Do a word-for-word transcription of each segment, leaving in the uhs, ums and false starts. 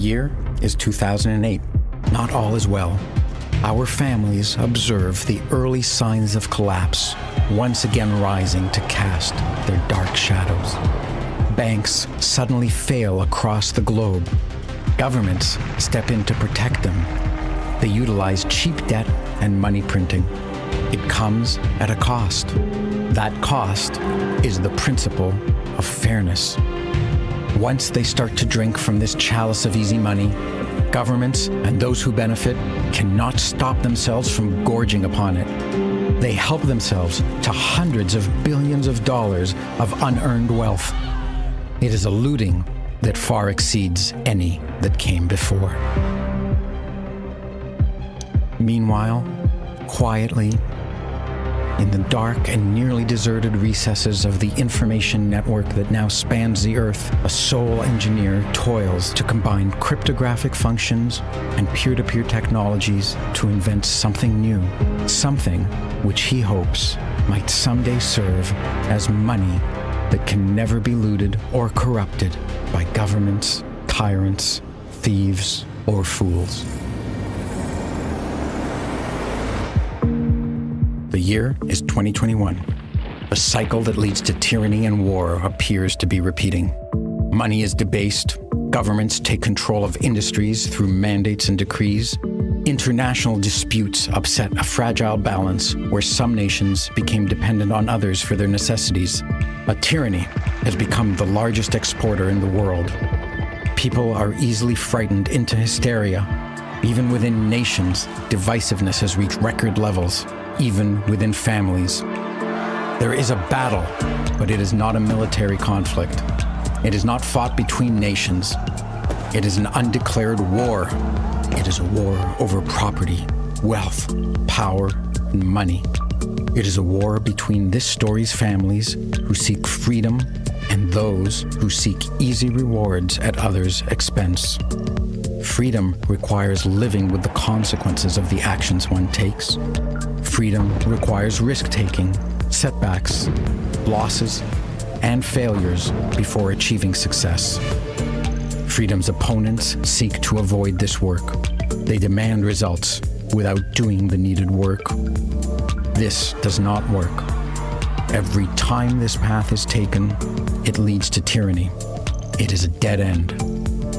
year is two thousand eight. Not all is well. Our families observe the early signs of collapse, once again rising to cast their dark shadows. Banks suddenly fail across the globe. Governments step in to protect them. They utilize cheap debt and money printing. It comes at a cost. That cost is the principle of fairness. Once they start to drink from this chalice of easy money, governments and those who benefit cannot stop themselves from gorging upon it. They help themselves to hundreds of billions of dollars of unearned wealth. It is a looting that far exceeds any that came before. Meanwhile, quietly, in the dark and nearly deserted recesses of the information network that now spans the earth, a sole engineer toils to combine cryptographic functions and peer-to-peer technologies to invent something new, something which he hopes might someday serve as money that can never be looted or corrupted by governments, tyrants, thieves, or fools. The year is twenty twenty-one. The cycle that leads to tyranny and war appears to be repeating. Money is debased. Governments take control of industries through mandates and decrees. International disputes upset a fragile balance where some nations became dependent on others for their necessities. A tyranny has become the largest exporter in the world. People are easily frightened into hysteria. Even within nations, divisiveness has reached record levels. Even within families. There is a battle, but it is not a military conflict. It is not fought between nations. It is an undeclared war. It is a war over property, wealth, power, and money. It is a war between this story's families who seek freedom and those who seek easy rewards at others' expense. Freedom requires living with the consequences of the actions one takes. Freedom requires risk-taking, setbacks, losses, and failures before achieving success. Freedom's opponents seek to avoid this work. They demand results without doing the needed work. This does not work. Every time this path is taken, it leads to tyranny. It is a dead end.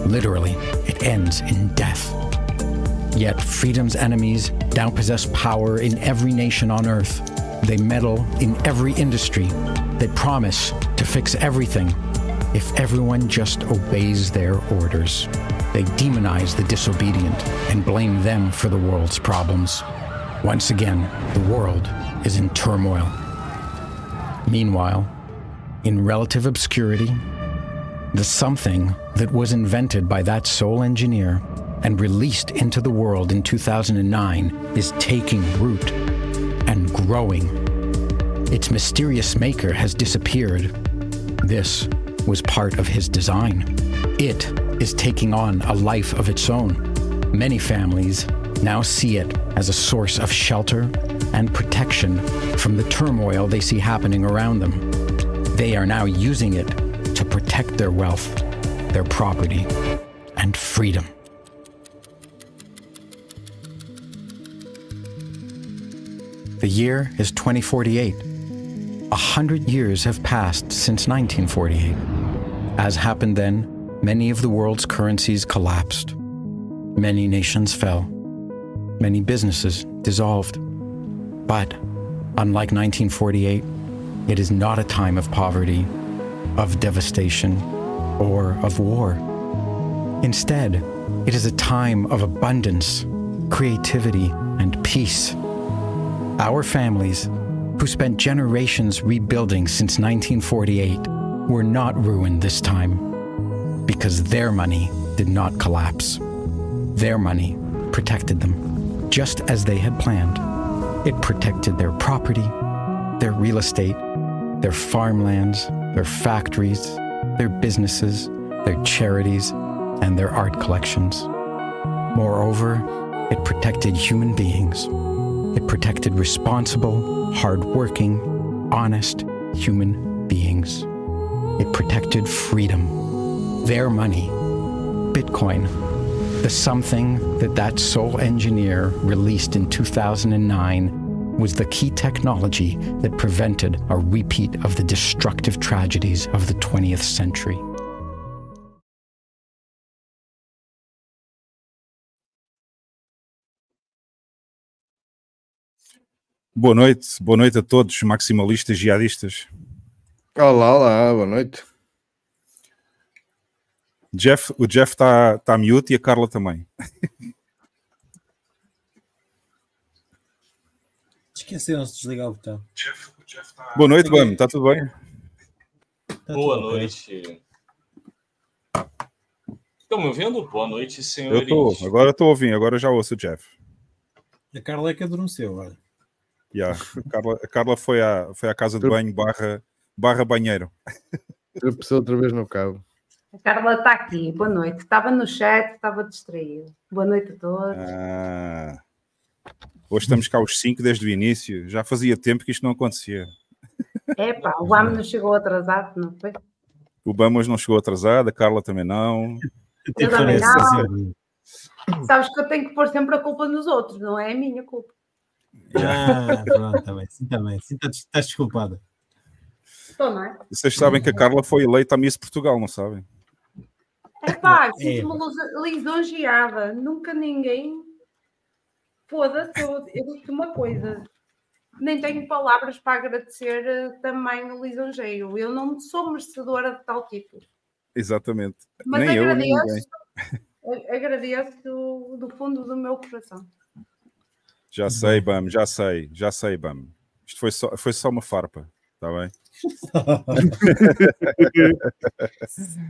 Literally, it ends in death. Yet freedom's enemies now possess power in every nation on earth. They meddle in every industry. They promise to fix everything if everyone just obeys their orders. They demonize the disobedient and blame them for the world's problems. Once again, the world is in turmoil. Meanwhile, in relative obscurity, the something that was invented by that sole engineer and released into the world in two thousand nine is taking root and growing. Its mysterious maker has disappeared. This was part of his design. It is taking on a life of its own. Many families now see it as a source of shelter and protection from the turmoil they see happening around them. They are now using it to protect their wealth, their property, and freedom. The year is twenty forty-eight. A hundred years have passed since nineteen forty-eight. As happened then, many of the world's currencies collapsed. Many nations fell. Many businesses dissolved. But, unlike nineteen forty-eight, it is not a time of poverty, of devastation, or of war. Instead, it is a time of abundance, creativity, and peace. Our families, who spent generations rebuilding since nineteen forty-eight, were not ruined this time because their money did not collapse. Their money protected them, just as they had planned. It protected their property, their real estate, their farmlands, their factories, their businesses, their charities, and their art collections. Moreover, it protected human beings. It protected responsible, hard-working, honest human beings. It protected freedom. Their money, Bitcoin, The something that that sole engineer released in two thousand nine was the key technology that prevented a repeat of the destructive tragedies of the twentieth century. Boa noite, boa noite a todos, maximalistas jihadistas. Olá, olá, boa noite. Jeff, o Jeff está tá mute e a Carla também. Esqueceram-se de desligar o botão. Jeff, o Jeff tá... Boa noite, Bam, está tudo bem? Tá boa tudo noite. Bem. Estão me ouvindo? Boa noite, senhores. Eu estou, agora estou ouvindo, agora já ouço o Jeff. A Carla é que adormeceu, olha. Yeah. A, Carla, a Carla foi à, foi à casa de banho barra, barra banheiro. Tropeçou outra vez no cabo. A Carla está aqui, boa noite. Estava no chat, estava distraído. Boa noite a todos. Ah, hoje estamos cá os cinco desde o início. Já fazia tempo que isto não acontecia. Epá, o B A M não chegou atrasado, não foi? O B A M hoje não chegou atrasado, a Carla também não. Eu também não. Sabes que eu tenho que pôr sempre a culpa nos outros, não é a minha culpa. Ah, pronto, também. Sim, também. Sim, estás desculpada. Estou, não é? Vocês sabem que a Carla foi eleita a Miss Portugal, não sabem? Epá, é. Sinto-me lisonjeada. Nunca ninguém... Foda-se, eu digo uma coisa. Nem tenho palavras para agradecer também o lisonjeio. Eu não sou merecedora de tal título. Exatamente. Mas nem agradeço, eu, nem agradeço do, do fundo do meu coração. Já sei, Bam, já sei, já sei, Bam. Isto foi só, foi só uma farpa, está bem?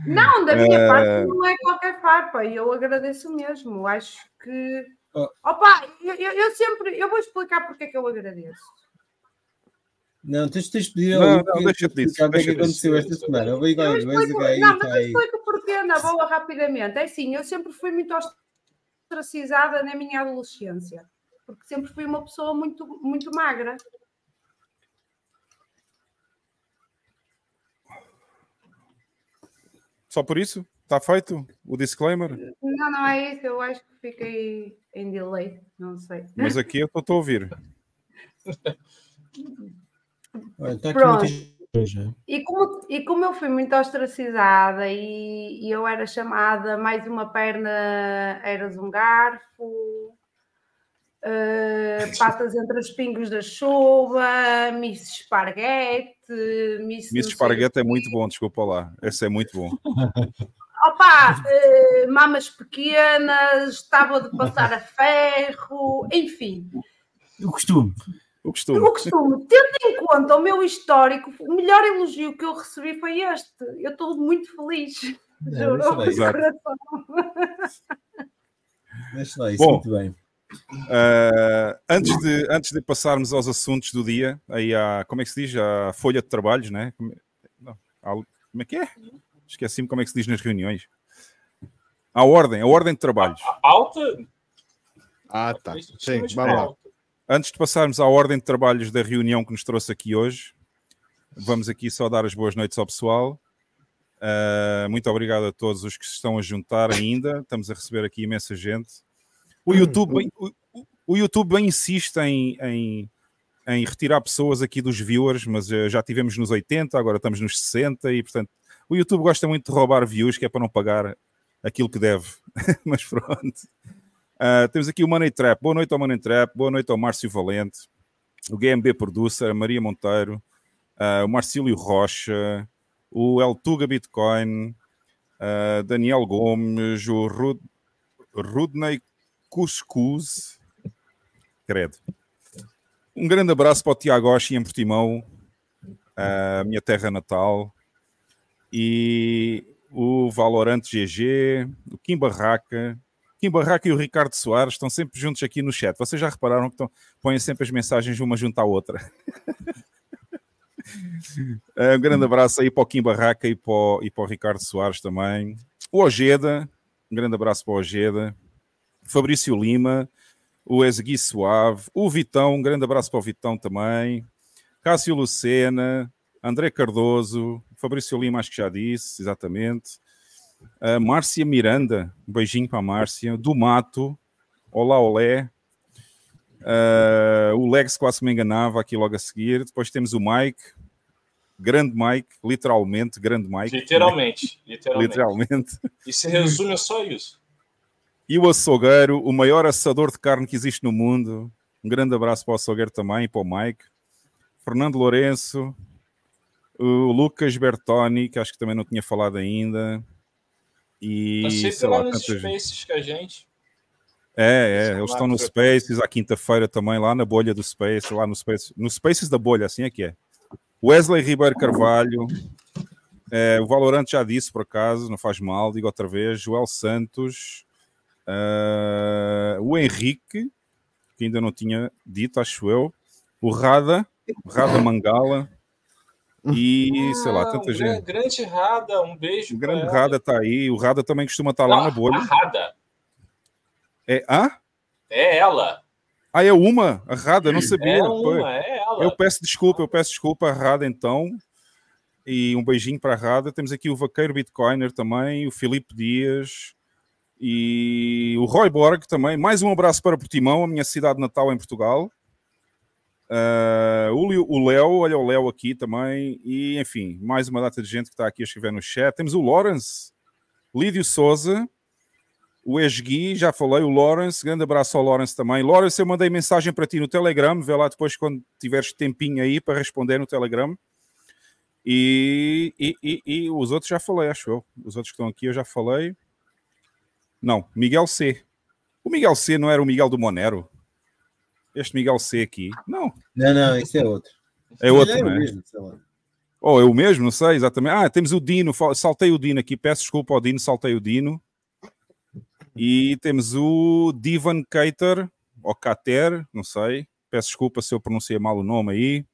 Não, da minha uh... parte não é qualquer farpa, e eu agradeço mesmo. Acho que... Oh. Opa, eu, eu, eu sempre... Eu vou explicar porque é que eu agradeço. Não, tens de pedir... Não, não, deixa-te disso. O que é que aconteceu esta semana? Eu explico, eu explico, aí, não, mas eu explico porquê, na boa, rapidamente. É assim, eu sempre fui muito ostracizada na minha adolescência. Porque sempre fui uma pessoa muito, muito magra. Só por isso? Está feito o disclaimer? Não, não é isso. Eu acho que fiquei em delay. Não sei. Mas aqui eu estou a ouvir. Olha, tá aqui. Pronto. E como, e como eu fui muito ostracizada e, e eu era chamada mais uma perna, eras um garfo... Uh, patas entre os pingos da chuva, Miss Esparguete, Miss... Miss Esparguete é muito bom, desculpa lá. Esse é muito bom. Opa, uh, mamas pequenas, estava de passar a ferro, enfim. O costume. O costume. O costume. Tendo em conta o meu histórico, o melhor elogio que eu recebi foi este. Eu estou muito feliz. Juro. Deixa lá isso, bom, muito bem. Uh, antes, de, antes de passarmos aos assuntos do dia, aí à, como é que se diz? À folha de trabalhos, né? Como, não, à, como é que é? Esqueci-me como é que se diz nas reuniões. À ordem, à ordem de trabalhos. A, a pauta? Ah, tá. Sim, vamos lá. Antes de passarmos à ordem de trabalhos da reunião que nos trouxe aqui hoje, vamos aqui só dar as boas noites ao pessoal. Uh, muito obrigado a todos os que se estão a juntar ainda. Estamos a receber aqui imensa gente. O YouTube, o, o YouTube bem insiste em, em, em retirar pessoas aqui dos viewers, mas já tivemos nos oitenta, agora estamos nos sessenta e, portanto, o YouTube gosta muito de roubar views, que é para não pagar aquilo que deve. Mas pronto. Uh, temos aqui o Money Trap. Boa noite ao Money Trap. Boa noite ao Márcio Valente, o G M B Producer, a Maria Monteiro, uh, o Marcílio Rocha, o El Tuga Bitcoin, uh, Daniel Gomes, o Rud, Rudney Cuscuz, credo. Um grande abraço para o Tiago Oxi em Portimão, a minha terra natal, e o Valorante G G, o Kim Barraca. Kim Barraca e o Ricardo Soares estão sempre juntos aqui no chat. Vocês já repararam que estão, põem sempre as mensagens uma junto à outra. Um grande abraço aí para o Kim Barraca e para o, e para o Ricardo Soares também. O Ojeda, um grande abraço para o Ojeda. Fabrício Lima, o Esgui Suave, o Vitão, um grande abraço para o Vitão também, Cássio Lucena, André Cardoso, Fabrício Lima, acho que já disse, exatamente, Uh, Márcia Miranda, um beijinho para a Márcia. Do Mato, olá, olé. Uh, o Lex quase me enganava aqui logo a seguir. Depois temos o Mike, grande Mike, literalmente, grande Mike. Literalmente, né? literalmente. literalmente. E se resume a só isso. E o açougueiro, o maior assador de carne que existe no mundo. Um grande abraço para o açougueiro também, para o Mike. Fernando Lourenço, o Lucas Bertoni, que acho que também não tinha falado ainda. E sei sei lá, nesses Spaces que a gente... É, é, eles estão no Spaces, à quinta-feira também, lá na bolha do Spaces, lá no Spaces, no Spaces da bolha, assim é que é. Wesley Ribeiro Carvalho, é, o Valorante já disse, por acaso, não faz mal, digo outra vez, Joel Santos, uh, o Henrique, que ainda não tinha dito, acho eu, o Rada, Rada Mangala, e ah, sei lá, tanta um gente. Grande Rada, um beijo. O grande Rada está aí, o Rada também costuma estar lá ah, na bolha. A Rada. É a? É ela. Ah, é uma? A Rada, não sabia. É uma, é ela. Eu peço desculpa, eu peço desculpa a Rada então. E um beijinho para a Rada. Temos aqui o Vaqueiro Bitcoiner também, o Filipe Dias e o Roy Borg também. Mais um abraço para Portimão, a minha cidade natal em Portugal. Uh, o Léo, olha o Léo aqui também. E enfim, mais uma data de gente que está aqui a escrever no chat. Temos o Lawrence, Lídio Souza. O Esgui, já falei, o Lawrence, grande abraço ao Lawrence também. Lawrence, eu mandei mensagem para ti no Telegram, vê lá depois quando tiveres tempinho aí para responder no Telegram. E, e, e, e os outros já falei, acho eu. Os outros que estão aqui eu já falei. Não, Miguel C. O Miguel C não era o Miguel do Monero? Este Miguel C aqui, não. Não, não, esse é outro. É Mas outro, é né? Mesmo, sei lá. Ou é o mesmo, não sei exatamente. Ah, temos o Dino, saltei o Dino aqui, peço desculpa ao Dino, saltei o Dino. E temos o Divan Cater, ou Cater, não sei, peço desculpa se eu pronunciei mal o nome aí.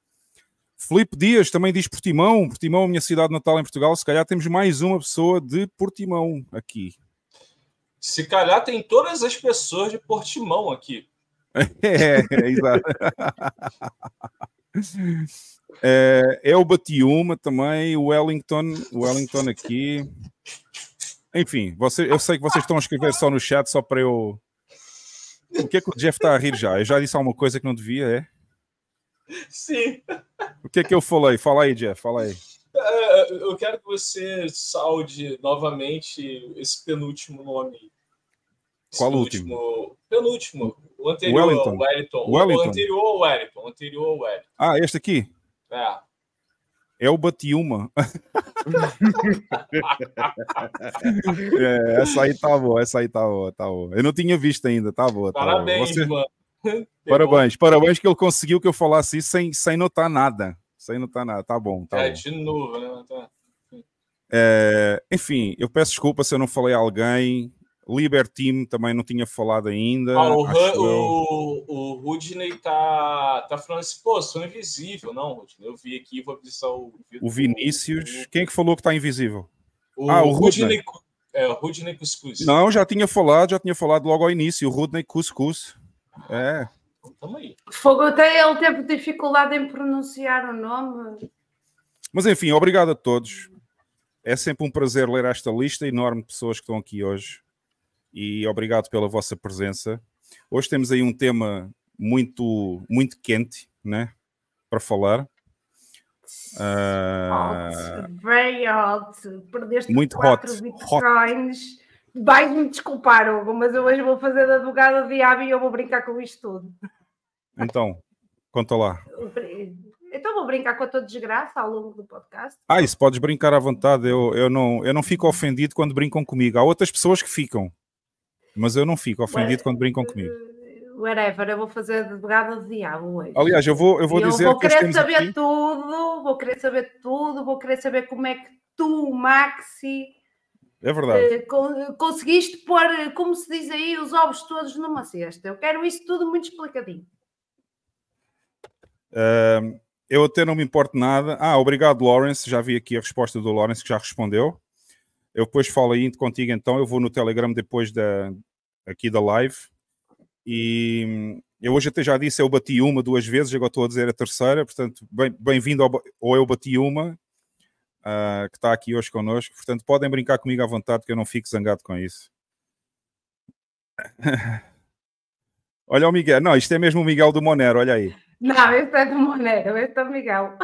Filipe Dias também diz Portimão, Portimão é minha cidade natal em Portugal, se calhar temos mais uma pessoa de Portimão aqui. Se calhar tem todas as pessoas de Portimão aqui. É, exato. É, eu bati uma também, o Wellington, o Wellington aqui... Enfim, você, eu sei que vocês estão a escrever só no chat, só para eu... O que é que o Jeff está a rir já? Eu já disse alguma coisa que não devia, é? Sim. O que é que eu falei? Fala aí, Jeff, fala aí. Uh, eu quero que você salde novamente esse penúltimo nome. Esse Qual penúltimo... último? Penúltimo. O anterior Wellington. ao Wellington. Wellington. O anterior ao Wellington. O anterior ao Wellington. Ah, este aqui? É. Eu bati uma. é, essa aí tá boa, essa aí tá boa, tá boa. Eu não tinha visto ainda, tá boa. Tá parabéns, boa. Você... mano. Parabéns, parabéns que ele conseguiu que eu falasse isso sem, sem notar nada. Sem notar nada, tá bom. Tá é, bom. De novo, né? Tá. É, enfim, eu peço desculpa se eu não falei a alguém. Libertime também não tinha falado ainda. Ah, o, Ran, eu... o, o Rudney tá, tá falando assim, pô, sou invisível. Não, Rudney, eu vi aqui, vou avisar o... O Vinícius, quem é que falou que tá invisível? O, ah, o Rudney. É, o Rudney Cuscuz. Não, já tinha falado, já tinha falado logo ao início, o Rudney Cuscuz. É. Tamo aí. Fogo, até ele teve dificuldade em pronunciar o nome. Mas enfim, obrigado a todos. É sempre um prazer ler esta lista enorme de pessoas que estão aqui hoje. E obrigado pela vossa presença. Hoje temos aí um tema muito, muito quente, né? Para falar. Uh... Hot, very hot. Perdeste muito quatro hot. Bitcoins. Vais-me desculpar, Hugo, mas eu hoje vou fazer da advogada do diabo e eu vou brincar com isto tudo. Então, conta lá. Então vou brincar com a tua desgraça ao longo do podcast. Ah, isso podes brincar à vontade. Eu, eu, não, eu não fico ofendido quando brincam comigo. Há outras pessoas que ficam. Mas eu não fico ofendido What, quando brincam comigo. Whatever, eu vou fazer advogada do diabo hoje. Aliás, eu vou, eu vou eu dizer... Eu vou querer saber aqui... tudo, vou querer saber tudo, vou querer saber como é que tu, Maxi... É verdade. Uh, conseguiste pôr, como se diz aí, os ovos todos numa cesta. Eu quero isso tudo muito explicadinho. Uh, eu até não me importo nada. Ah, obrigado, Lawrence. Já vi aqui a resposta do Lawrence, que já respondeu. Eu depois falo aí contigo, então. Eu vou no Telegram depois da... aqui da live. E eu hoje até já disse, eu bati uma duas vezes, agora estou a dizer a terceira, portanto, bem, bem-vindo ao, ou eu bati uma, uh, que está aqui hoje connosco. Portanto, podem brincar comigo à vontade, que eu não fico zangado com isso. Olha o Miguel. Não, isto é mesmo o Miguel do Monero, olha aí. Não, este é do Monero, este é o Miguel.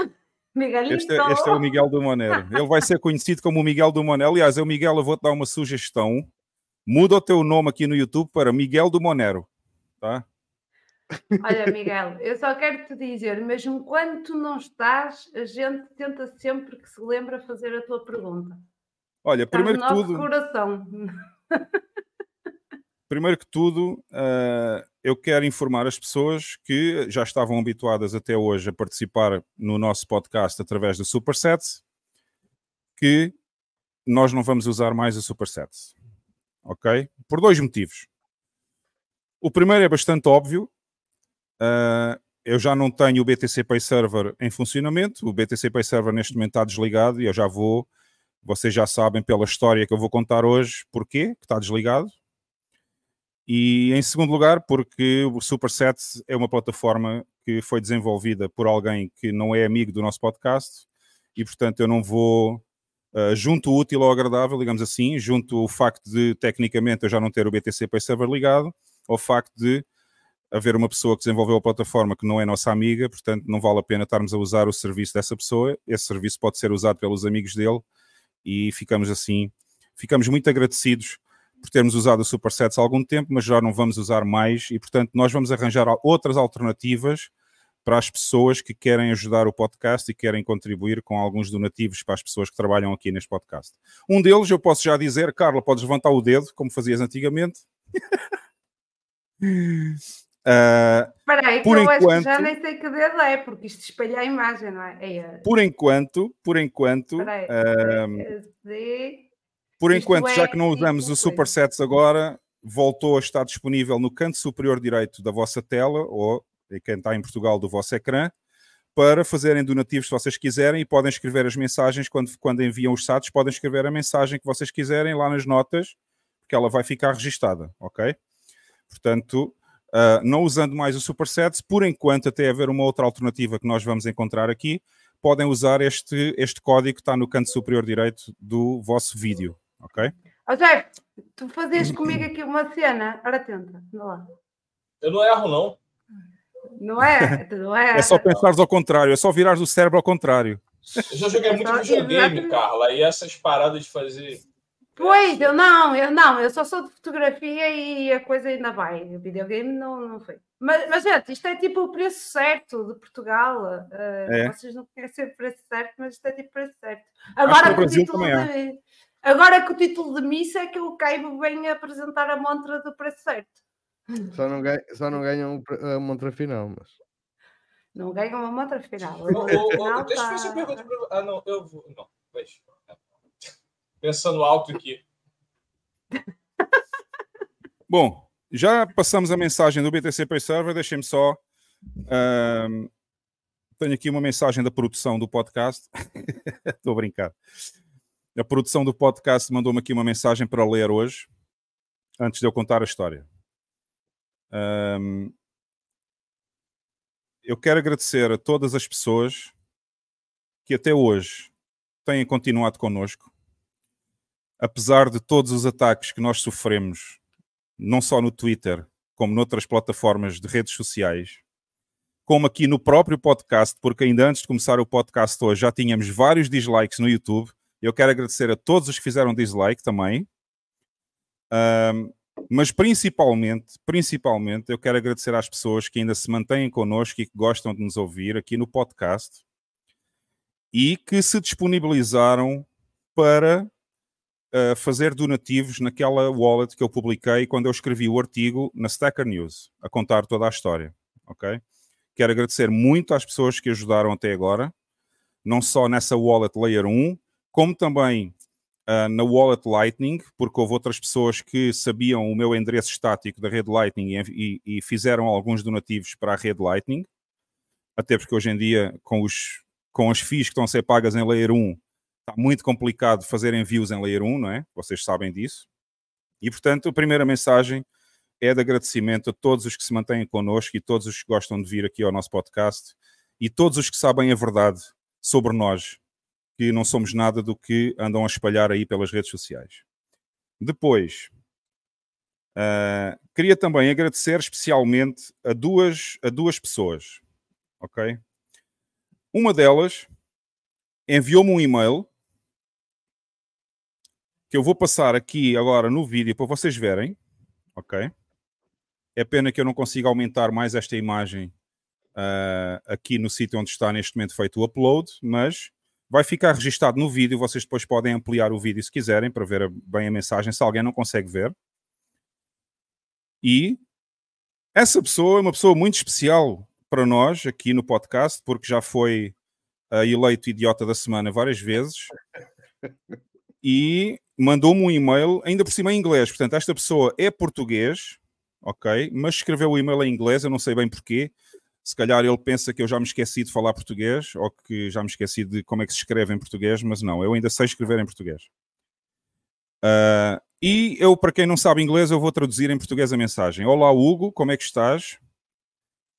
Miguelito. Este, é, este é o Miguel do Monero. Ele vai ser conhecido como o Miguel do Monero. Aliás, eu, Miguel, eu vou-te dar uma sugestão. Muda o teu nome aqui no YouTube para Miguel do Monero, tá? Olha, Miguel, eu só quero te dizer, mesmo quando tu não estás, a gente tenta sempre que se lembra fazer a tua pergunta. Olha, está primeiro no que nosso tudo... coração. Primeiro que tudo, uh, eu quero informar as pessoas que já estavam habituadas até hoje a participar no nosso podcast através do Superset, que nós não vamos usar mais o Superset. Ok? Por dois motivos. O primeiro é bastante óbvio. Uh, eu já não tenho o B T C Pay Server em funcionamento. O B T C Pay Server neste momento está desligado e eu já vou... Vocês já sabem pela história que eu vou contar hoje porquê que está desligado. E em segundo lugar, porque o Superset é uma plataforma que foi desenvolvida por alguém que não é amigo do nosso podcast e, portanto, eu não vou... Uh, junto o útil ao agradável, digamos assim, junto o facto de, tecnicamente, eu já não ter o B T C Pay Server ligado, ao facto de haver uma pessoa que desenvolveu a plataforma que não é nossa amiga, portanto, não vale a pena estarmos a usar o serviço dessa pessoa. Esse serviço pode ser usado pelos amigos dele e ficamos assim, ficamos muito agradecidos por termos usado o Superset há algum tempo, mas já não vamos usar mais e, portanto, nós vamos arranjar outras alternativas para as pessoas que querem ajudar o podcast e querem contribuir com alguns donativos para as pessoas que trabalham aqui neste podcast. Um deles, eu posso já dizer, Carla, podes levantar o dedo, como fazias antigamente. uh, Espera aí, que por eu enquanto, acho que já nem sei que dedo é, porque isto espelha a imagem, não é? é, é. Por enquanto, por enquanto, aí, uh, de... por enquanto é, já que não usamos o Supersets agora, voltou a estar disponível no canto superior direito da vossa tela, ou... e quem está em Portugal do vosso ecrã, para fazerem donativos se vocês quiserem e podem escrever as mensagens, quando, quando enviam os S A Ts, podem escrever a mensagem que vocês quiserem lá nas notas, porque ela vai ficar registada, ok? Portanto, uh, não usando mais o Supersets, por enquanto, até haver uma outra alternativa que nós vamos encontrar aqui, podem usar este, este código que está no canto superior direito do vosso vídeo, ok? Oh, Jeff, tu fazias comigo aqui uma cena, ora tenta, não lá. Eu não erro, não. Não é? Não é? É só pensares ao contrário, é só virares o cérebro ao contrário. Eu já joguei muito videogame, Carla, e essas paradas de fazer... Pois, eu não, eu não, eu só sou de fotografia e a coisa ainda vai. O videogame não, não foi. Mas, mas, gente, isto é tipo o preço certo de Portugal. Uh, é. Vocês não conhecem o preço certo, mas isto é tipo o preço certo. Agora que o, título é. de, agora que o título de missa é que o Caibo vem apresentar a montra do preço certo. Só não ganham só não ganha uma montra final, mas... Não ganham uma montra final. Não, eu, eu, deixa eu fazer uma pergunta para... Ah, não, eu vou... Não, vejo. Pensando alto aqui. Bom, já passamos a mensagem do B T C Pay Server, deixem-me só... Um, tenho aqui uma mensagem da produção do podcast. Estou a brincar. A produção do podcast mandou-me aqui uma mensagem para ler hoje, antes de eu contar a história. Um, eu quero agradecer a todas as pessoas que até hoje têm continuado connosco, apesar de todos os ataques que nós sofremos, não só no Twitter, como noutras plataformas de redes sociais, como aqui no próprio podcast, porque ainda antes de começar o podcast hoje já tínhamos vários dislikes no YouTube. Eu quero agradecer a todos os que fizeram dislike também. Um, Mas principalmente, principalmente, eu quero agradecer às pessoas que ainda se mantêm connosco e que gostam de nos ouvir aqui no podcast e que se disponibilizaram para uh, fazer donativos naquela wallet que eu publiquei quando eu escrevi o artigo na Stacker News, a contar toda a história, ok? Quero agradecer muito às pessoas que ajudaram até agora, não só nessa wallet Layer um, como também... Uh, na Wallet Lightning, porque houve outras pessoas que sabiam o meu endereço estático da rede Lightning e, e, e fizeram alguns donativos para a rede Lightning, até porque hoje em dia, com, os, com as fees que estão a ser pagas em Layer um, está muito complicado fazer envios em Layer um, não é? Vocês sabem disso. E, portanto, a primeira mensagem é de agradecimento a todos os que se mantêm connosco e todos os que gostam de vir aqui ao nosso podcast e todos os que sabem a verdade sobre nós que não somos nada do que andam a espalhar aí pelas redes sociais. Depois, uh, queria também agradecer especialmente a duas, a duas pessoas, ok? Uma delas enviou-me um e-mail que eu vou passar aqui agora no vídeo para vocês verem, ok? É pena que eu não consiga aumentar mais esta imagem uh, aqui no sítio onde está neste momento feito o upload, mas vai ficar registado no vídeo. Vocês depois podem ampliar o vídeo se quiserem para ver bem a mensagem, se alguém não consegue ver. E essa pessoa é uma pessoa muito especial para nós aqui no podcast, porque já foi uh, eleito idiota da semana várias vezes e mandou-me um e-mail, ainda por cima em inglês. Portanto, esta pessoa é português, ok, mas escreveu o e-mail em inglês, eu não sei bem porquê. Se calhar ele pensa que eu já me esqueci de falar português ou que já me esqueci de como é que se escreve em português, mas não, eu ainda sei escrever em português. Uh, e eu, para quem não sabe inglês, eu vou traduzir em português a mensagem. Olá, Hugo, como é que estás?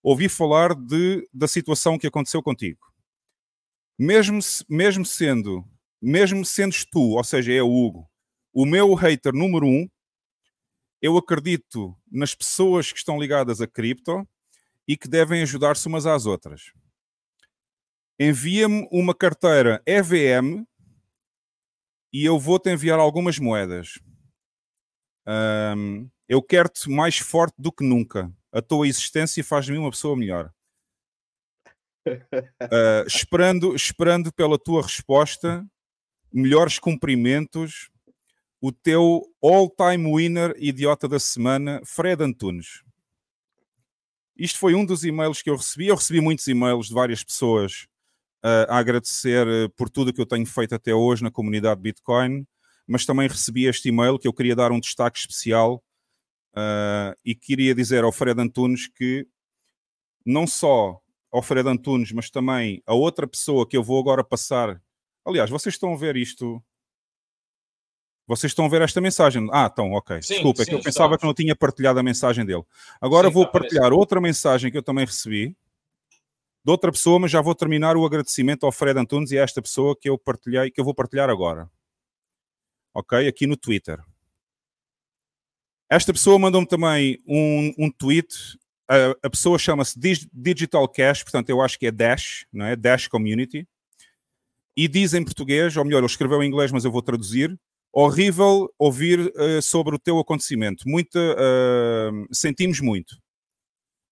Ouvi falar de, da situação que aconteceu contigo. Mesmo, mesmo, sendo, mesmo sendo tu, ou seja, é o Hugo, o meu hater número um, eu acredito nas pessoas que estão ligadas a cripto e que devem ajudar-se umas às outras. Envia-me uma carteira E V M e eu vou-te enviar algumas moedas. Um, eu quero-te mais forte do que nunca. A tua existência faz-me uma pessoa melhor. Uh, esperando, esperando pela tua resposta, melhores cumprimentos, o teu all-time winner idiota da semana, Fred Antunes. Isto foi um dos e-mails que eu recebi. Eu recebi muitos e-mails de várias pessoas uh, a agradecer uh, por tudo que eu tenho feito até hoje na comunidade Bitcoin, mas também recebi este e-mail que eu queria dar um destaque especial uh, e queria dizer ao Fred Antunes que, não só ao Fred Antunes, mas também a outra pessoa que eu vou agora passar. Aliás, vocês estão a ver isto? Vocês estão a ver esta mensagem? Ah, estão, ok. Sim, Desculpa, sim, é que eu está. pensava que não tinha partilhado a mensagem dele. Agora sim, vou tá, partilhar parece. outra mensagem que eu também recebi, de outra pessoa, mas já vou terminar o agradecimento ao Fred Antunes e a esta pessoa que eu partilhei, que eu vou partilhar agora. Ok? Aqui no Twitter. Esta pessoa mandou-me também um, um tweet. A, a pessoa chama-se Digital Cash, portanto eu acho que é Dash, não é? Dash Community. E diz em português, ou melhor, ele escreveu em inglês, mas eu vou traduzir. Horrível ouvir uh, sobre o teu acontecimento. Muito, uh, sentimos muito.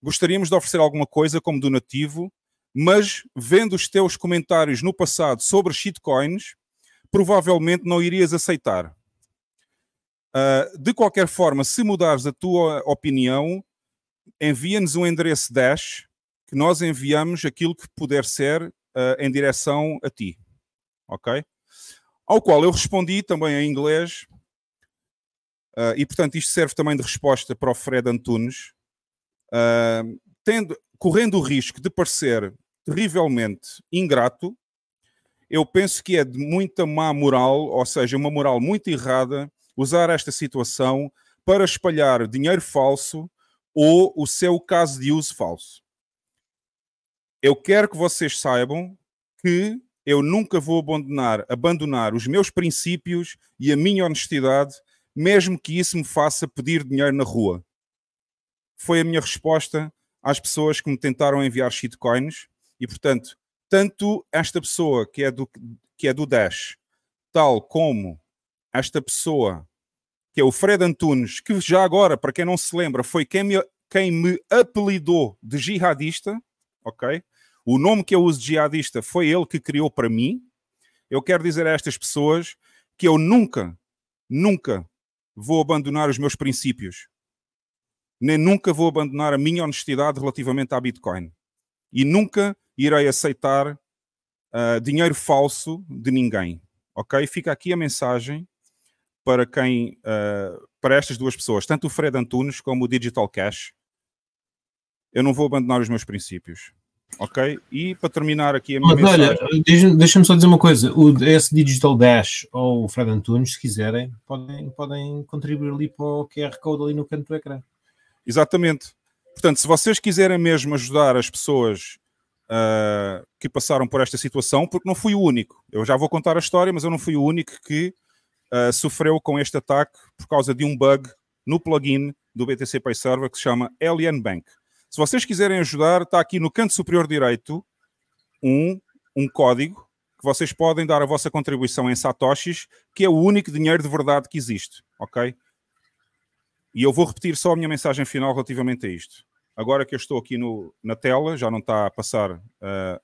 Gostaríamos de oferecer alguma coisa como donativo, mas vendo os teus comentários no passado sobre shitcoins, provavelmente não irias aceitar. Uh, de qualquer forma, se mudares a tua opinião, envia-nos um endereço Dash que nós enviamos aquilo que puder ser uh, em direção a ti. Ok? Ao qual eu respondi também em inglês, uh, e portanto isto serve também de resposta para o Fred Antunes, uh, tendo, correndo o risco de parecer terrivelmente ingrato, eu penso que é de muita má moral, ou seja, uma moral muito errada, usar esta situação para espalhar dinheiro falso ou o seu caso de uso falso. Eu quero que vocês saibam que eu nunca vou abandonar, abandonar os meus princípios e a minha honestidade, mesmo que isso me faça pedir dinheiro na rua. Foi a minha resposta às pessoas que me tentaram enviar shitcoins e, portanto, tanto esta pessoa que é do, que é do Dash, tal como esta pessoa que é o Fred Antunes, que já agora, para quem não se lembra, foi quem me, quem me apelidou de jihadista, ok? O nome que eu uso de jihadista foi ele que criou para mim. Eu quero dizer a estas pessoas que eu nunca, nunca vou abandonar os meus princípios. Nem nunca vou abandonar a minha honestidade relativamente à Bitcoin. E nunca irei aceitar uh, dinheiro falso de ninguém. Ok? Fica aqui a mensagem para, quem, uh, para estas duas pessoas, tanto o Fred Antunes como o Digital Cash. Eu não vou abandonar os meus princípios. Ok? E para terminar aqui a minha Mas, mensagem... Olha, deixa-me só dizer uma coisa. O esse Digital Dash ou o Fred Antunes, se quiserem, podem, podem contribuir ali para o Q R Code ali no canto do ecrã. Exatamente. Portanto, se vocês quiserem mesmo ajudar as pessoas uh, que passaram por esta situação, porque não fui o único. Eu já vou contar a história, mas eu não fui o único que uh, sofreu com este ataque por causa de um bug no plugin do B T C Pay Server que se chama L N Bank. Se vocês quiserem ajudar, está aqui no canto superior direito um, um código que vocês podem dar a vossa contribuição em satoshis, que é o único dinheiro de verdade que existe, ok? E eu vou repetir só a minha mensagem final relativamente a isto. Agora que eu estou aqui no, na tela, já não está a passar uh,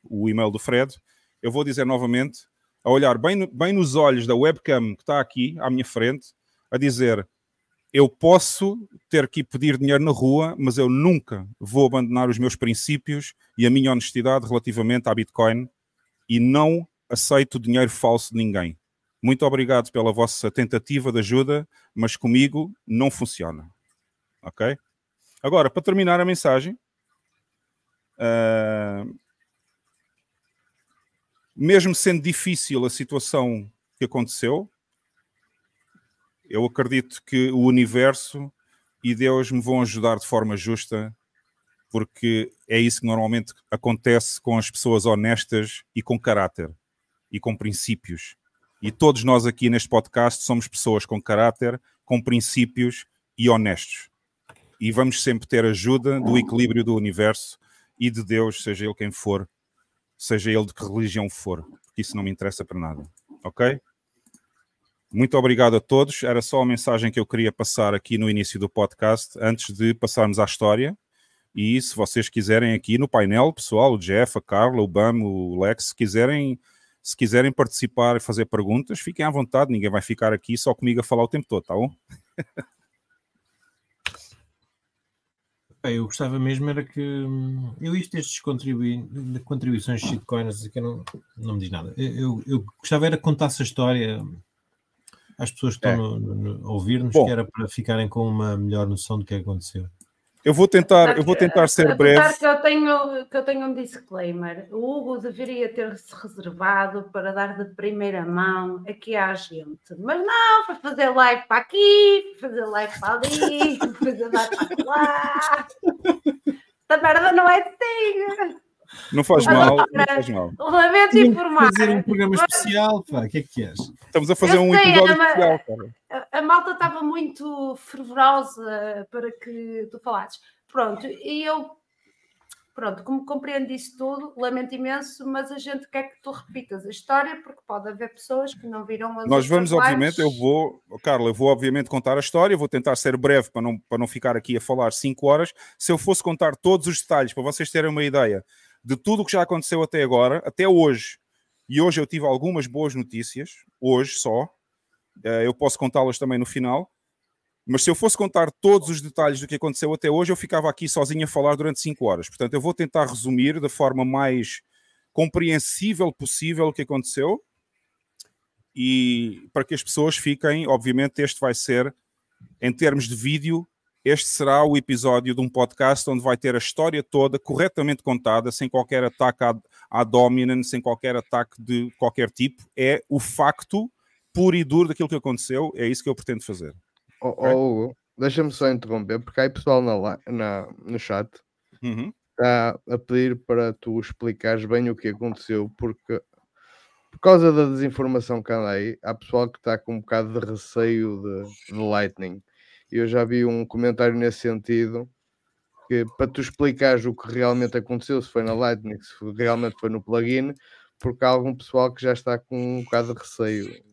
o e-mail do Fred, eu vou dizer novamente, a olhar bem, no, bem nos olhos da webcam que está aqui, à minha frente, a dizer, eu posso ter que pedir dinheiro na rua, mas eu nunca vou abandonar os meus princípios e a minha honestidade relativamente à Bitcoin e não aceito dinheiro falso de ninguém. Muito obrigado pela vossa tentativa de ajuda, mas comigo não funciona. Ok? Agora, para terminar a mensagem, uh, mesmo sendo difícil a situação que aconteceu, eu acredito que o universo e Deus me vão ajudar de forma justa, porque é isso que normalmente acontece com as pessoas honestas e com caráter e com princípios. E todos nós aqui neste podcast somos pessoas com caráter, com princípios e honestos. E vamos sempre ter ajuda do equilíbrio do universo e de Deus, seja ele quem for, seja ele de que religião for, porque isso não me interessa para nada, ok? Muito obrigado a todos. Era só a mensagem que eu queria passar aqui no início do podcast, antes de passarmos à história. E se vocês quiserem aqui no painel, pessoal, o Jeff, a Carla, o Bam, o Lex, se quiserem... Se quiserem participar e fazer perguntas, fiquem à vontade. Ninguém vai ficar aqui só comigo a falar o tempo todo, tá bom? Eu gostava mesmo era que... Eu isto destes contribui... contribuições de shitcoins, que não, não me diz nada. Eu, eu gostava era que contasse a história às pessoas que estão é. a ouvir-nos, bom, que era para ficarem com uma melhor noção do que aconteceu. Eu vou tentar, eu vou tentar ser breve. Que eu, tenho, que eu tenho um disclaimer. O Hugo deveria ter-se reservado para dar de primeira mão aqui à gente. Mas não, foi fazer live para aqui, fazer live para ali, fazer live para lá. Esta merda não é assim. Não faz Mas, mal, não faz mal. Lamento informar. Fazer um programa Mas... especial, pá. O que é que és? Estamos a fazer eu um sei, episódio a, especial, cara. A, a malta estava muito fervorosa para que tu falasses. Pronto, e eu... Pronto, como compreendo isso tudo, lamento imenso, mas a gente quer que tu repitas a história, porque pode haver pessoas que não viram as Nós vamos, lives. Obviamente, eu vou... Carla, eu vou obviamente contar a história, vou tentar ser breve para não, para não ficar aqui a falar cinco horas. Se eu fosse contar todos os detalhes, para vocês terem uma ideia de tudo o que já aconteceu até agora, até hoje, e hoje eu tive algumas boas notícias, hoje só, eu posso contá-las também no final, mas se eu fosse contar todos os detalhes do que aconteceu até hoje, eu ficava aqui sozinho a falar durante cinco horas. Portanto, eu vou tentar resumir da forma mais compreensível possível o que aconteceu, e para que as pessoas fiquem, obviamente este vai ser, em termos de vídeo, este será o episódio de um podcast onde vai ter a história toda corretamente contada, sem qualquer ataque à, à dominance, sem qualquer ataque de qualquer tipo. É o facto puro e duro daquilo que aconteceu. É isso que eu pretendo fazer. Oh, okay? oh, deixa-me só interromper, porque há aí pessoal na, na, no chat uhum. está a pedir para tu explicares bem o que aconteceu, porque por causa da desinformação que anda aí, há pessoal que está com um bocado de receio de, de Lightning. Eu já vi um comentário nesse sentido, que para tu explicares o que realmente aconteceu, se foi na Lightning, se realmente foi no plugin, porque há algum pessoal que já está com um bocado de receio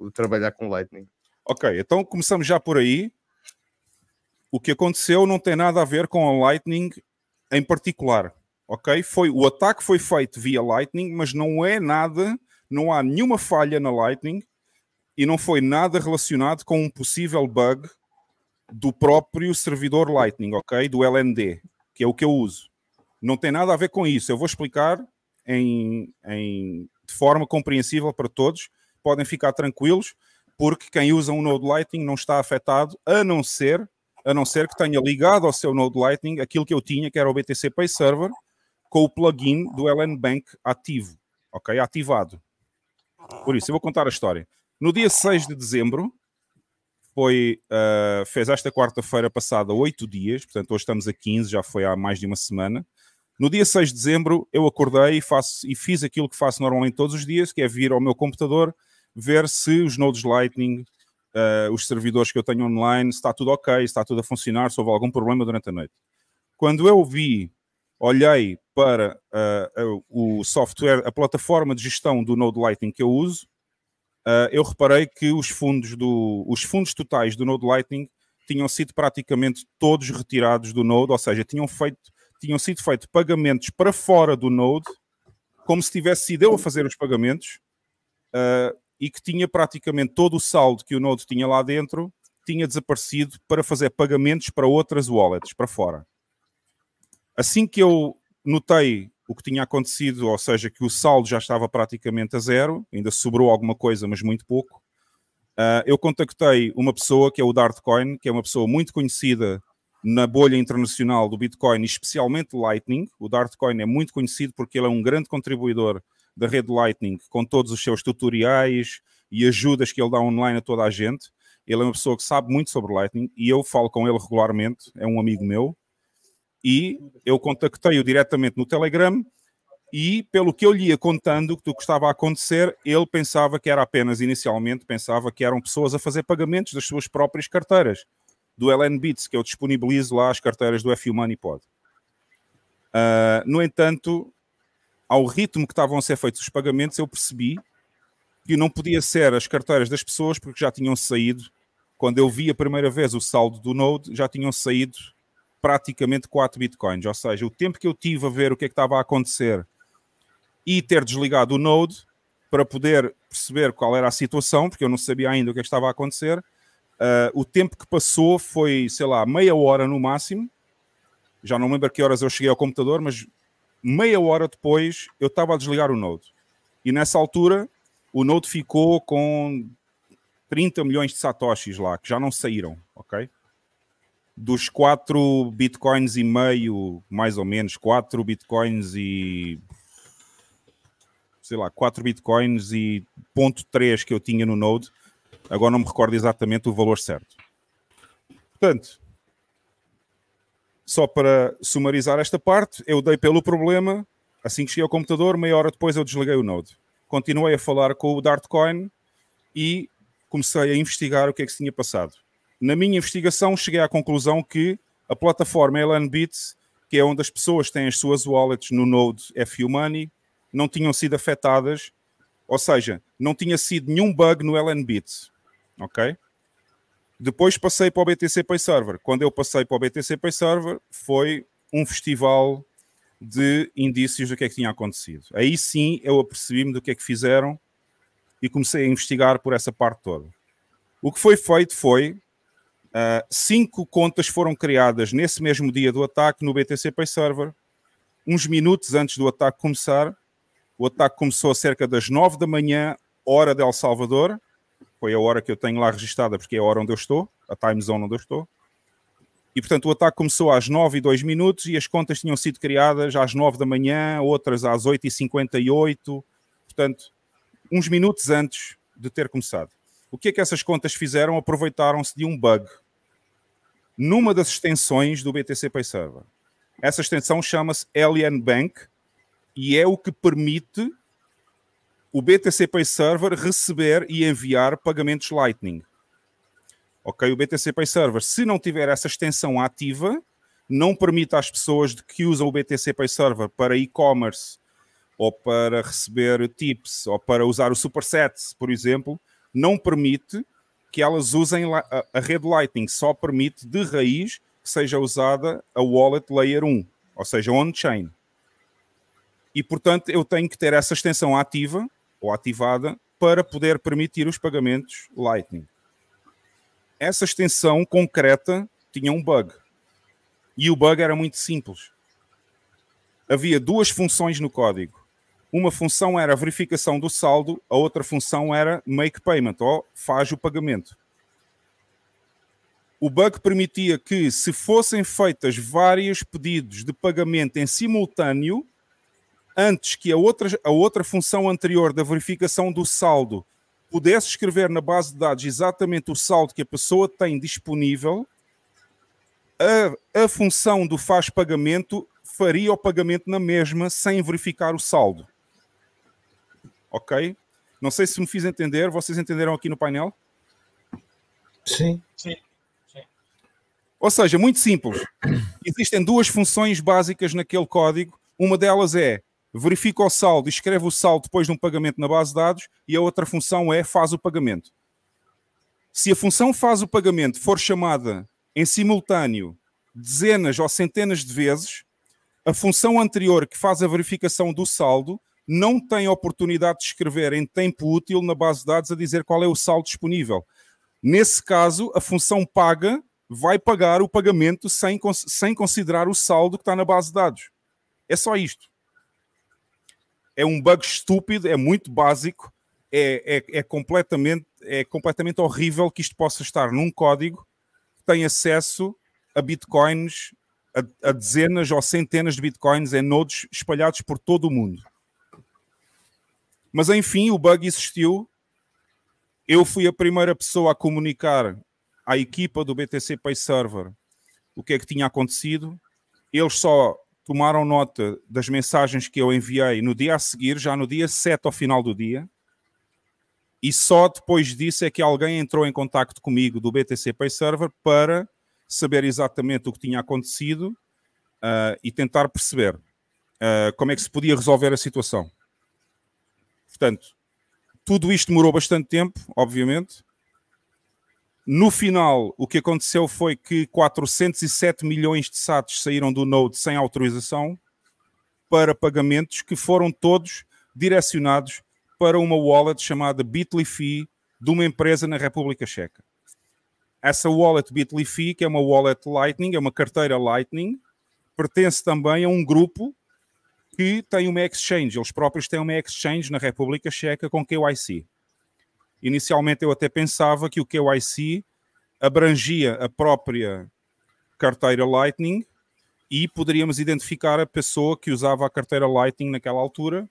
de trabalhar com Lightning. Ok, então começamos já por aí. O que aconteceu não tem nada a ver com a Lightning em particular, ok? Foi, o ataque foi feito via Lightning, mas não é nada, não há nenhuma falha na Lightning e não foi nada relacionado com um possível bug do próprio servidor Lightning, ok? Do L N D, que é o que eu uso. Não tem nada a ver com isso. Eu vou explicar em, em, de forma compreensível para todos. Podem ficar tranquilos, porque quem usa um Node Lightning não está afetado, a não ser, a não ser que tenha ligado ao seu Node Lightning aquilo que eu tinha, que era o B T C Pay Server, com o plugin do L N Bank ativo, ok? Ativado. Por isso, eu vou contar a história. No dia seis de dezembro, Foi, uh, fez esta quarta-feira passada oito dias, portanto hoje estamos a quinze, já foi há mais de uma semana. No dia seis de dezembro eu acordei e, faço, e fiz aquilo que faço normalmente todos os dias, que é vir ao meu computador, ver se os nodes Lightning, uh, os servidores que eu tenho online, se está tudo ok, se está tudo a funcionar, se houve algum problema durante a noite. Quando eu vi, olhei para uh, o software, a plataforma de gestão do Node Lightning que eu uso, uh, eu reparei que os fundos, do, os fundos totais do Node Lightning tinham sido praticamente todos retirados do Node, ou seja, tinham feito tinham sido feitos pagamentos para fora do Node, como se tivesse sido eu a fazer os pagamentos, uh, e que tinha praticamente todo o saldo que o Node tinha lá dentro, tinha desaparecido para fazer pagamentos para outras wallets, para fora. Assim que eu notei o que tinha acontecido, ou seja, que o saldo já estava praticamente a zero, ainda sobrou alguma coisa, mas muito pouco, uh, eu contactei uma pessoa que é o Dartcoin, que é uma pessoa muito conhecida na bolha internacional do Bitcoin, especialmente Lightning. O Dartcoin é muito conhecido porque ele é um grande contribuidor da rede Lightning, com todos os seus tutoriais e ajudas que ele dá online a toda a gente. Ele é uma pessoa que sabe muito sobre Lightning e eu falo com ele regularmente, é um amigo meu. E eu contactei-o diretamente no Telegram e, pelo que eu lhe ia contando do que estava a acontecer, ele pensava que era apenas, inicialmente, pensava que eram pessoas a fazer pagamentos das suas próprias carteiras, do LNBits, que eu disponibilizo lá as carteiras do F You Money Pod. Uh, no entanto, ao ritmo que estavam a ser feitos os pagamentos, eu percebi que não podia ser as carteiras das pessoas, porque já tinham saído, quando eu vi a primeira vez o saldo do Node, já tinham saído praticamente quatro bitcoins, ou seja, o tempo que eu tive a ver o que é que estava a acontecer e ter desligado o Node para poder perceber qual era a situação, porque eu não sabia ainda o que é que estava a acontecer. Uh, o tempo que passou foi, sei lá, meia hora no máximo. Já não lembro a que horas eu cheguei ao computador, mas meia hora depois eu estava a desligar o Node. E nessa altura o Node ficou com trinta milhões de satoshis lá, que já não saíram, ok? Dos quatro bitcoins e meio, mais ou menos, quatro bitcoins e... sei lá, quatro bitcoins e zero ponto três que eu tinha no Node. Agora não me recordo exatamente o valor certo. Portanto, só para sumarizar esta parte, eu dei pelo problema, assim que cheguei ao computador, meia hora depois eu desliguei o Node. Continuei a falar com o Dartcoin e comecei a investigar o que é que se tinha passado. Na minha investigação cheguei à conclusão que a plataforma LNBits, que é onde as pessoas têm as suas wallets no Node F U Money, não tinham sido afetadas, ou seja, não tinha sido nenhum bug no LNBits. Ok? Depois passei para o B T C Pay Server. Quando eu passei para o B T C Pay Server, foi um festival de indícios do que é que tinha acontecido. Aí sim eu apercebi-me do que é que fizeram e comecei a investigar por essa parte toda. O que foi feito foi, uh, cinco contas foram criadas nesse mesmo dia do ataque no B T C Pay Server. Uns minutos antes do ataque começar, o ataque começou cerca das nove da manhã, hora de El Salvador. Foi a hora que eu tenho lá registada, porque é a hora onde eu estou, a time zone onde eu estou. E, portanto, o ataque começou às nove e dois minutos e as contas tinham sido criadas às nove da manhã, outras às oito e cinquenta e oito. Portanto, uns minutos antes de ter começado. O que é que essas contas fizeram? Aproveitaram-se de um bug numa das extensões do B T C Pay Server. Essa extensão chama-se L N Bank e é o que permite o B T C Pay Server receber e enviar pagamentos Lightning. Ok, o B T C Pay Server, se não tiver essa extensão ativa, não permite às pessoas que usam o B T C Pay Server para e-commerce ou para receber tips ou para usar o Supersets, por exemplo, não permite que elas usem a rede Lightning, só permite de raiz que seja usada a Wallet Layer um, ou seja, on-chain. E, portanto, eu tenho que ter essa extensão ativa ou ativada para poder permitir os pagamentos Lightning. Essa extensão concreta tinha um bug. E o bug era muito simples. Havia duas funções no código. Uma função era a verificação do saldo, a outra função era make payment, ou faz o pagamento. O bug permitia que, se fossem feitas vários pedidos de pagamento em simultâneo, antes que a outra, a outra função anterior da verificação do saldo pudesse escrever na base de dados exatamente o saldo que a pessoa tem disponível, a, a função do faz pagamento faria o pagamento na mesma sem verificar o saldo. Ok? Não sei se me fiz entender. Vocês entenderam aqui no painel? Sim. Sim. Sim. Ou seja, muito simples. Existem duas funções básicas naquele código. Uma delas é verifica o saldo e escreve o saldo depois de um pagamento na base de dados, e a outra função é faz o pagamento. Se a função faz o pagamento for chamada em simultâneo dezenas ou centenas de vezes, a função anterior que faz a verificação do saldo não tem oportunidade de escrever em tempo útil na base de dados a dizer qual é o saldo disponível. Nesse caso, a função paga vai pagar o pagamento sem, sem considerar o saldo que está na base de dados. É só isto. É um bug estúpido, é muito básico, é, é, é, completamente, é completamente horrível que isto possa estar num código que tem acesso a bitcoins, a, a dezenas ou centenas de bitcoins em nodes espalhados por todo o mundo. Mas enfim, o bug existiu. Eu fui a primeira pessoa a comunicar à equipa do B T C Pay Server o que é que tinha acontecido. Eles só tomaram nota das mensagens que eu enviei no dia a seguir, já no dia sete ao final do dia, e só depois disso é que alguém entrou em contacto comigo do B T C Pay Server para saber exatamente o que tinha acontecido uh, e tentar perceber uh, como é que se podia resolver a situação. Portanto, tudo isto demorou bastante tempo, obviamente. No final, o que aconteceu foi que quatrocentos e sete milhões de sats saíram do Node sem autorização para pagamentos que foram todos direcionados para uma wallet chamada Bitly Fee de uma empresa na República Checa. Essa wallet Bitly Fee, que é uma wallet Lightning, é uma carteira Lightning, pertence também a um grupo que tem uma exchange. Eles próprios têm uma exchange na República Checa com K Y C. Inicialmente eu até pensava que o K Y C abrangia a própria carteira Lightning e poderíamos identificar a pessoa que usava a carteira Lightning naquela altura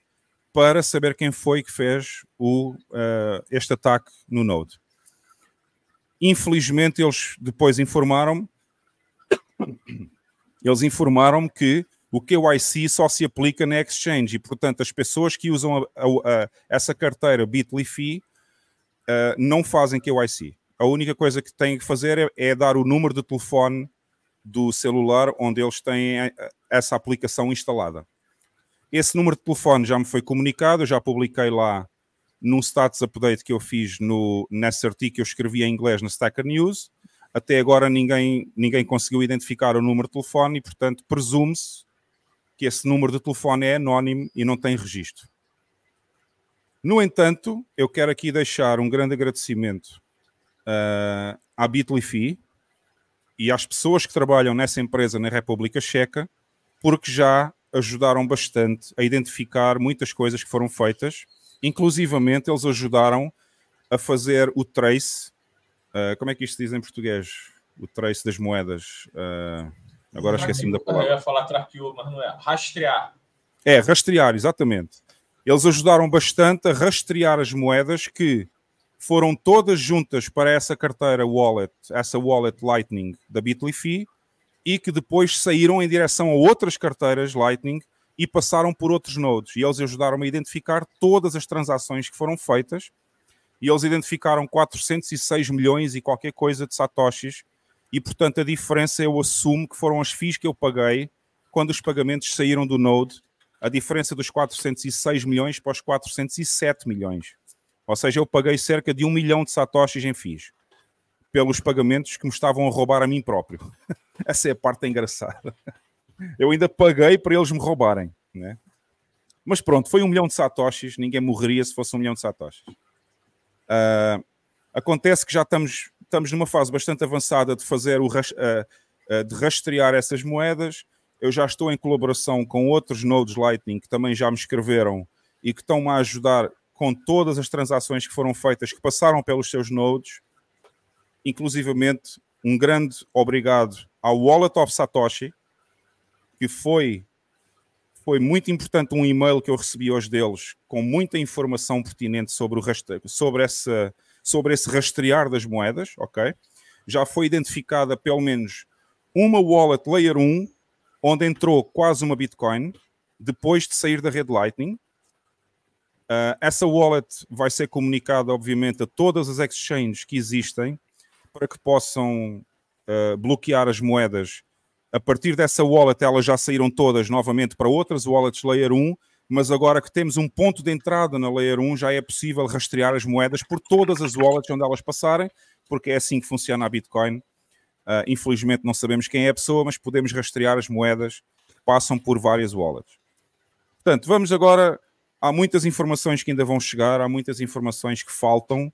para saber quem foi que fez o, uh, este ataque no Node. Infelizmente eles depois informaram-me, eles informaram-me que o K Y C só se aplica na exchange e, portanto, as pessoas que usam a, a, a, essa carteira Bitly Fee Uh, não fazem K Y C. A única coisa que têm que fazer é, é dar o número de telefone do celular onde eles têm a, a, essa aplicação instalada. Esse número de telefone já me foi comunicado, eu já publiquei lá num status update que eu fiz no, nesse artigo que eu escrevi em inglês na Stacker News. Até agora ninguém, ninguém conseguiu identificar o número de telefone e, portanto, presume-se que esse número de telefone é anónimo e não tem registro. No entanto, eu quero aqui deixar um grande agradecimento uh, à Bitly Fee e às pessoas que trabalham nessa empresa na República Checa, porque já ajudaram bastante a identificar muitas coisas que foram feitas. Inclusivamente, eles ajudaram a fazer o trace. Uh, como é que isto diz em português? O trace das moedas. Uh, agora esqueci-me da palavra. Eu ia falar traqueou, mas não é. Rastrear. É, rastrear, exatamente. Eles ajudaram bastante a rastrear as moedas que foram todas juntas para essa carteira wallet, essa wallet Lightning da Bitly Fee, e que depois saíram em direção a outras carteiras Lightning e passaram por outros nodes. E eles ajudaram a identificar todas as transações que foram feitas e eles identificaram quatrocentos e seis milhões e qualquer coisa de satoshis. E, portanto, a diferença eu assumo que foram as fees que eu paguei quando os pagamentos saíram do node. A diferença dos quatrocentos e seis milhões para os quatrocentos e sete milhões. Ou seja, eu paguei cerca de um milhão de satoshis em fees pelos pagamentos que me estavam a roubar a mim próprio. Essa é a parte engraçada. Eu ainda paguei para eles me roubarem, né? Mas pronto, foi um milhão de satoshis. Ninguém morreria se fosse um milhão de satoshis. Uh, acontece que já estamos, estamos numa fase bastante avançada de fazer o, uh, uh, de rastrear essas moedas. Eu já estou em colaboração com outros nodes Lightning que também já me escreveram e que estão-me a ajudar com todas as transações que foram feitas, que passaram pelos seus nodes. Inclusivamente, um grande obrigado ao Wallet of Satoshi, que foi, foi muito importante um e-mail que eu recebi hoje deles, com muita informação pertinente sobre, o rastre... sobre, essa... sobre esse rastrear das moedas. Okay? Já foi identificada pelo menos uma wallet Layer um, onde entrou quase uma Bitcoin depois de sair da rede Lightning. Uh, essa wallet vai ser comunicada, obviamente, a todas as exchanges que existem para que possam uh, bloquear as moedas. A partir dessa wallet, elas já saíram todas novamente para outras wallets Layer um, mas agora que temos um ponto de entrada na Layer um, já é possível rastrear as moedas por todas as wallets onde elas passarem, porque é assim que funciona a Bitcoin. Uh, infelizmente não sabemos quem é a pessoa, mas podemos rastrear as moedas que passam por várias wallets. Portanto, vamos agora... Há muitas informações que ainda vão chegar, há muitas informações que faltam,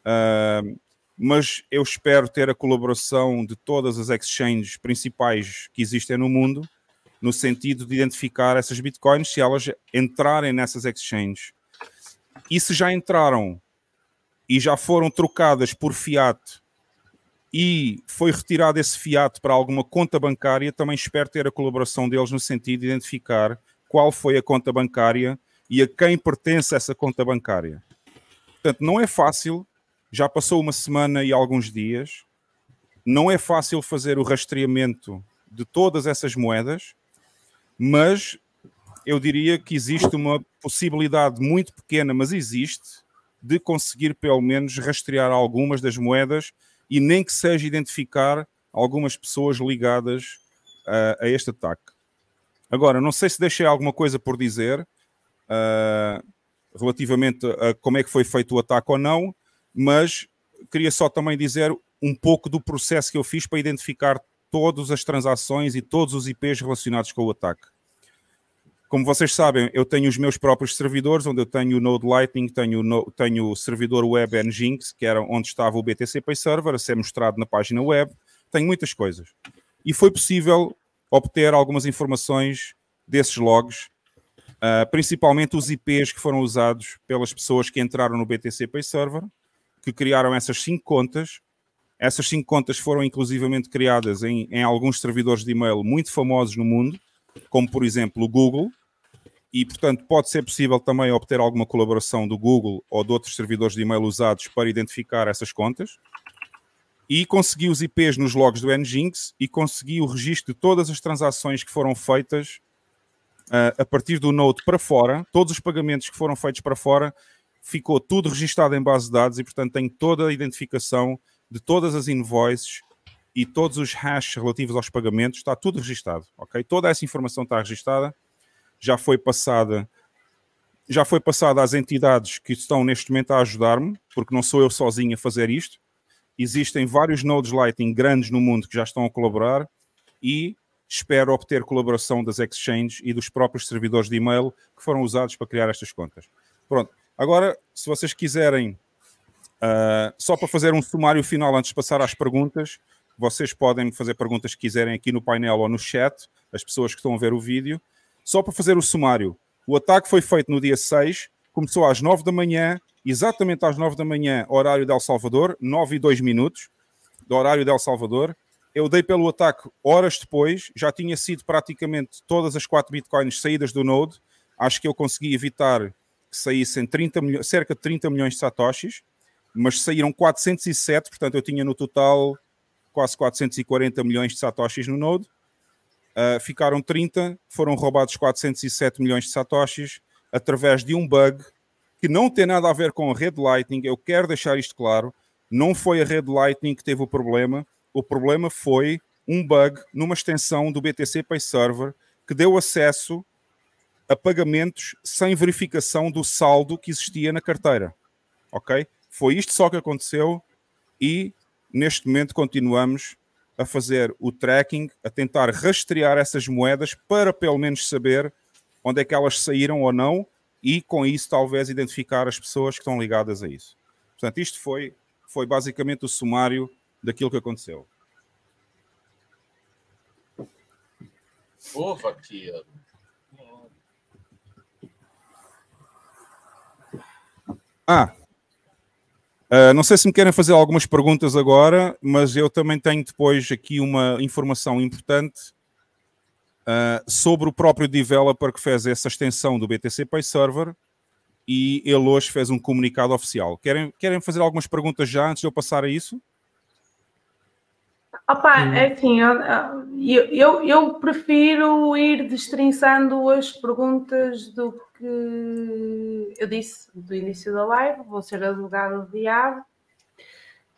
uh, mas eu espero ter a colaboração de todas as exchanges principais que existem no mundo, no sentido de identificar essas bitcoins, se elas entrarem nessas exchanges. E se já entraram e já foram trocadas por fiat e foi retirado esse fiat para alguma conta bancária, também espero ter a colaboração deles no sentido de identificar qual foi a conta bancária e a quem pertence essa conta bancária. Portanto, não é fácil, já passou uma semana e alguns dias, não é fácil fazer o rastreamento de todas essas moedas, mas eu diria que existe uma possibilidade muito pequena, mas existe, de conseguir pelo menos rastrear algumas das moedas e nem que seja identificar algumas pessoas ligadas uh, a este ataque. Agora, não sei se deixei alguma coisa por dizer, Uh, relativamente a como é que foi feito o ataque ou não, mas queria só também dizer um pouco do processo que eu fiz para identificar todas as transações e todos os I Ps relacionados com o ataque. Como vocês sabem, eu tenho os meus próprios servidores, onde eu tenho o Node Lightning, tenho, no, tenho o servidor web Nginx, que era onde estava o B T C Pay Server, a ser mostrado na página web, tenho muitas coisas. E foi possível obter algumas informações desses logs, Uh, principalmente os I Ps que foram usados pelas pessoas que entraram no B T C Pay Server, que criaram essas cinco contas. Essas cinco contas foram inclusivamente criadas em, em alguns servidores de e-mail muito famosos no mundo, como por exemplo o Google, e portanto pode ser possível também obter alguma colaboração do Google ou de outros servidores de e-mail usados para identificar essas contas. E consegui os I Ps nos logs do Nginx e consegui o registro de todas as transações que foram feitas Uh, a partir do Node para fora. Todos os pagamentos que foram feitos para fora, ficou tudo registado em base de dados e, portanto, tenho toda a identificação de todas as invoices e todos os hashes relativos aos pagamentos. Está tudo registado, ok? Toda essa informação está registada. Já foi passada, já foi passada às entidades que estão neste momento a ajudar-me, porque não sou eu sozinho a fazer isto. Existem vários nodes Lightning grandes no mundo que já estão a colaborar e... espero obter colaboração das exchanges e dos próprios servidores de e-mail que foram usados para criar estas contas. Pronto, agora, se vocês quiserem, uh, só para fazer um sumário final antes de passar às perguntas, vocês podem fazer perguntas que quiserem aqui no painel ou no chat, as pessoas que estão a ver o vídeo. Só para fazer o sumário, o ataque foi feito no dia seis, começou às nove da manhã, exatamente às nove da manhã, horário de El Salvador, nove e dois minutos, do horário de El Salvador. Eu dei pelo ataque horas depois, já tinha sido praticamente todas as quatro bitcoins saídas do Node. Acho que eu consegui evitar que saíssem trinta, cerca de trinta milhões de satoshis, mas saíram quatrocentos e sete, portanto eu tinha no total quase quatrocentos e quarenta milhões de satoshis no Node. Uh, ficaram trinta, foram roubados quatrocentos e sete milhões de satoshis através de um bug que não tem nada a ver com a rede Lightning. Eu quero deixar isto claro, não foi a rede Lightning que teve o problema. O problema foi um bug numa extensão do B T C Pay Server que deu acesso a pagamentos sem verificação do saldo que existia na carteira. Ok? Foi isto só que aconteceu e neste momento continuamos a fazer o tracking, a tentar rastrear essas moedas para pelo menos saber onde é que elas saíram ou não e com isso talvez identificar as pessoas que estão ligadas a isso. Portanto, isto foi, foi basicamente o sumário daquilo que aconteceu. Ô, vaqueiro. Ah, uh, não sei se me querem fazer algumas perguntas agora, mas eu também tenho depois aqui uma informação importante uh, sobre o próprio developer que fez essa extensão do B T C Pay Server. E ele hoje fez um comunicado oficial. Querem, querem fazer algumas perguntas já antes de eu passar a isso? Opa, hum. assim, eu, eu, eu prefiro ir destrinçando as perguntas do que eu disse do início da live, vou ser advogado do diabo,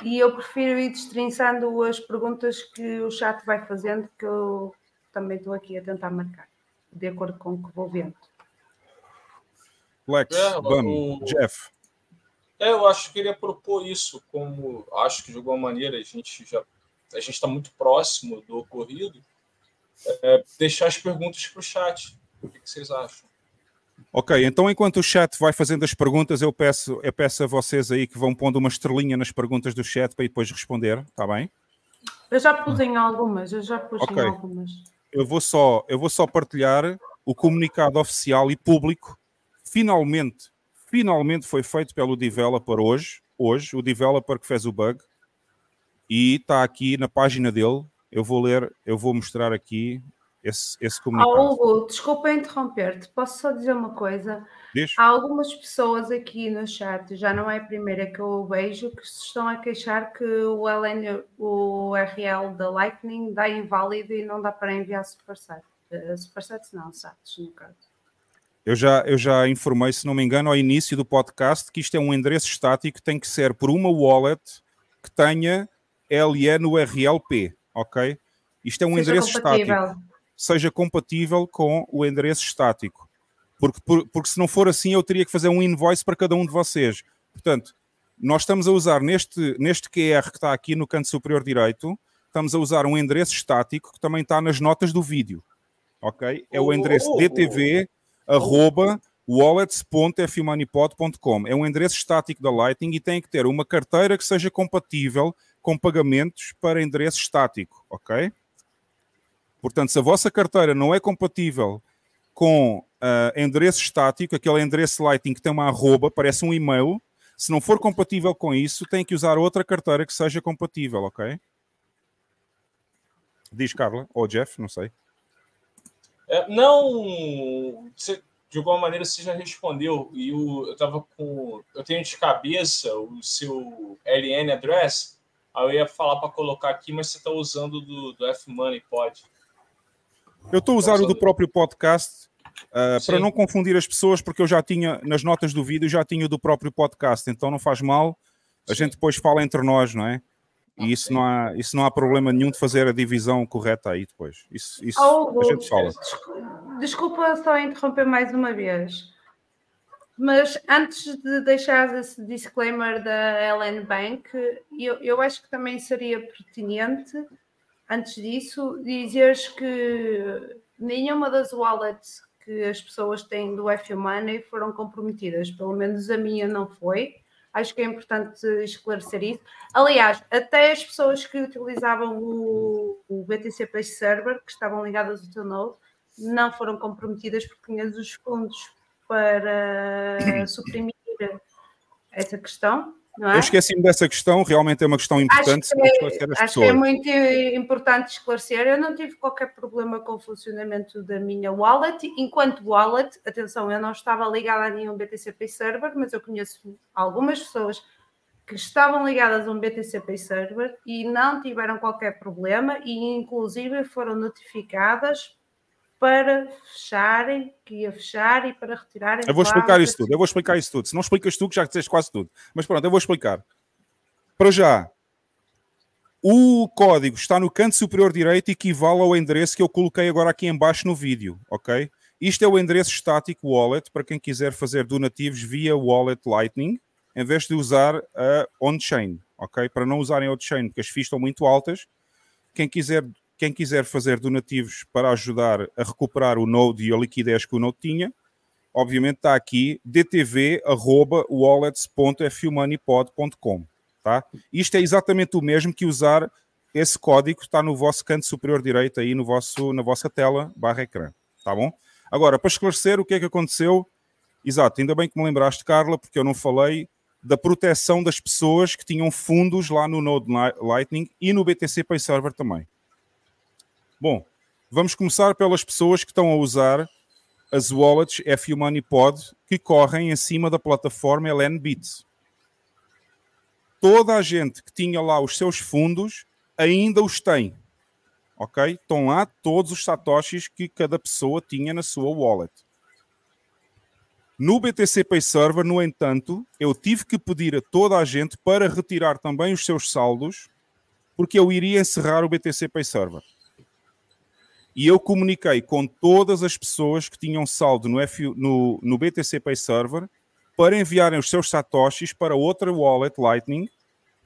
e eu prefiro ir destrinçando as perguntas que o chat vai fazendo, que eu também estou aqui a tentar marcar, de acordo com o que vou vendo. Lex, é, Bam, o... Jeff. É, eu acho que queria propor isso, como acho que de alguma maneira a gente já... a gente está muito próximo do ocorrido, é, deixar as perguntas para o chat. O que vocês acham? Ok, então enquanto o chat vai fazendo as perguntas, eu peço, eu peço a vocês aí que vão pondo uma estrelinha nas perguntas do chat para depois responder, está bem? Eu já pus em algumas, eu já pus okay. em algumas. Eu vou, só, eu vou só partilhar o comunicado oficial e público. Finalmente, finalmente foi feito pelo developer hoje, hoje, o developer que fez o bug. E está aqui na página dele, eu vou ler, eu vou mostrar aqui esse, esse comunicado. Ah, Hugo, desculpa interromper-te, posso só dizer uma coisa? Diz. Há algumas pessoas aqui no chat, já não é a primeira que eu vejo, que se estão a queixar que o L N, o U R L da Lightning dá inválido e não dá para enviar supersets, supersets não, sats no caso. Eu já, eu já informei, se não me engano, ao início do podcast, que isto é um endereço estático que tem que ser por uma wallet que tenha L N U R L P, ok? Isto é um seja endereço compatível. estático. Seja compatível com o endereço estático. Porque, por, porque se não for assim, eu teria que fazer um invoice para cada um de vocês. Portanto, nós estamos a usar neste, neste Q R que está aqui no canto superior direito, estamos a usar um endereço estático que também está nas notas do vídeo, ok? É o endereço d t v arroba wallets ponto f money pod ponto com. É um endereço estático da Lightning e tem que ter uma carteira que seja compatível com pagamentos para endereço estático, ok? Portanto, se a vossa carteira não é compatível com uh, endereço estático, aquele endereço Lightning que tem uma arroba, parece um e-mail, se não for compatível com isso, tem que usar outra carteira que seja compatível, ok? Diz Carla, ou Jeff, não sei. É, não, de alguma maneira você já respondeu, e eu, eu tava com, eu tenho de cabeça o seu L N address. Aí eu ia falar para colocar aqui, mas você está usando do, do F Money Pod. Eu estou a usar o do próprio podcast uh, para não confundir as pessoas, porque eu já tinha, nas notas do vídeo, já tinha o do próprio podcast. Então não faz mal, a Sim. gente depois fala entre nós, não é? E ah, isso, não há, isso não há problema nenhum de fazer a divisão correta aí depois. Isso, isso oh, a gente fala. Desculpa só interromper mais uma vez. Mas antes de deixar esse disclaimer da L N Bank, eu, eu acho que também seria pertinente, antes disso, dizeres que nenhuma das wallets que as pessoas têm do F You Money foram comprometidas, pelo menos a minha não foi. Acho que é importante esclarecer isso. Aliás, até as pessoas que utilizavam o, o B T C Pay Server, que estavam ligadas ao teu node, não foram comprometidas porque tinhas os fundos para suprimir essa questão, não é? Eu esqueci-me dessa questão, realmente é uma questão importante. Acho que, esclarecer as acho que é muito importante esclarecer. Eu não tive qualquer problema com o funcionamento da minha wallet. Enquanto wallet, atenção, eu não estava ligada a nenhum B T C Pay Server, mas eu conheço algumas pessoas que estavam ligadas a um B T C Pay Server e não tiveram qualquer problema e, inclusive, foram notificadas para fecharem, que ia fechar e para retirarem... Eu vou explicar isso tudo, eu vou explicar isso tudo. Se não explicas tu, que já disseste quase tudo. Mas pronto, eu vou explicar. Para já, o código está no canto superior direito e equivale ao endereço que eu coloquei agora aqui em baixo no vídeo, ok? Isto é o endereço estático wallet, para quem quiser fazer donativos via wallet Lightning, em vez de usar a on-chain, ok? Para não usarem on-chain, porque as fees estão muito altas. Quem quiser... Quem quiser fazer donativos para ajudar a recuperar o Node e a liquidez que o Node tinha, obviamente está aqui, d t v arroba wallets ponto f money pod ponto com, tá? Isto é exatamente o mesmo que usar esse código que está no vosso canto superior direito, aí no vosso, na vossa tela, barra ecrã, tá bom? Agora, para esclarecer o que é que aconteceu, exato, ainda bem que me lembraste, Carla, porque eu não falei da proteção das pessoas que tinham fundos lá no Node Lightning e no B T C Pay Server também. Bom, vamos começar pelas pessoas que estão a usar as wallets F You Money Pod que correm em cima da plataforma L N Bits. Toda a gente que tinha lá os seus fundos ainda os tem. Ok? Estão lá todos os satoshis que cada pessoa tinha na sua wallet. No B T C Pay Server, no entanto, eu tive que pedir a toda a gente para retirar também os seus saldos, porque eu iria encerrar o B T C Pay Server. E eu comuniquei com todas as pessoas que tinham saldo no, F, no, no B T C Pay Server para enviarem os seus satoshis para outra wallet Lightning,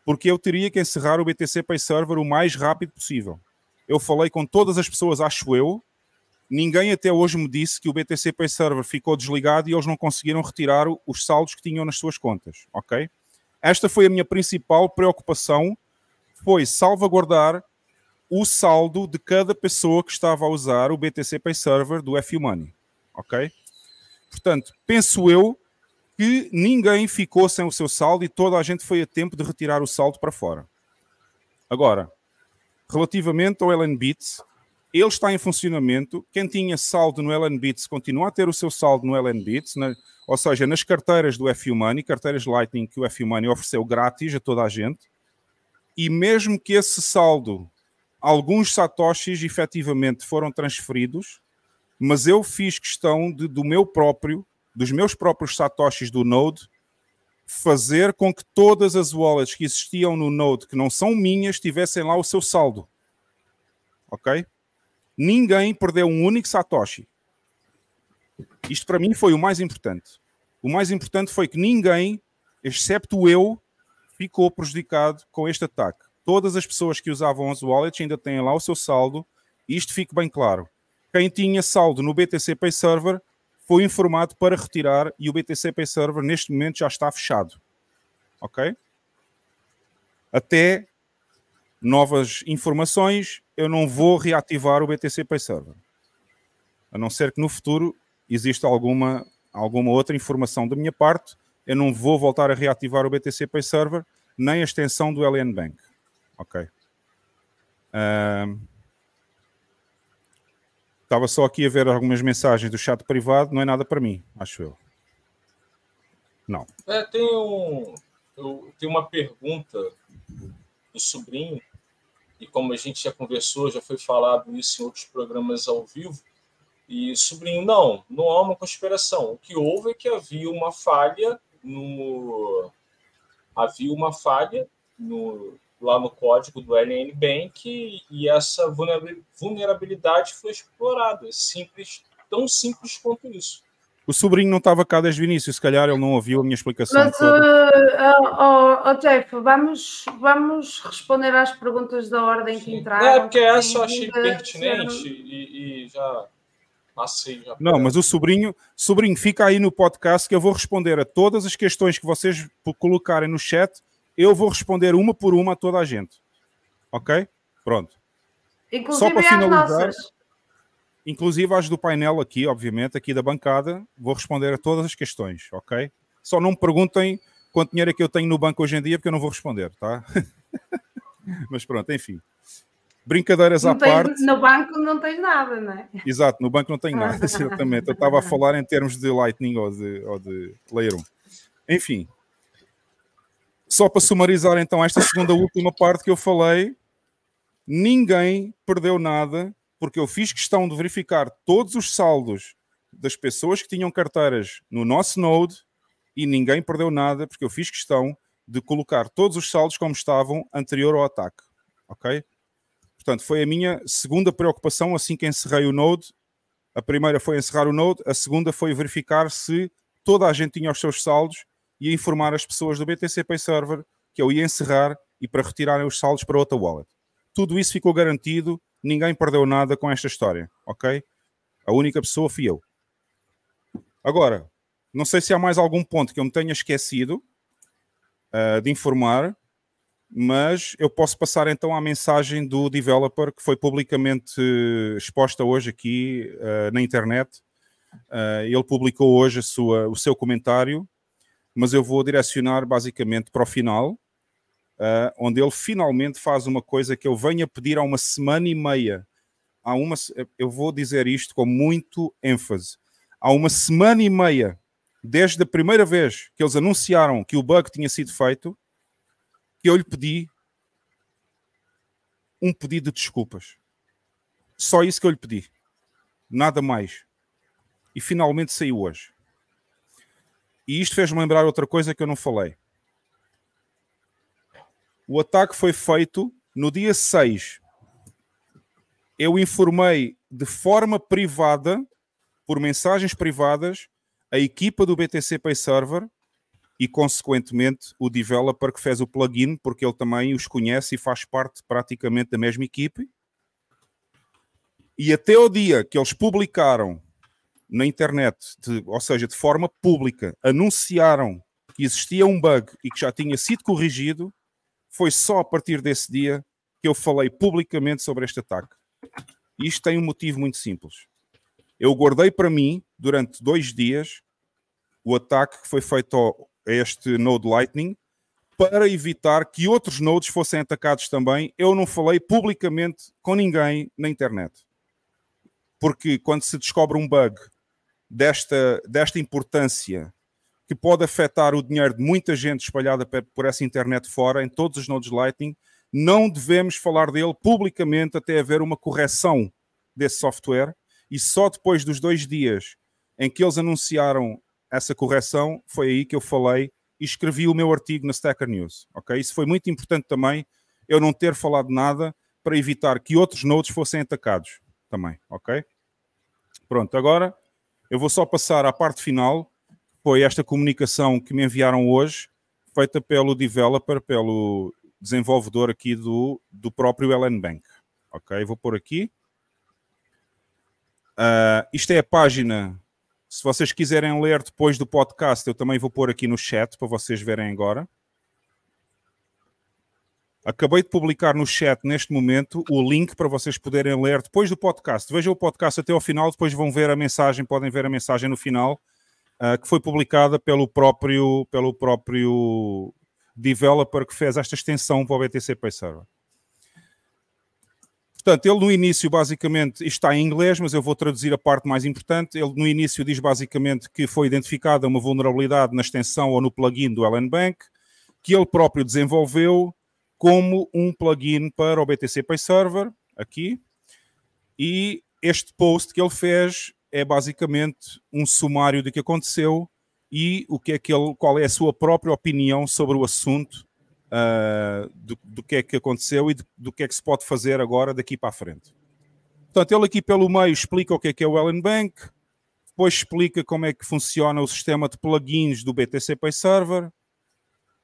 porque eu teria que encerrar o B T C Pay Server o mais rápido possível. Eu falei com todas as pessoas, acho eu. Ninguém até hoje me disse que o B T C Pay Server ficou desligado e eles não conseguiram retirar os saldos que tinham nas suas contas. Ok? Esta foi a minha principal preocupação, foi salvaguardar o saldo de cada pessoa que estava a usar o B T C Pay Server do F You Money, ok? Portanto, penso eu que ninguém ficou sem o seu saldo e toda a gente foi a tempo de retirar o saldo para fora. Agora, relativamente ao LNBits, ele está em funcionamento. Quem tinha saldo no LNBits continua a ter o seu saldo no LNBits, na, ou seja, nas carteiras do F You Money, carteiras Lightning que o F You Money ofereceu grátis a toda a gente, e mesmo que esse saldo, alguns satoshis efetivamente foram transferidos, mas eu fiz questão de, do meu próprio, dos meus próprios satoshis do Node, fazer com que todas as wallets que existiam no Node, que não são minhas, tivessem lá o seu saldo. Ok? Ninguém perdeu um único satoshi. Isto para mim foi o mais importante. O mais importante foi que ninguém, excepto eu, ficou prejudicado com este ataque. Todas as pessoas que usavam as wallets ainda têm lá o seu saldo. Isto fique bem claro. Quem tinha saldo no B T C Pay Server foi informado para retirar e o B T C Pay Server neste momento já está fechado. Ok? Até novas informações, eu não vou reativar o B T C Pay Server. A não ser que no futuro exista alguma, alguma outra informação da minha parte, eu não vou voltar a reativar o B T C Pay Server nem a extensão do L N Bank. Ok. Uh, estava só aqui a ver algumas mensagens do chat privado. Não é nada para mim, acho eu. Não. É, tem um, eu tenho uma pergunta do sobrinho. E como a gente já conversou, já foi falado isso em outros programas ao vivo. E sobrinho, não, não há uma conspiração. O que houve é que havia uma falha no... Havia uma falha no... lá no código do L N Bank, e essa vulnerabilidade foi explorada. Simples, tão simples quanto isso. O sobrinho não estava cá desde o início, se calhar ele não ouviu a minha explicação. Mas, uh, uh, oh, Jeff, vamos, vamos responder às perguntas da ordem que entraram. É, porque essa eu achei pertinente ser... e, e já passei. Já não, mas o sobrinho, sobrinho, fica aí no podcast que eu vou responder a todas as questões que vocês colocarem no chat. Eu vou responder uma por uma a toda a gente. Ok? Pronto. Inclusive só para finalizar, as inclusive as do painel aqui, obviamente, aqui da bancada, vou responder a todas as questões, ok? Só não me perguntem quanto dinheiro é que eu tenho no banco hoje em dia, porque eu não vou responder, tá? Mas pronto, enfim. Brincadeiras não à tem, parte. No banco não tens nada, não é? Exato, no banco não tenho nada, certamente. Eu estava a falar em termos de Lightning ou de, ou de Layer um. Enfim. Só para sumarizar então esta segunda última parte que eu falei, ninguém perdeu nada, porque eu fiz questão de verificar todos os saldos das pessoas que tinham carteiras no nosso Node e ninguém perdeu nada, porque eu fiz questão de colocar todos os saldos como estavam anterior ao ataque, ok? Portanto, foi a minha segunda preocupação assim que encerrei o Node. A primeira foi encerrar o Node, a segunda foi verificar se toda a gente tinha os seus saldos e informar as pessoas do B T C Pay Server que eu ia encerrar e para retirarem os saldos para outra wallet. Tudo isso ficou garantido, ninguém perdeu nada com esta história, ok? A única pessoa fui eu. Agora, não sei se há mais algum ponto que eu me tenha esquecido uh, de informar, mas eu posso passar então à mensagem do developer que foi publicamente uh, exposta hoje aqui uh, na internet. Uh, ele publicou hoje a sua, o seu comentário, mas eu vou direcionar basicamente para o final, uh, onde ele finalmente faz uma coisa que eu venho a pedir há uma semana e meia. Há uma, eu vou dizer isto com muito ênfase. Há uma semana e meia, desde a primeira vez que eles anunciaram que o bug tinha sido feito, que eu lhe pedi um pedido de desculpas. Só isso que eu lhe pedi. Nada mais. E finalmente saiu hoje. E isto fez-me lembrar outra coisa que eu não falei. O ataque foi feito no dia seis. Eu informei de forma privada, por mensagens privadas, a equipa do B T C Pay Server e, consequentemente, o developer que fez o plugin, porque ele também os conhece e faz parte praticamente da mesma equipe. E até o dia que eles publicaram na internet, de, ou seja, de forma pública, anunciaram que existia um bug e que já tinha sido corrigido, foi só a partir desse dia que eu falei publicamente sobre este ataque. E isto tem um motivo muito simples. Eu guardei para mim, durante dois dias, o ataque que foi feito ao, a este node Lightning, para evitar que outros nodes fossem atacados também. Eu não falei publicamente com ninguém na internet. Porque quando se descobre um bug desta, desta importância, que pode afetar o dinheiro de muita gente espalhada por essa internet fora, em todos os nodes Lightning, não devemos falar dele publicamente até haver uma correção desse software. E só depois dos dois dias em que eles anunciaram essa correção, foi aí que eu falei e escrevi o meu artigo na Stacker News. Okay? Isso foi muito importante também, eu não ter falado nada para evitar que outros nodes fossem atacados também. Okay? Pronto, agora eu vou só passar à parte final, que foi esta comunicação que me enviaram hoje, feita pelo developer, pelo desenvolvedor aqui do, do próprio L N Bank. Okay? Vou pôr aqui. Uh, isto é a página, se vocês quiserem ler depois do podcast, eu também vou pôr aqui no chat para vocês verem agora. Acabei de publicar no chat neste momento o link para vocês poderem ler depois do podcast. Vejam o podcast até ao final, depois vão ver a mensagem, podem ver a mensagem no final, uh, que foi publicada pelo próprio, pelo próprio developer que fez esta extensão para o B T C Pay Server. Portanto, ele no início, basicamente, isto está em inglês, mas eu vou traduzir a parte mais importante. Ele no início diz basicamente que foi identificada uma vulnerabilidade na extensão ou no plugin do L N Bank, que ele próprio desenvolveu como um plugin para o B T C Pay Server, aqui. E este post que ele fez é basicamente um sumário do que aconteceu e o que é que ele, qual é a sua própria opinião sobre o assunto. Uh, do, do que é que aconteceu e do, do que é que se pode fazer agora daqui para a frente. Portanto, ele aqui pelo meio explica o que é que é o L N Bank, depois explica como é que funciona o sistema de plugins do B T C Pay Server,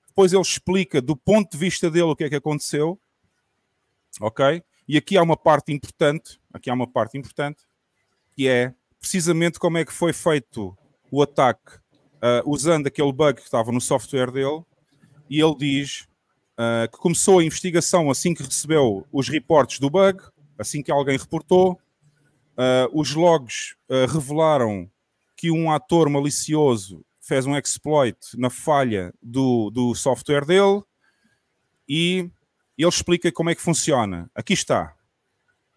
depois ele explica do ponto de vista dele o que é que aconteceu, ok? E aqui há uma parte importante, aqui há uma parte importante, que é precisamente como é que foi feito o ataque uh, usando aquele bug que estava no software dele, e ele diz... Uh, que começou a investigação assim que recebeu os reportes do bug, assim que alguém reportou. Uh, os logs uh, revelaram que um ator malicioso fez um exploit na falha do, do software dele e ele explica como é que funciona. Aqui está.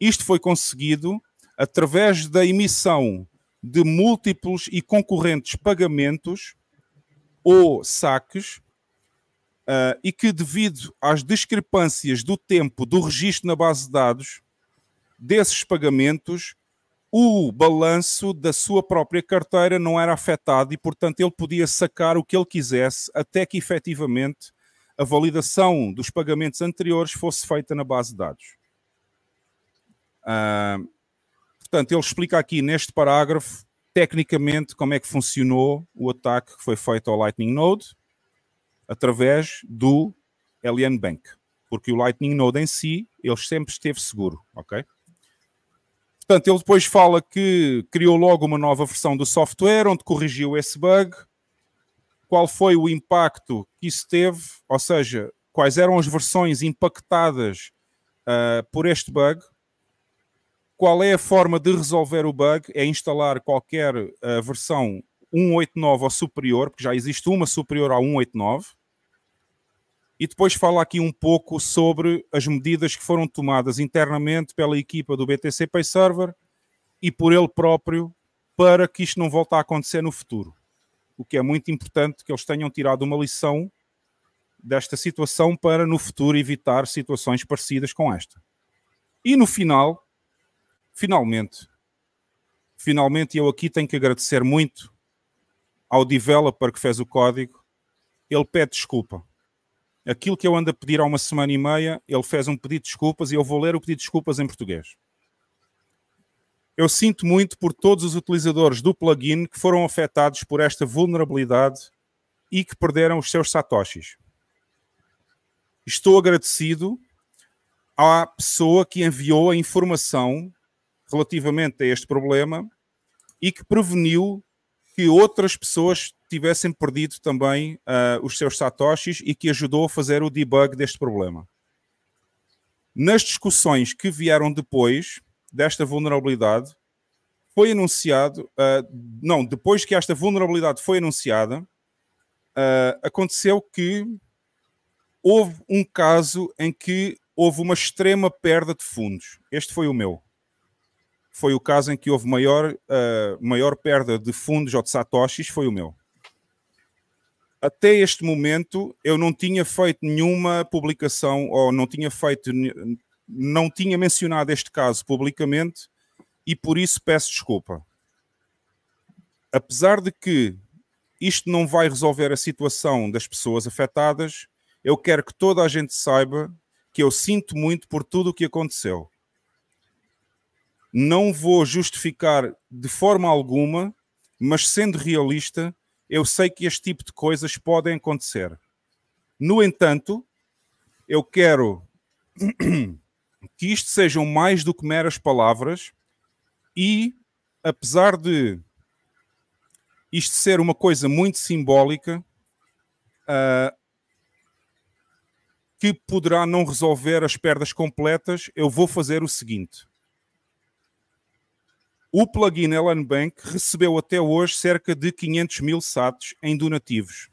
Isto foi conseguido através da emissão de múltiplos e concorrentes pagamentos ou saques, Uh, e que devido às discrepâncias do tempo do registro na base de dados desses pagamentos, o balanço da sua própria carteira não era afetado e, portanto, ele podia sacar o que ele quisesse até que, efetivamente, a validação dos pagamentos anteriores fosse feita na base de dados. Uh, portanto, ele explica aqui neste parágrafo, tecnicamente, como é que funcionou o ataque que foi feito ao Lightning Node através do L N Bank, porque o Lightning Node em si, ele sempre esteve seguro, ok? Portanto, ele depois fala que criou logo uma nova versão do software, onde corrigiu esse bug, qual foi o impacto que isso teve, ou seja, quais eram as versões impactadas uh, por este bug, qual é a forma de resolver o bug, é instalar qualquer uh, versão um oito nove ou superior, porque já existe uma superior à um oito nove, e depois fala aqui um pouco sobre as medidas que foram tomadas internamente pela equipa do B T C Pay Server e por ele próprio para que isto não volte a acontecer no futuro. O que é muito importante que eles tenham tirado uma lição desta situação para no futuro evitar situações parecidas com esta. E no final, finalmente, finalmente eu aqui tenho que agradecer muito ao developer que fez o código. Ele pede desculpa. Aquilo que eu ando a pedir há uma semana e meia, ele fez um pedido de desculpas e eu vou ler o pedido de desculpas em português. Eu sinto muito por todos os utilizadores do plugin que foram afetados por esta vulnerabilidade e que perderam os seus satoshis. Estou agradecido à pessoa que enviou a informação relativamente a este problema e que preveniu que outras pessoas tivessem perdido também uh, os seus satoshis e que ajudou a fazer o debug deste problema. Nas discussões que vieram depois desta vulnerabilidade, foi anunciado, uh, não, depois que esta vulnerabilidade foi anunciada, uh, aconteceu que houve um caso em que houve uma extrema perda de fundos. Este foi o meu. Foi o caso em que houve maior, uh, maior perda de fundos ou de satoshis, foi o meu. Até este momento, eu não tinha feito nenhuma publicação ou não tinha feito... não tinha mencionado este caso publicamente e por isso peço desculpa. Apesar de que isto não vai resolver a situação das pessoas afetadas, eu quero que toda a gente saiba que eu sinto muito por tudo o que aconteceu. Não vou justificar de forma alguma, mas sendo realista, eu sei que este tipo de coisas podem acontecer. No entanto, eu quero... que isto sejam mais do que meras palavras e, apesar de isto ser uma coisa muito simbólica, uh, que poderá não resolver as perdas completas, eu vou fazer o seguinte. O plugin L N Bank recebeu até hoje cerca de quinhentos mil sats em donativos.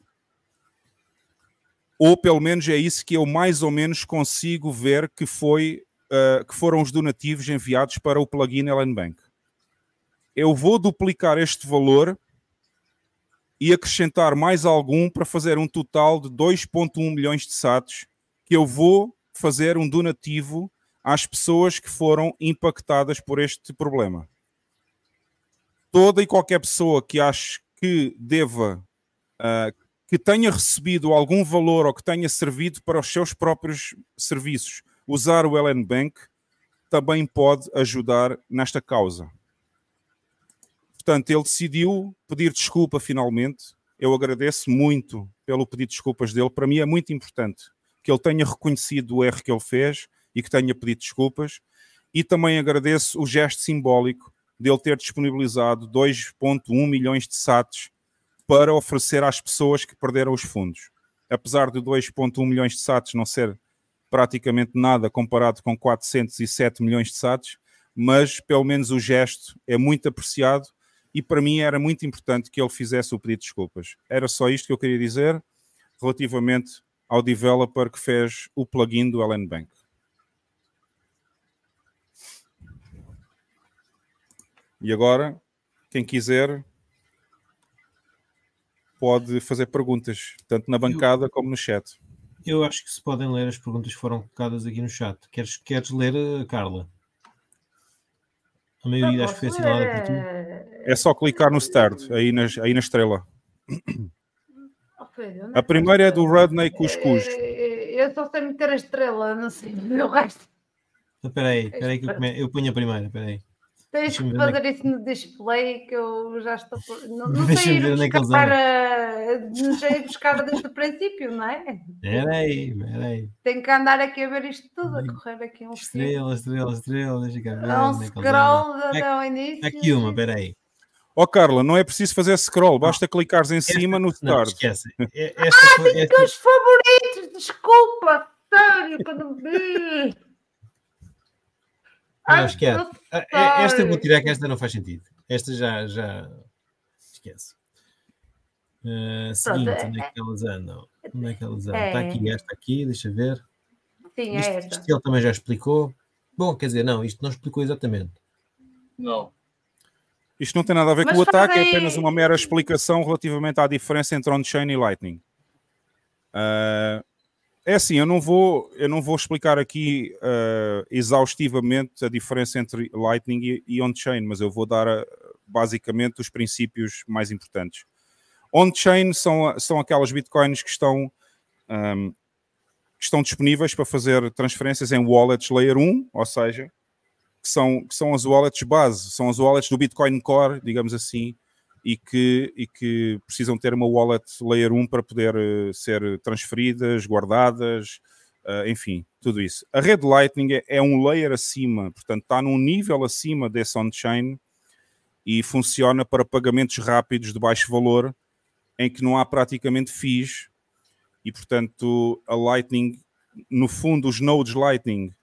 Ou pelo menos é isso que eu mais ou menos consigo ver que foi... Uh, que foram os donativos enviados para o plugin L N Bank. Eu vou duplicar este valor e acrescentar mais algum para fazer um total de dois vírgula um milhões de sats que eu vou fazer um donativo às pessoas que foram impactadas por este problema. Toda e qualquer pessoa que ache que deva, uh, que tenha recebido algum valor ou que tenha servido para os seus próprios serviços, usar o L N Bank também pode ajudar nesta causa. Portanto, ele decidiu pedir desculpa finalmente. Eu agradeço muito pelo pedido de desculpas dele. Para mim é muito importante que ele tenha reconhecido o erro que ele fez e que tenha pedido desculpas. E também agradeço o gesto simbólico de ele ter disponibilizado dois vírgula um milhões de sats para oferecer às pessoas que perderam os fundos. Apesar de dois vírgula um milhões de sats não ser praticamente nada comparado com quatrocentos e sete milhões de sats, mas pelo menos o gesto é muito apreciado e para mim era muito importante que ele fizesse o pedido de desculpas. Era só isto que eu queria dizer relativamente ao developer que fez o plugin do L N Bank. E agora, quem quiser pode fazer perguntas, tanto na bancada como no chat. Eu acho que se podem ler as perguntas que foram colocadas aqui no chat. Queres, queres ler, Carla? A maioria das foi assinalada por ti. É só clicar no start, aí na, aí na estrela. Oh, a primeira é do Rodney Cuscuz. Eu só sei meter a estrela, não sei o resto. Espera aí, espera aí que eu, eu ponho a primeira, espera aí. Tens que fazer isso no display que eu já estou... Não, não sei ir buscar para... Não sei ir buscar desde o princípio, não é? Espera aí, espera aí. Tenho que andar aqui a ver isto tudo, a correr aqui um... Estrela, estrela, estrela, deixa cá ver. Há um scroll até ao início. Aqui uma, espera aí. Ó oh, Carla, não é preciso fazer scroll, basta clicares em esta, cima no start. Esquece. Esta, esta, ah, tem esta... os favoritos, desculpa, sério, quando vi... Não, esquece. Esta eu vou tirar, que esta não faz sentido. Esta já, já... esquece. Uh, seguinte, pronto, onde é que elas andam? Onde é que elas andam? É. Está aqui, esta aqui, deixa ver. Sim, isto, é esta. Isto ele também já explicou. Bom, quer dizer, não, isto não explicou exatamente. Não. Isto não tem nada a ver mas com o ataque, aí... é apenas uma mera explicação relativamente à diferença entre on-chain e Lightning. Uh, É assim, eu não vou, eu não vou explicar aqui uh, exaustivamente a diferença entre Lightning e, e on-chain, mas eu vou dar uh, basicamente os princípios mais importantes. On-chain são, são aquelas bitcoins que estão, um, que estão disponíveis para fazer transferências em wallets layer um, ou seja, que são, que são as wallets base, são as wallets do Bitcoin Core, digamos assim, e que, e que precisam ter uma wallet layer um para poder uh, ser transferidas, guardadas, uh, enfim, tudo isso. A rede Lightning é, é um layer acima, portanto está num nível acima desse on-chain e funciona para pagamentos rápidos de baixo valor em que não há praticamente fees e, portanto, a Lightning, no fundo, os nodes Lightning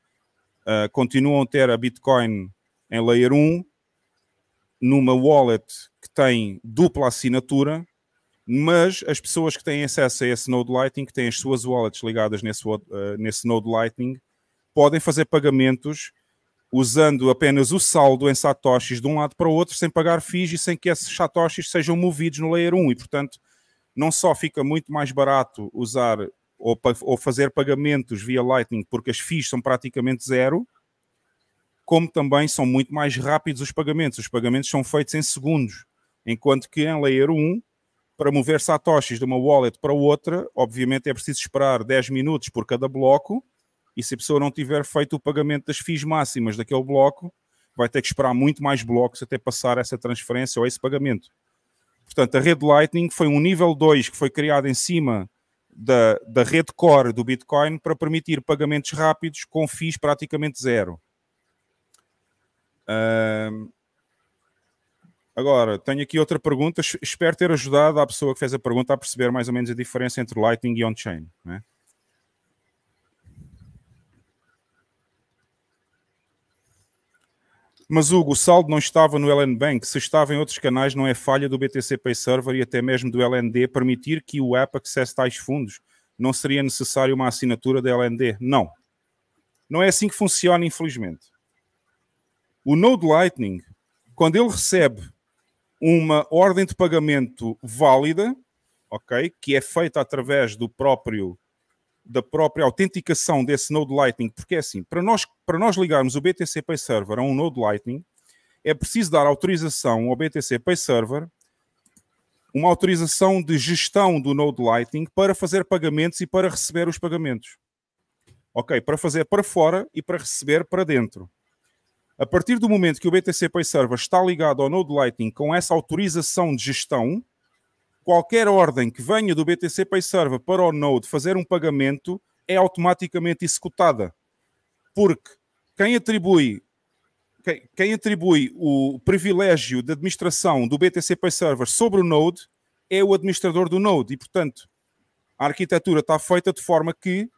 uh, continuam a ter a Bitcoin em layer um numa wallet que tem dupla assinatura, mas as pessoas que têm acesso a esse node Lightning, que têm as suas wallets ligadas nesse, uh, nesse node Lightning, podem fazer pagamentos usando apenas o saldo em satoshis de um lado para o outro, sem pagar fees e sem que esses satoshis sejam movidos no layer um. E, portanto, não só fica muito mais barato usar ou, ou fazer pagamentos via Lightning, porque as fees são praticamente zero, como também são muito mais rápidos os pagamentos. Os pagamentos são feitos em segundos, enquanto que em Layer um, para mover satoshis de uma wallet para outra, obviamente é preciso esperar dez minutos por cada bloco, e se a pessoa não tiver feito o pagamento das fees máximas daquele bloco, vai ter que esperar muito mais blocos até passar essa transferência ou esse pagamento. Portanto, a rede Lightning foi um nível dois que foi criado em cima da, da rede core do Bitcoin para permitir pagamentos rápidos com fees praticamente zero. Uh, agora, tenho aqui outra pergunta. Espero ter ajudado a pessoa que fez a pergunta a perceber mais ou menos a diferença entre Lightning e on-chain, né? Mas Hugo, o saldo não estava no L N Bank. Se estava em outros canais, não é falha do B T C Pay Server e até mesmo do L N D permitir que o app acesse tais fundos? Não seria necessário uma assinatura da L N D? Não. Não é assim que funciona, infelizmente. O Node Lightning, quando ele recebe uma ordem de pagamento válida, okay, que é feita através do próprio, da própria autenticação desse Node Lightning, porque é assim, para nós, para nós ligarmos o B T C Pay Server a um Node Lightning, é preciso dar autorização ao B T C Pay Server, uma autorização de gestão do Node Lightning para fazer pagamentos e para receber os pagamentos. Ok, para fazer para fora e para receber para dentro. A partir do momento que o B T C Pay Server está ligado ao Node Lightning com essa autorização de gestão, qualquer ordem que venha do B T C Pay Server para o Node fazer um pagamento é automaticamente executada. Porque quem atribui, quem, quem atribui o privilégio de administração do B T C Pay Server sobre o Node é o administrador do Node. E, portanto, a arquitetura está feita de forma que,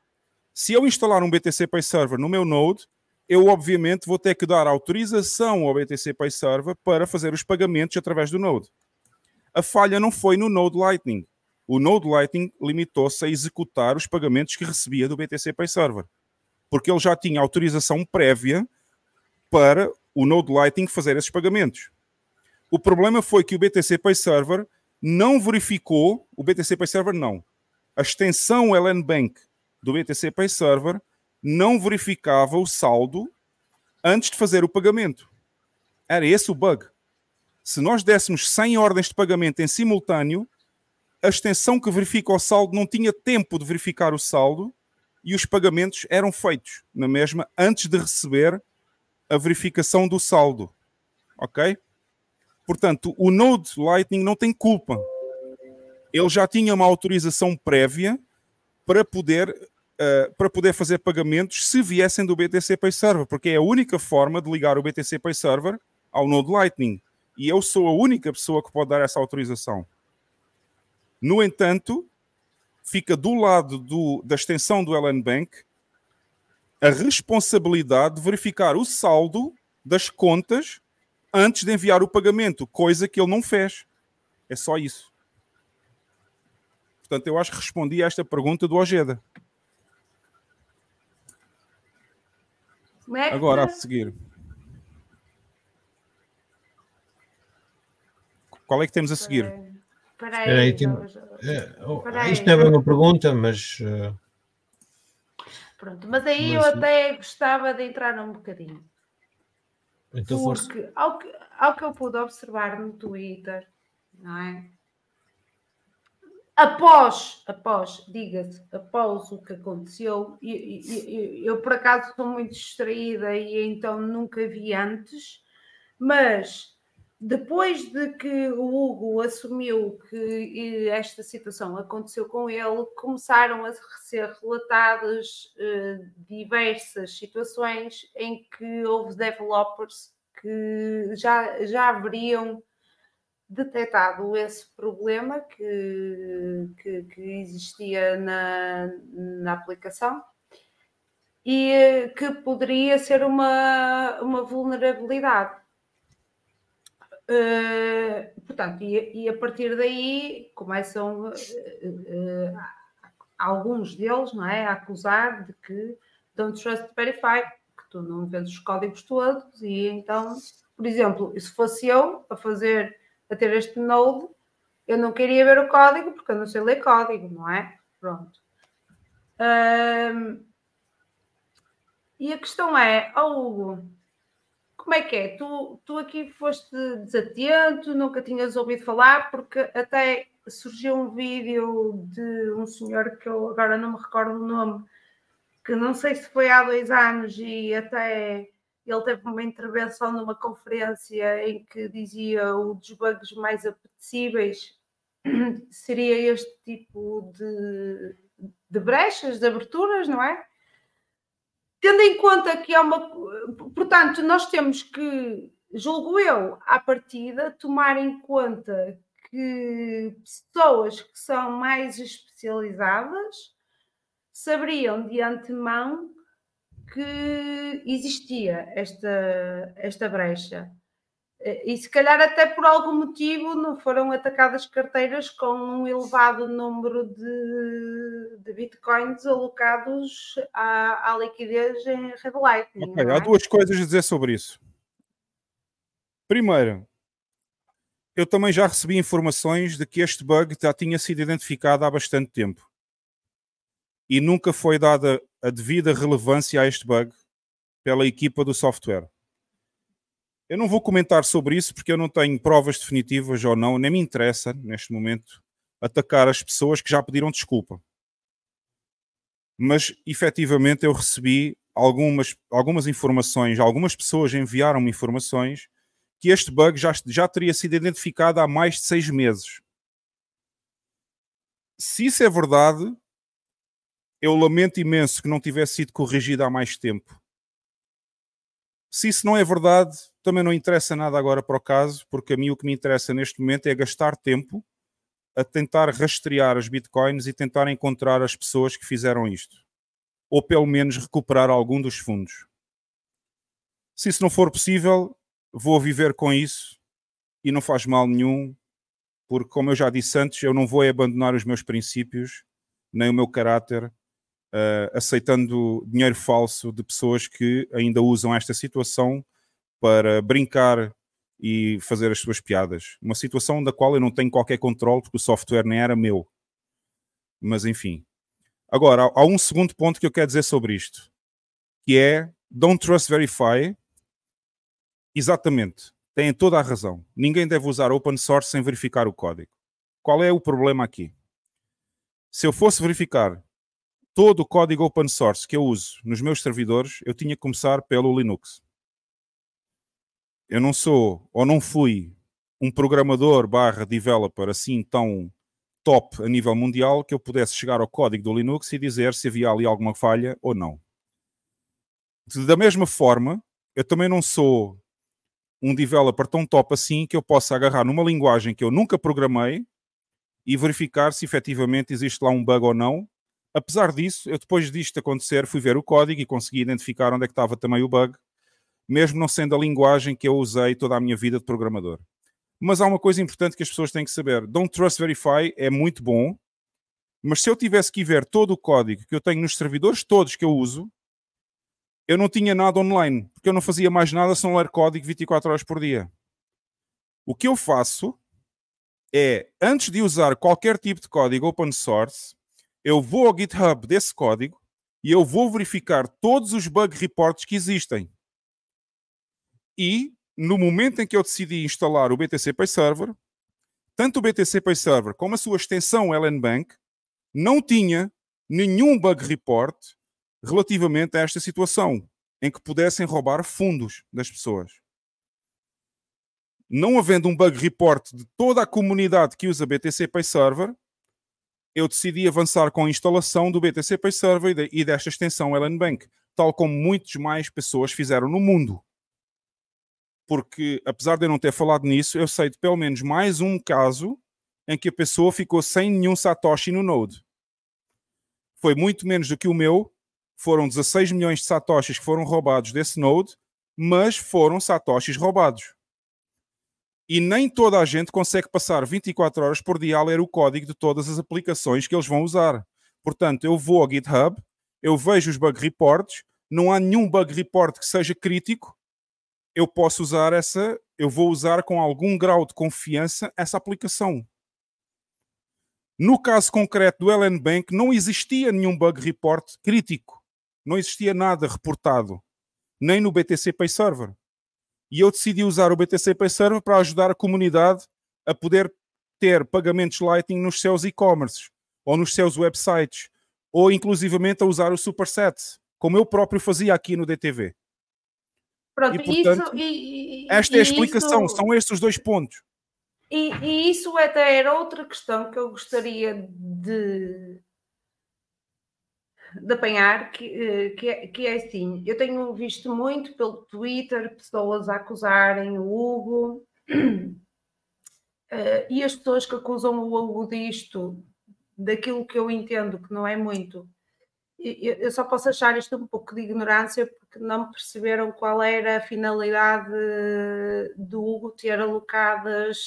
se eu instalar um B T C Pay Server no meu Node, eu, obviamente, vou ter que dar autorização ao B T C Pay Server para fazer os pagamentos através do Node. A falha não foi no Node Lightning. O Node Lightning limitou-se a executar os pagamentos que recebia do B T C Pay Server, porque ele já tinha autorização prévia para o Node Lightning fazer esses pagamentos. O problema foi que o B T C Pay Server não verificou, o B T C Pay Server não, a extensão L N Bank do B T C Pay Server não verificava o saldo antes de fazer o pagamento. Era esse o bug. Se nós dessemos cem ordens de pagamento em simultâneo, a extensão que verifica o saldo não tinha tempo de verificar o saldo e os pagamentos eram feitos na mesma antes de receber a verificação do saldo. Ok? Portanto, o Node Lightning não tem culpa. Ele já tinha uma autorização prévia para poder... Uh, para poder fazer pagamentos se viessem do B T C Pay Server, porque é a única forma de ligar o B T C Pay Server ao Node Lightning. E eu sou a única pessoa que pode dar essa autorização. No entanto, fica do lado do, da extensão do L N Bank a responsabilidade de verificar o saldo das contas antes de enviar o pagamento, coisa que ele não fez. É só isso. Portanto, eu acho que respondi a esta pergunta do Ojeda. É Agora, tá? A seguir. Qual é que temos a seguir? Espera aí. Espera aí, tem... é, oh, Espera aí. Isto não é uma pergunta, mas... Uh... Pronto, mas aí mas, eu até gostava de entrar num bocadinho. Então, porque força. Ao, que, ao que eu pude observar no Twitter, não é? Após, após, diga-se, após o que aconteceu, eu, eu, eu, eu por acaso estou muito distraída e então nunca vi antes, mas depois de que o Hugo assumiu que esta situação aconteceu com ele, começaram a ser relatadas eh, diversas situações em que houve developers que já, já haveriam detectado esse problema que, que, que existia na, na aplicação e que poderia ser uma, uma vulnerabilidade. Uh, portanto, e, e a partir daí começam uh, uh, alguns deles, não é, a acusar de que Don't Trust Verify, que tu não vês os códigos todos e então, por exemplo, se fosse eu a fazer a ter este node, eu não queria ver o código porque eu não sei ler código, não é? Pronto. Um, e a questão é, oh Hugo, como é que é? Tu, tu aqui foste desatento, nunca tinhas ouvido falar, porque até surgiu um vídeo de um senhor que eu agora não me recordo o nome, que não sei se foi há dois anos e até... Ele teve uma intervenção numa conferência em que dizia um dos bugs mais apetecíveis seria este tipo de, de brechas, de aberturas, não é? Tendo em conta que é uma... Portanto, nós temos que, julgo eu, à partida, tomar em conta que pessoas que são mais especializadas saberiam de antemão que existia esta, esta brecha e se calhar até por algum motivo não foram atacadas carteiras com um elevado número de, de bitcoins alocados à, à liquidez em rede Lightning. Okay, é? Há duas coisas a dizer sobre isso. Primeiro, eu também já recebi informações de que este bug já tinha sido identificado há bastante tempo e nunca foi dada a devida relevância a este bug pela equipa do software. Eu não vou comentar sobre isso porque eu não tenho provas definitivas ou não, nem me interessa, neste momento, atacar as pessoas que já pediram desculpa. Mas, efetivamente, eu recebi algumas, algumas informações, algumas pessoas enviaram-me informações que este bug já, já teria sido identificado há mais de seis meses. Se isso é verdade, eu lamento imenso que não tivesse sido corrigido há mais tempo. Se isso não é verdade, também não interessa nada agora para o caso, porque a mim o que me interessa neste momento é gastar tempo a tentar rastrear as bitcoins e tentar encontrar as pessoas que fizeram isto. Ou pelo menos recuperar algum dos fundos. Se isso não for possível, vou viver com isso e não faz mal nenhum, porque como eu já disse antes, eu não vou abandonar os meus princípios, nem o meu caráter, Uh, aceitando dinheiro falso de pessoas que ainda usam esta situação para brincar e fazer as suas piadas. Uma situação da qual eu não tenho qualquer controle porque o software nem era meu. Mas enfim. Agora, há, há um segundo ponto que eu quero dizer sobre isto, que é Don't Trust Verify. Exatamente. Têm toda a razão. Ninguém deve usar open source sem verificar o código. Qual é o problema aqui? Se eu fosse verificar todo o código open source que eu uso nos meus servidores, eu tinha que começar pelo Linux. Eu não sou, ou não fui, um programador barra developer assim tão top a nível mundial que eu pudesse chegar ao código do Linux e dizer se havia ali alguma falha ou não. Da mesma forma, eu também não sou um developer tão top assim que eu possa agarrar numa linguagem que eu nunca programei e verificar se efetivamente existe lá um bug ou não. Apesar disso, eu depois disto acontecer, fui ver o código e consegui identificar onde é que estava também o bug, mesmo não sendo a linguagem que eu usei toda a minha vida de programador. Mas há uma coisa importante que as pessoas têm que saber. Don't Trust Verify é muito bom, mas se eu tivesse que ir ver todo o código que eu tenho nos servidores todos que eu uso, eu não tinha nada online, porque eu não fazia mais nada sem ler código vinte e quatro horas por dia. O que eu faço é, antes de usar qualquer tipo de código open source, eu vou ao GitHub desse código, e eu vou verificar todos os bug reports que existem. E no momento em que eu decidi instalar o B T C Pay Server, tanto o B T C Pay Server como a sua extensão L N Bank não tinha nenhum bug report relativamente a esta situação, em que pudessem roubar fundos das pessoas. Não havendo um bug report de toda a comunidade que usa B T C Pay Server, eu decidi avançar com a instalação do B T C Pay Server e desta extensão L N Bank, tal como muitas mais pessoas fizeram no mundo. Porque, apesar de eu não ter falado nisso, eu sei de pelo menos mais um caso em que a pessoa ficou sem nenhum Satoshi no Node. Foi muito menos do que o meu, foram dezasseis milhões de Satoshis que foram roubados desse Node, mas foram Satoshis roubados. E nem toda a gente consegue passar vinte e quatro horas por dia a ler o código de todas as aplicações que eles vão usar. Portanto, eu vou ao GitHub, eu vejo os bug reports, não há nenhum bug report que seja crítico, eu posso usar essa, eu vou usar com algum grau de confiança essa aplicação. No caso concreto do L N Bank, não existia nenhum bug report crítico, não existia nada reportado, nem no B T C Pay Server. E eu decidi usar o B T C Pay Server para ajudar a comunidade a poder ter pagamentos Lightning nos seus e-commerces, ou nos seus websites, ou inclusivamente a usar o Superset, como eu próprio fazia aqui no D T V. Pronto, e, portanto, isso, e, e, esta é a explicação, isso, são estes os dois pontos. E, e isso até era outra questão que eu gostaria de, de apanhar, que, que, é, que é assim, eu tenho visto muito pelo Twitter pessoas a acusarem o Hugo e as pessoas que acusam o Hugo disto, daquilo que eu entendo que não é muito. Eu só posso achar isto um pouco de ignorância porque não perceberam qual era a finalidade do Hugo ter alocadas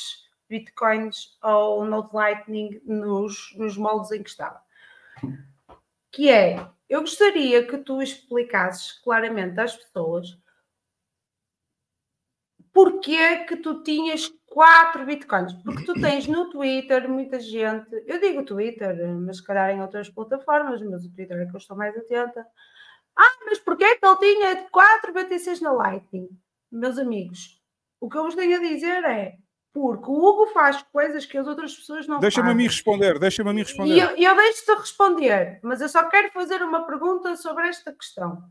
bitcoins ou Node Lightning nos, nos moldes em que estava. Que é, eu gostaria que tu explicasses claramente às pessoas porquê que tu tinhas quatro bitcoins, porque tu tens no Twitter muita gente, eu digo Twitter, mas se calhar em outras plataformas, mas o Twitter é que eu estou mais atenta. Ah, mas porquê que ele tinha quatro B T Cs na Lightning? Meus amigos, o que eu vos tenho a dizer é, porque o Hugo faz coisas que as outras pessoas não deixa-me fazem. Deixa-me a mim responder, deixa-me a mim responder. E eu, eu deixo-te responder, mas eu só quero fazer uma pergunta sobre esta questão.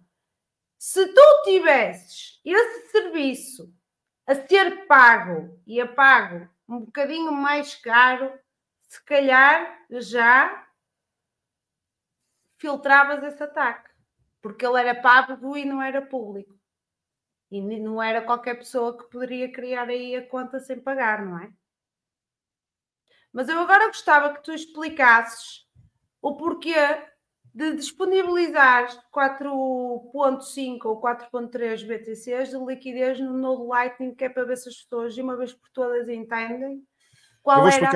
Se tu tivesses esse serviço a ser pago e a pago um bocadinho mais caro, se calhar já filtravas esse ataque, porque ele era pago e não era público. E não era qualquer pessoa que poderia criar aí a conta sem pagar, não é? Mas eu agora gostava que tu explicasses o porquê de disponibilizar quatro ponto cinco ou quatro ponto três B T Cs de liquidez no Node Lightning, que é para ver se as pessoas de uma vez por todas entendem qual era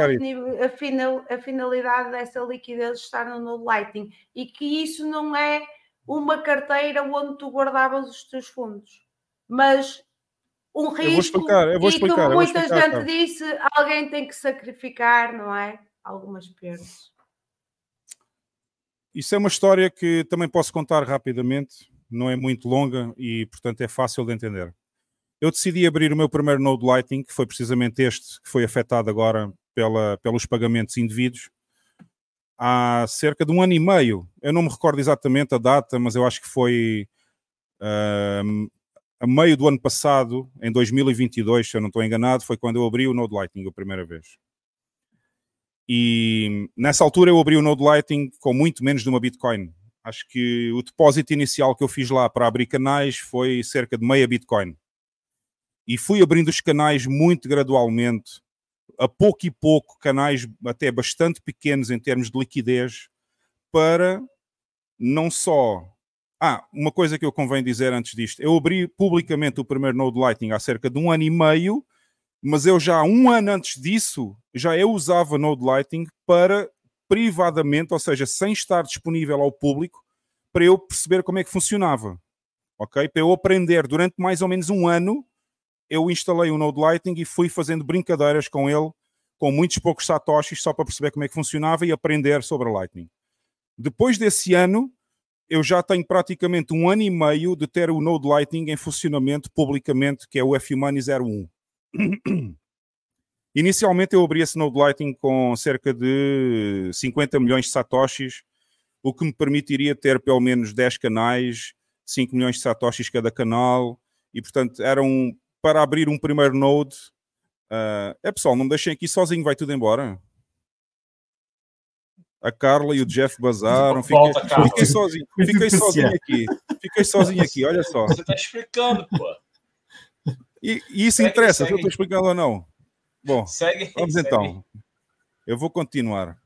a, final, a finalidade dessa liquidez estar no Node Lightning e que isso não é uma carteira onde tu guardavas os teus fundos, mas um risco. Eu vou explicar, eu vou explicar, e que muita explicar, gente tá. disse, alguém tem que sacrificar, não é? Algumas perdas. Isso é uma história que também posso contar rapidamente, não é muito longa e, portanto, é fácil de entender. Eu decidi abrir o meu primeiro Node Lightning, que foi precisamente este, que foi afetado agora pela, pelos pagamentos indevidos, há cerca de um ano e meio. Eu não me recordo exatamente a data, mas eu acho que foi uh, a meio do ano passado, em dois mil e vinte e dois, se eu não estou enganado, foi quando eu abri o Node Lightning a primeira vez. E nessa altura eu abri o Node Lightning com muito menos de uma Bitcoin. Acho que o depósito inicial que eu fiz lá para abrir canais foi cerca de meia Bitcoin. E fui abrindo os canais muito gradualmente, a pouco e pouco, canais até bastante pequenos em termos de liquidez, para não só... Ah, uma coisa que eu convém dizer antes disto. Eu abri publicamente o primeiro Node Lightning há cerca de um ano e meio, mas eu já um ano antes disso, já eu usava Node Lightning para privadamente, ou seja, sem estar disponível ao público, para eu perceber como é que funcionava, ok? Para eu aprender. Durante mais ou menos um ano, eu instalei o Node Lightning e fui fazendo brincadeiras com ele, com muitos poucos satoshis, só para perceber como é que funcionava e aprender sobre a Lightning. Depois desse ano, eu já tenho praticamente um ano e meio de ter o Node Lightning em funcionamento publicamente, que é o F You Money zero um. Inicialmente eu abri esse Node Lightning com cerca de cinquenta milhões de satoshis, o que me permitiria ter pelo menos dez canais, cinco milhões de satoshis cada canal, e portanto era um, para abrir um primeiro Node. Uh, é pessoal, não me deixem aqui sozinho, vai tudo embora. A Carla e o Jeff bazaram. Volta, fiquei, fiquei sozinho, fiquei sozinho aqui. Fiquei sozinho aqui, olha só. Você está explicando, pô. E, e isso segue, interessa, segue. Se eu estou explicando ou não. Bom, segue, vamos segue. Então. Eu vou continuar.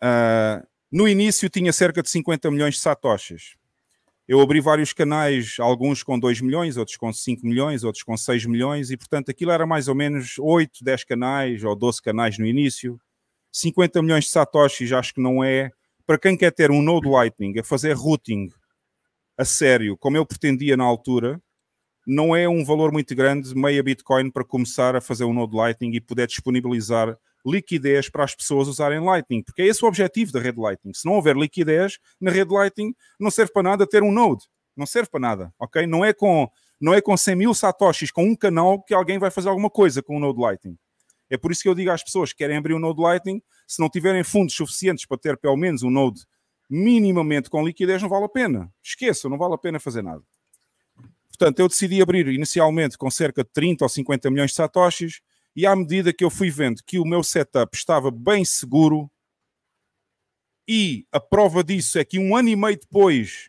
Uh, no início tinha cerca de cinquenta milhões de satoshis. Eu abri vários canais, alguns com dois milhões, outros com cinco milhões, outros com seis milhões, e portanto aquilo era mais ou menos oito, dez canais ou doze canais no início. cinquenta milhões de satoshis acho que não é. Para quem quer ter um Node Lightning, a fazer routing a sério, como eu pretendia na altura, não é um valor muito grande, meia Bitcoin, para começar a fazer um Node Lightning e poder disponibilizar liquidez para as pessoas usarem Lightning, porque é esse o objetivo da rede Lightning. Se não houver liquidez na rede Lightning, não serve para nada ter um Node. Não serve para nada, ok? Não é com, não é com cem mil satoshis, com um canal, que alguém vai fazer alguma coisa com o Node Lightning. É por isso que eu digo às pessoas que querem abrir um Node Lightning, se não tiverem fundos suficientes para ter pelo menos um Node minimamente com liquidez, não vale a pena. Esqueçam, não vale a pena fazer nada. Portanto, eu decidi abrir inicialmente com cerca de trinta ou cinquenta milhões de satoshis, e à medida que eu fui vendo que o meu setup estava bem seguro, e a prova disso é que um ano e meio depois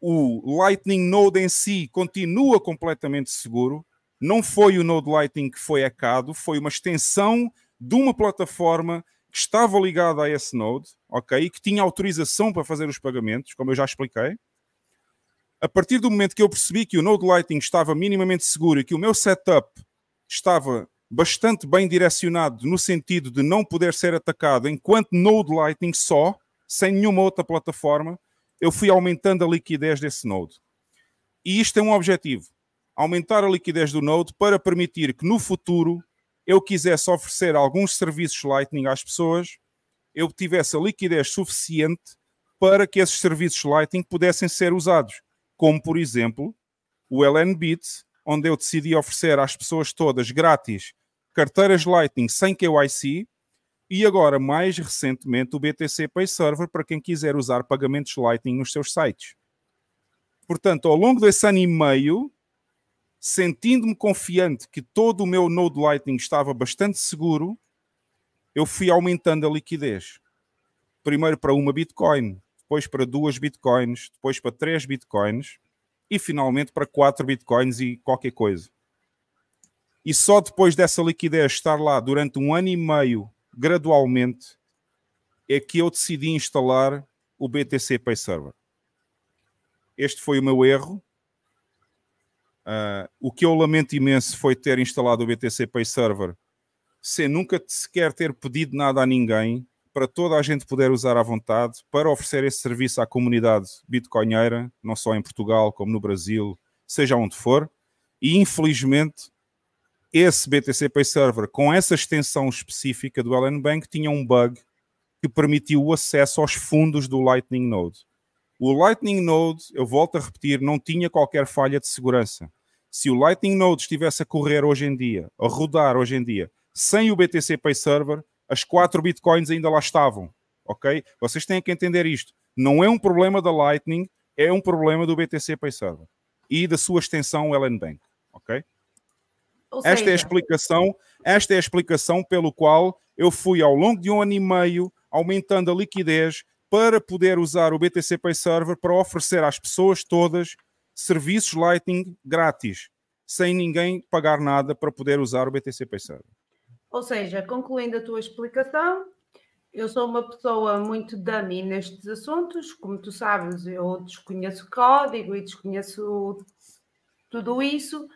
o Lightning Node em si continua completamente seguro. Não foi o Node Lightning que foi hackado, foi uma extensão de uma plataforma que estava ligada a esse Node, ok? Que tinha autorização para fazer os pagamentos, como eu já expliquei. A partir do momento que eu percebi que o Node Lightning estava minimamente seguro e que o meu setup estava bastante bem direcionado no sentido de não poder ser atacado enquanto Node Lightning só, sem nenhuma outra plataforma, eu fui aumentando a liquidez desse Node. E isto é um objetivo. Aumentar a liquidez do Node para permitir que no futuro eu quisesse oferecer alguns serviços Lightning às pessoas, eu tivesse a liquidez suficiente para que esses serviços Lightning pudessem ser usados, como por exemplo o LNBits, onde eu decidi oferecer às pessoas todas grátis carteiras Lightning sem K Y C, e agora mais recentemente o B T C Pay Server para quem quiser usar pagamentos Lightning nos seus sites. Portanto, ao longo desse ano e meio, sentindo-me confiante que todo o meu Node Lightning estava bastante seguro, eu fui aumentando a liquidez. Primeiro para uma Bitcoin, depois para duas Bitcoins, depois para três Bitcoins e finalmente para quatro Bitcoins e qualquer coisa. E só depois dessa liquidez estar lá durante um ano e meio, gradualmente, é que eu decidi instalar o B T C Pay Server. Este foi o meu erro. Uh, o que eu lamento imenso foi ter instalado o B T C Pay Server sem nunca sequer ter pedido nada a ninguém, para toda a gente poder usar à vontade, para oferecer esse serviço à comunidade bitcoinheira, não só em Portugal como no Brasil, seja onde for. E infelizmente esse B T C Pay Server, com essa extensão específica do L N Bank, tinha um bug que permitiu o acesso aos fundos do Lightning Node. O Lightning Node, eu volto a repetir, não tinha qualquer falha de segurança. Se o Lightning Node estivesse a correr hoje em dia, a rodar hoje em dia, sem o B T C Pay Server, as quatro Bitcoins ainda lá estavam, ok? Vocês têm que entender isto. Não é um problema da Lightning, é um problema do B T C Pay Server e da sua extensão L N Bank, ok? Seja... Esta é a explicação, esta é a explicação pelo qual eu fui ao longo de um ano e meio aumentando a liquidez para poder usar o B T C Pay Server para oferecer às pessoas todas serviços Lightning grátis, sem ninguém pagar nada para poder usar o B T C Pay Server. Ou seja, concluindo a tua explicação, eu sou uma pessoa muito dummy nestes assuntos, como tu sabes, eu desconheço código e desconheço tudo isso.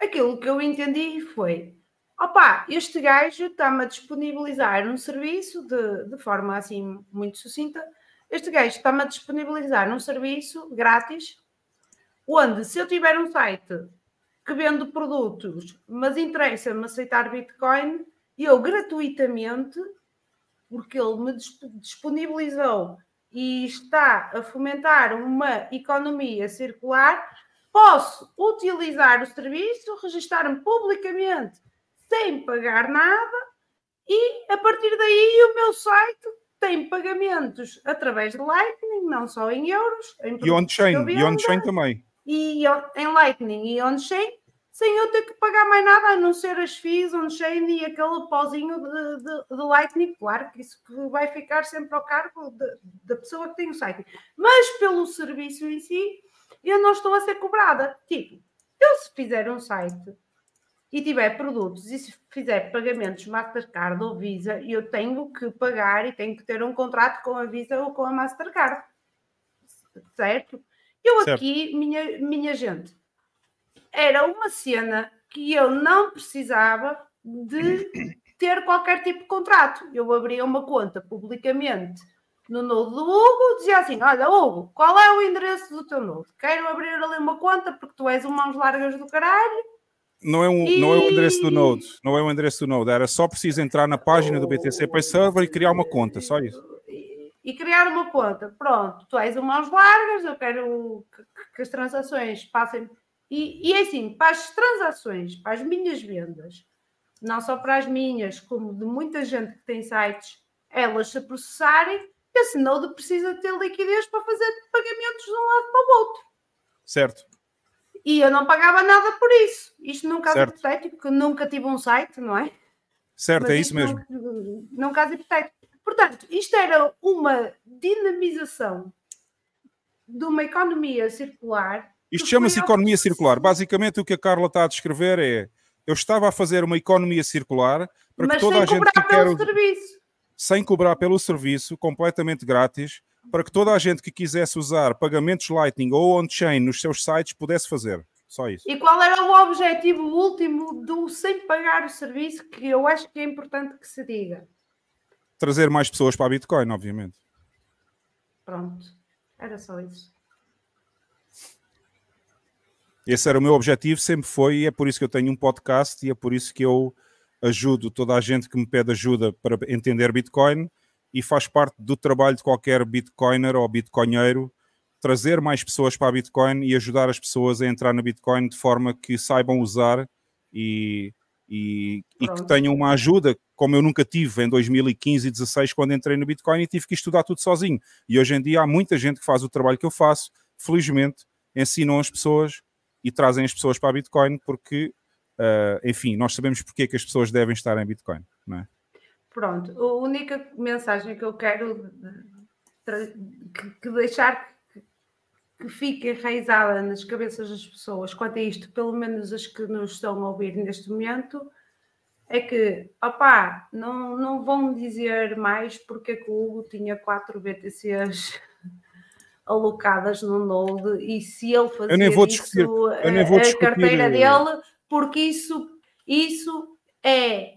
Aquilo que eu entendi foi... Opa, este gajo está-me a disponibilizar um serviço, de, de forma assim muito sucinta, este gajo está-me a disponibilizar um serviço grátis, onde se eu tiver um site que vende produtos, mas interessa-me aceitar Bitcoin, eu gratuitamente, porque ele me disponibilizou e está a fomentar uma economia circular, posso utilizar o serviço, registar-me publicamente sem pagar nada e, a partir daí, o meu site tem pagamentos através de Lightning, não só em euros, em e on-chain, e on-chain também. E em Lightning e on-chain, sem eu ter que pagar mais nada, a não ser as fees on-chain e aquele pozinho de, de, de Lightning. Claro que isso vai ficar sempre ao cargo da pessoa que tem o site. Mas pelo serviço em si, eu não estou a ser cobrada. Tipo, eu se fizer um site e tiver produtos e se fizer pagamentos Mastercard ou Visa, eu tenho que pagar e tenho que ter um contrato com a Visa ou com a Mastercard. Certo? Eu certo. Aqui, minha, minha gente, era uma cena que eu não precisava de ter qualquer tipo de contrato. Eu abria uma conta publicamente no nodo do Hugo, dizia assim, olha Hugo, qual é o endereço do teu nodo? Quero abrir ali uma conta porque tu és um mãos largas do caralho. Não é, um, e... não é o endereço do Node, não é o endereço do Node, era só preciso entrar na página do B T C Pay Server e criar uma conta, só isso. E, e criar uma conta, pronto, tu és um mãos largas, eu quero que, que as transações passem, e, e assim, para as transações, para as minhas vendas, não só para as minhas, como de muita gente que tem sites, elas se processarem, esse Node precisa ter liquidez para fazer pagamentos de um lado para o outro. Certo. E eu não pagava nada por isso. Isto num caso certo. Hipotético, que nunca tive um site, não é? Certo, mas é isso mesmo. Num, num caso hipotético. Portanto, isto era uma dinamização de uma economia circular. Isto chama-se ao... economia circular. Basicamente, o que a Carla está a descrever é eu estava a fazer uma economia circular para mas que toda a gente que quer... Mas sem cobrar pelo serviço. Sem cobrar pelo serviço, completamente grátis, para que toda a gente que quisesse usar pagamentos Lightning ou on-chain nos seus sites pudesse fazer. Só isso. E qual era o objetivo último do sem pagar o serviço, que eu acho que é importante que se diga? Trazer mais pessoas para a Bitcoin, obviamente. Pronto. Era só isso. Esse era o meu objetivo, sempre foi, e é por isso que eu tenho um podcast, e é por isso que eu ajudo toda a gente que me pede ajuda para entender Bitcoin, e faz parte do trabalho de qualquer Bitcoiner ou Bitcoinheiro, trazer mais pessoas para a Bitcoin e ajudar as pessoas a entrar na Bitcoin de forma que saibam usar e, e, e que tenham uma ajuda, como eu nunca tive em dois mil e quinze e dois mil e dezasseis, quando entrei no Bitcoin e tive que estudar tudo sozinho. E hoje em dia há muita gente que faz o trabalho que eu faço, felizmente ensinam as pessoas e trazem as pessoas para a Bitcoin porque, uh, enfim, nós sabemos porque é que as pessoas devem estar em Bitcoin, não é? Pronto, a única mensagem que eu quero tra- que, que deixar que, que fique enraizada nas cabeças das pessoas quanto a isto, pelo menos as que nos estão a ouvir neste momento, é que, opá, não, não vão dizer mais porque é que o Hugo tinha quatro B T Cs alocadas no Node e se ele fazia isso discutir, a, a carteira eu... dele, porque isso... isso É,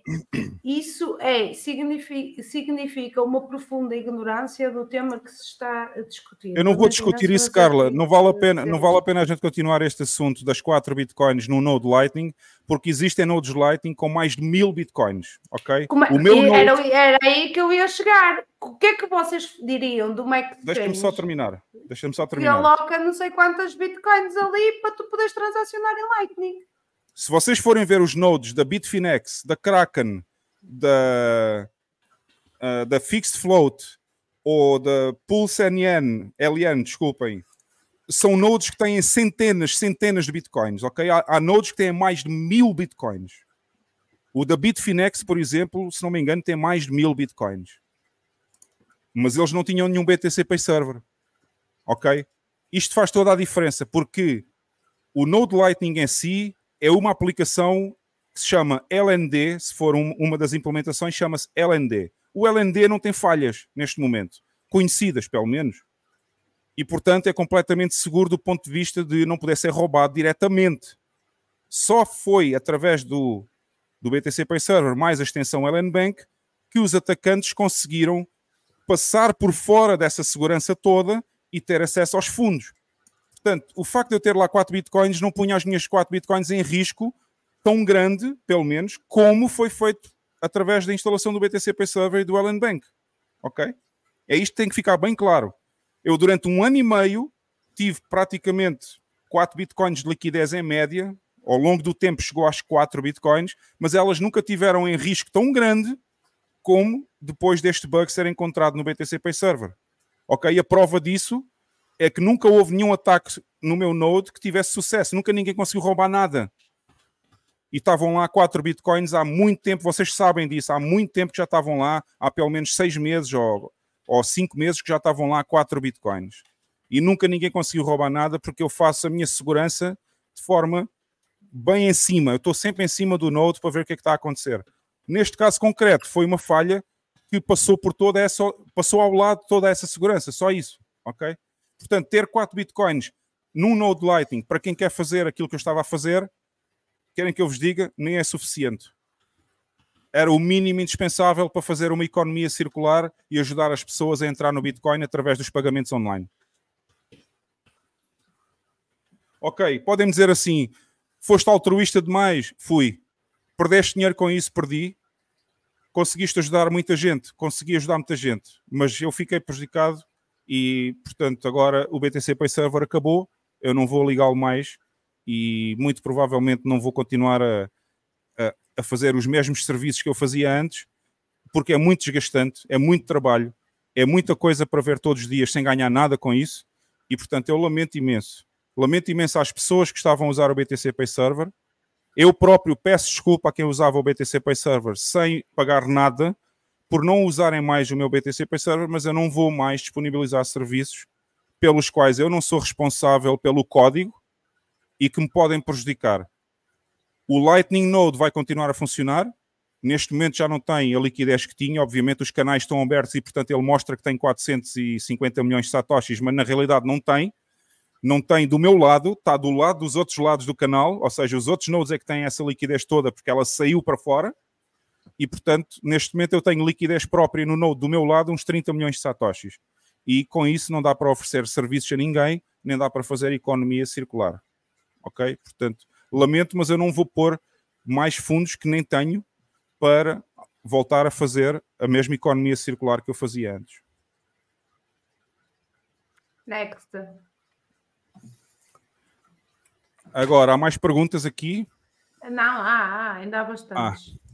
isso é, significa, significa uma profunda ignorância do tema que se está a discutir. Eu não vou discutir isso, Carla. Não vale a pena, não vale a pena a gente continuar este assunto das quatro bitcoins no Node Lightning, porque existem nodes Lightning com mais de mil bitcoins, ok? Como, o meu era, node... era aí que eu ia chegar. O que é que vocês diriam do Mac? Deixa-me só terminar. Deixa-me só terminar. Que aloca não sei quantas bitcoins ali para tu poderes transacionar em Lightning. Se vocês forem ver os nodes da Bitfinex, da Kraken, da, uh, da Fixed Float ou da Pulse N N, L N, desculpem, são nodes que têm centenas, centenas de bitcoins, ok? Há, há nodes que têm mais de mil bitcoins. O da Bitfinex, por exemplo, se não me engano, tem mais de mil bitcoins. Mas eles não tinham nenhum B T C Pay Server, ok? Isto faz toda a diferença, porque o Node Lightning em si é uma aplicação que se chama L N D, se for um, uma das implementações, chama-se L N D. O L N D não tem falhas neste momento, conhecidas pelo menos, e portanto é completamente seguro do ponto de vista de não poder ser roubado diretamente. Só foi através do, do B T C Pay Server mais a extensão L N Bank que os atacantes conseguiram passar por fora dessa segurança toda e ter acesso aos fundos. Portanto, o facto de eu ter lá quatro bitcoins não punha as minhas quatro bitcoins em risco tão grande, pelo menos, como foi feito através da instalação do B T C Pay Server e do L N Bank. Ok? É isto que tem que ficar bem claro. Eu, durante um ano e meio, tive praticamente quatro bitcoins de liquidez em média. Ao longo do tempo chegou às quatro bitcoins, mas elas nunca tiveram em risco tão grande como depois deste bug ser encontrado no B T C Pay Server. Ok? E a prova disso é que nunca houve nenhum ataque no meu node que tivesse sucesso. Nunca ninguém conseguiu roubar nada. E estavam lá quatro bitcoins há muito tempo. Vocês sabem disso. Há muito tempo que já estavam lá. Há pelo menos seis meses ou, ou cinco meses que já estavam lá quatro bitcoins. E nunca ninguém conseguiu roubar nada porque eu faço a minha segurança de forma bem em cima. Eu estou sempre em cima do node para ver o que é que está a acontecer. Neste caso concreto, foi uma falha que passou por toda essa, passou ao lado de toda essa segurança. Só isso. Ok? Portanto, ter quatro bitcoins num node Lightning, para quem quer fazer aquilo que eu estava a fazer, querem que eu vos diga, nem é suficiente. Era o mínimo indispensável para fazer uma economia circular e ajudar as pessoas a entrar no Bitcoin através dos pagamentos online. Ok, podem dizer assim, foste altruísta demais? Fui. Perdeste dinheiro com isso? Perdi. Conseguiste ajudar muita gente? Consegui ajudar muita gente. Mas eu fiquei prejudicado. E, portanto, agora o B T C Pay Server acabou, eu não vou ligá-lo mais e muito provavelmente não vou continuar a, a, a fazer os mesmos serviços que eu fazia antes, porque é muito desgastante, é muito trabalho, é muita coisa para ver todos os dias sem ganhar nada com isso e, portanto, eu lamento imenso. Lamento imenso às pessoas que estavam a usar o B T C Pay Server. Eu próprio peço desculpa a quem usava o B T C Pay Server sem pagar nada, por não usarem mais o meu B T C Pay Server, mas eu não vou mais disponibilizar serviços pelos quais eu não sou responsável pelo código e que me podem prejudicar. O Lightning Node vai continuar a funcionar. Neste momento já não tem a liquidez que tinha. Obviamente os canais estão abertos e, portanto, ele mostra que tem quatrocentos e cinquenta milhões de satoshis, mas na realidade não tem. Não tem do meu lado, está do lado dos outros lados do canal, ou seja, os outros nodes é que têm essa liquidez toda porque ela saiu para fora. E, portanto, neste momento eu tenho liquidez própria no node do meu lado, uns trinta milhões de satoshis. E com isso não dá para oferecer serviços a ninguém, nem dá para fazer economia circular. Ok? Portanto, lamento, mas eu não vou pôr mais fundos que nem tenho para voltar a fazer a mesma economia circular que eu fazia antes. Next. Agora, há mais perguntas aqui? Não, há, há ainda há bastantes. Ah.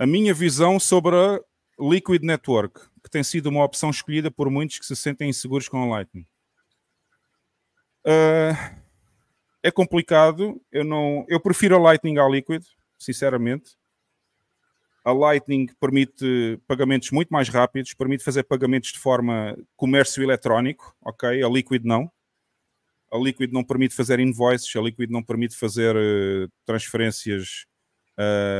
A minha visão sobre a Liquid Network, que tem sido uma opção escolhida por muitos que se sentem inseguros com a Lightning. Uh, é complicado. Eu, não, eu prefiro a Lightning à Liquid, sinceramente. A Lightning permite pagamentos muito mais rápidos, permite fazer pagamentos de forma comércio eletrónico, ok? A Liquid não. A Liquid não permite fazer invoices, a Liquid não permite fazer uh, transferências...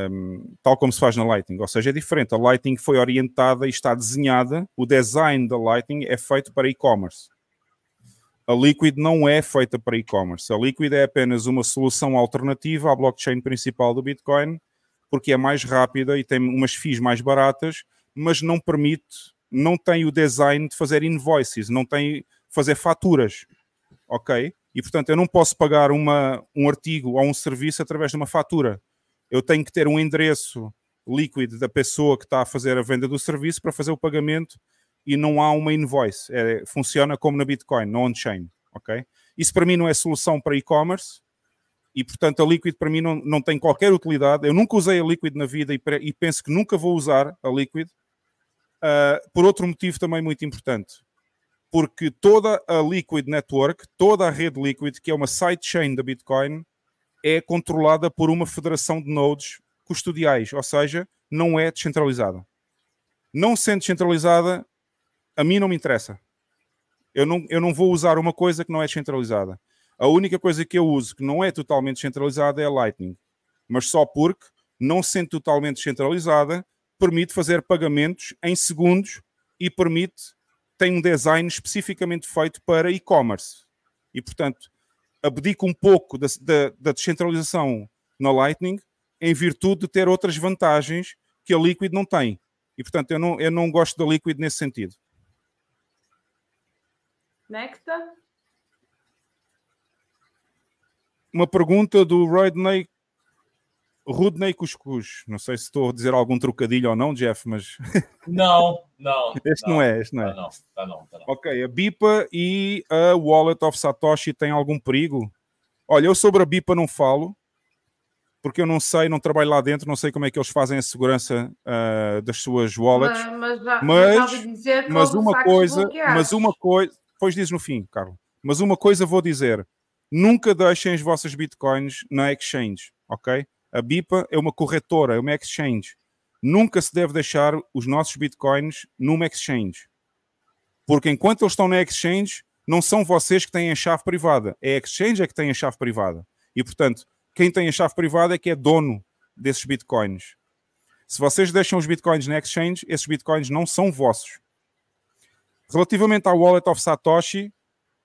Um, tal como se faz na Lightning, ou seja, é diferente. A Lightning foi orientada e está desenhada, o design da Lightning é feito para e-commerce. A Liquid não é feita para e-commerce. A Liquid é apenas uma solução alternativa à blockchain principal do Bitcoin, porque é mais rápida e tem umas fees mais baratas, mas não permite, não tem o design de fazer invoices, não tem fazer faturas, ok? E portanto eu não posso pagar uma, um artigo ou um serviço através de uma fatura. Eu tenho que ter um endereço líquido da pessoa que está a fazer a venda do serviço para fazer o pagamento e não há uma invoice. É, funciona como na Bitcoin, no on-chain. Okay? Isso para mim não é solução para e-commerce e, portanto, a Liquid para mim não, não tem qualquer utilidade. Eu nunca usei a Liquid na vida e, e penso que nunca vou usar a Liquid. Uh, por outro motivo também muito importante, porque toda a Liquid Network, toda a rede Liquid, que é uma sidechain da Bitcoin, é controlada por uma federação de nodes custodiais, ou seja, não é descentralizada. Não sendo descentralizada, a mim não me interessa. Eu não, eu não vou usar uma coisa que não é descentralizada. A única coisa que eu uso que não é totalmente descentralizada é a Lightning, mas só porque, não sendo totalmente descentralizada, permite fazer pagamentos em segundos e permite, tem um design especificamente feito para e-commerce. E, portanto, abdico um pouco da, da, da descentralização na Lightning em virtude de ter outras vantagens que a Liquid não tem. E, portanto, eu não, eu não gosto da Liquid nesse sentido. Next. Uma pergunta do Rodney Rudney Cuscuz. Não sei se estou a dizer algum trocadilho ou não, Jeff, mas... Não, não. Este não, não é, este não é. Não, não, não, não. Ok, a BIPA e a Wallet of Satoshi têm algum perigo? Olha, eu sobre a BIPA não falo, porque eu não sei, não trabalho lá dentro, não sei como é que eles fazem a segurança uh, das suas wallets. Mas, mas, já, mas, dizer, mas uma coisa... Mas uma coisa... Depois diz no fim, Carlos. Mas uma coisa vou dizer. Nunca deixem as vossas bitcoins na exchange, ok? A BIPA é uma corretora, é uma exchange. Nunca se deve deixar os nossos bitcoins numa exchange. Porque enquanto eles estão na exchange, não são vocês que têm a chave privada. É a exchange é que tem a chave privada. E, portanto, quem tem a chave privada é que é dono desses bitcoins. Se vocês deixam os bitcoins na exchange, esses bitcoins não são vossos. Relativamente à Wallet of Satoshi,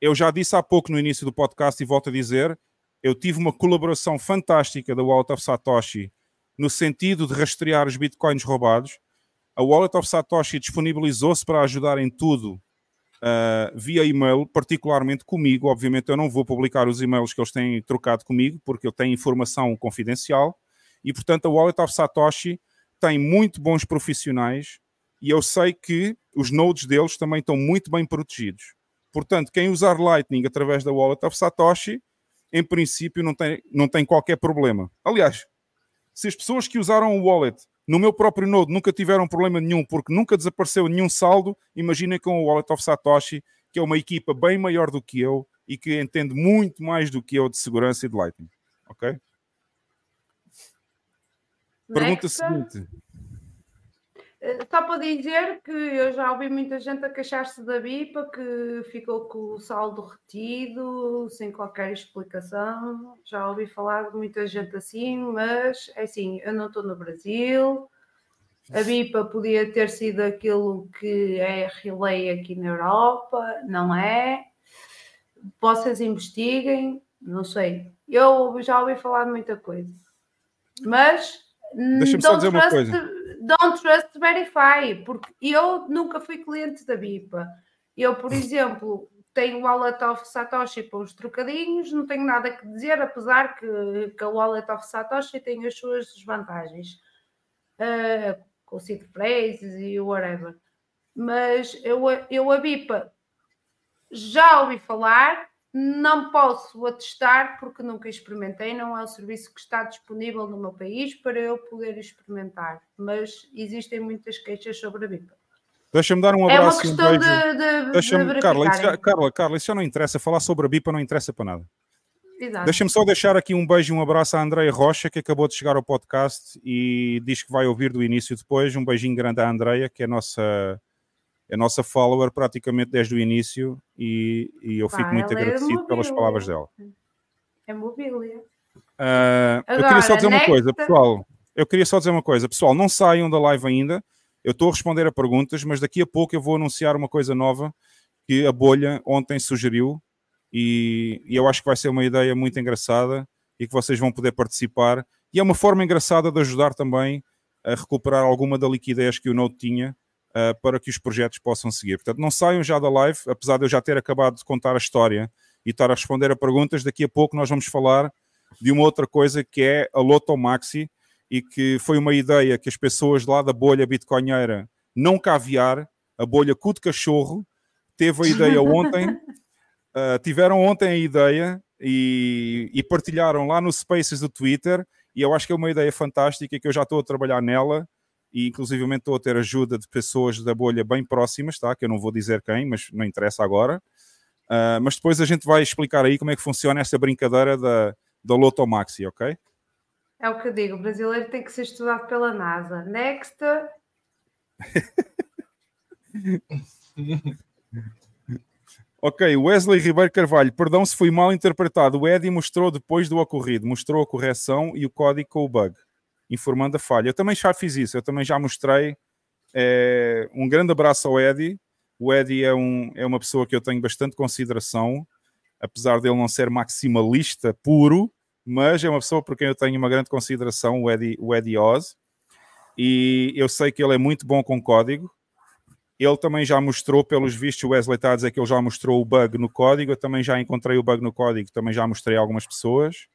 eu já disse há pouco no início do podcast e volto a dizer... Eu tive uma colaboração fantástica da Wallet of Satoshi no sentido de rastrear os bitcoins roubados. A Wallet of Satoshi disponibilizou-se para ajudar em tudo uh, via e-mail, particularmente comigo. Obviamente eu não vou publicar os e-mails que eles têm trocado comigo, porque eu tenho informação confidencial. E, portanto, a Wallet of Satoshi tem muito bons profissionais e eu sei que os nodes deles também estão muito bem protegidos. Portanto, quem usar Lightning através da Wallet of Satoshi, em princípio, não tem, não tem qualquer problema. Aliás, se as pessoas que usaram o wallet no meu próprio node nunca tiveram problema nenhum, porque nunca desapareceu nenhum saldo, imaginem com o Wallet of Satoshi, que é uma equipa bem maior do que eu e que entende muito mais do que eu de segurança e de Lightning. Ok? Pergunta seguinte. Só para dizer que eu já ouvi muita gente a queixar-se da BIPA, que ficou com o saldo retido, sem qualquer explicação. Já ouvi falar de muita gente assim, mas é assim, eu não estou no Brasil. A BIPA podia ter sido aquilo que é relay aqui na Europa, não é? Vocês investiguem, não sei. Eu já ouvi falar de muita coisa. Mas... Deixa-me só dizer uma coisa. Don't Trust Verify, porque eu nunca fui cliente da BIPA. Eu, por exemplo, tenho o Wallet of Satoshi para os trocadinhos, não tenho nada que dizer, apesar que, que a Wallet of Satoshi tem as suas desvantagens, uh, com seed phrases e whatever. Mas eu, eu a BIPA já ouvi falar, não posso atestar porque nunca experimentei, não é um serviço que está disponível no meu país para eu poder experimentar, mas existem muitas queixas sobre a BIPA. Deixa-me dar um abraço. É uma questão um de, de, Deixa-me, de Carla, isso já, Carla, Carla, isso já não interessa, falar sobre a BIPA não interessa para nada. Exato. Deixa-me só deixar aqui um beijo e um abraço à Andreia Rocha, que acabou de chegar ao podcast e diz que vai ouvir do início depois. Um beijinho grande à Andreia, que é a nossa... É nossa follower praticamente desde o início e, e eu Pá, fico muito agradecido é pelas palavras dela. É mobília. Uh, Agora, eu queria só dizer next... uma coisa, pessoal. Eu queria só dizer uma coisa. Pessoal, não saiam da live ainda. Eu estou a responder a perguntas, mas daqui a pouco eu vou anunciar uma coisa nova que a Bolha ontem sugeriu e, e eu acho que vai ser uma ideia muito engraçada e que vocês vão poder participar. E é uma forma engraçada de ajudar também a recuperar alguma da liquidez que o Node tinha. Uh, para que os projetos possam seguir. Portanto, não saiam já da live, apesar de eu já ter acabado de contar a história e estar a responder a perguntas. Daqui a pouco nós vamos falar de uma outra coisa que é a Loto Maxi e que foi uma ideia que as pessoas lá da bolha bitcoinheira, não caviar, a bolha cu de cachorro, teve a ideia ontem, uh, tiveram ontem a ideia e, e partilharam lá no Spaces do Twitter e eu acho que é uma ideia fantástica que eu já estou a trabalhar nela. E inclusivamente estou a ter ajuda de pessoas da bolha bem próximas, tá? Que eu não vou dizer quem, mas não interessa agora. Uh, mas depois a gente vai explicar aí como é que funciona esta brincadeira da, da Loto Maxi, ok? É o que eu digo, o brasileiro tem que ser estudado pela NASA. Next! Ok, Wesley Ribeiro Carvalho, perdão se fui mal interpretado. O Eddie mostrou depois do ocorrido, mostrou a correção e o código com o bug, informando a falha. Eu também já fiz isso, eu também já mostrei. É, um grande abraço ao Eddie. O Eddie é, um, é uma pessoa que eu tenho bastante consideração, apesar dele não ser maximalista puro, mas é uma pessoa por quem eu tenho uma grande consideração, o Eddie, o Eddie Oz. E eu sei que ele é muito bom com código. Ele também já mostrou, pelos vistos, o Wesley está a dizer que ele já mostrou o bug no código. Eu também já encontrei o bug no código, também já mostrei a algumas pessoas.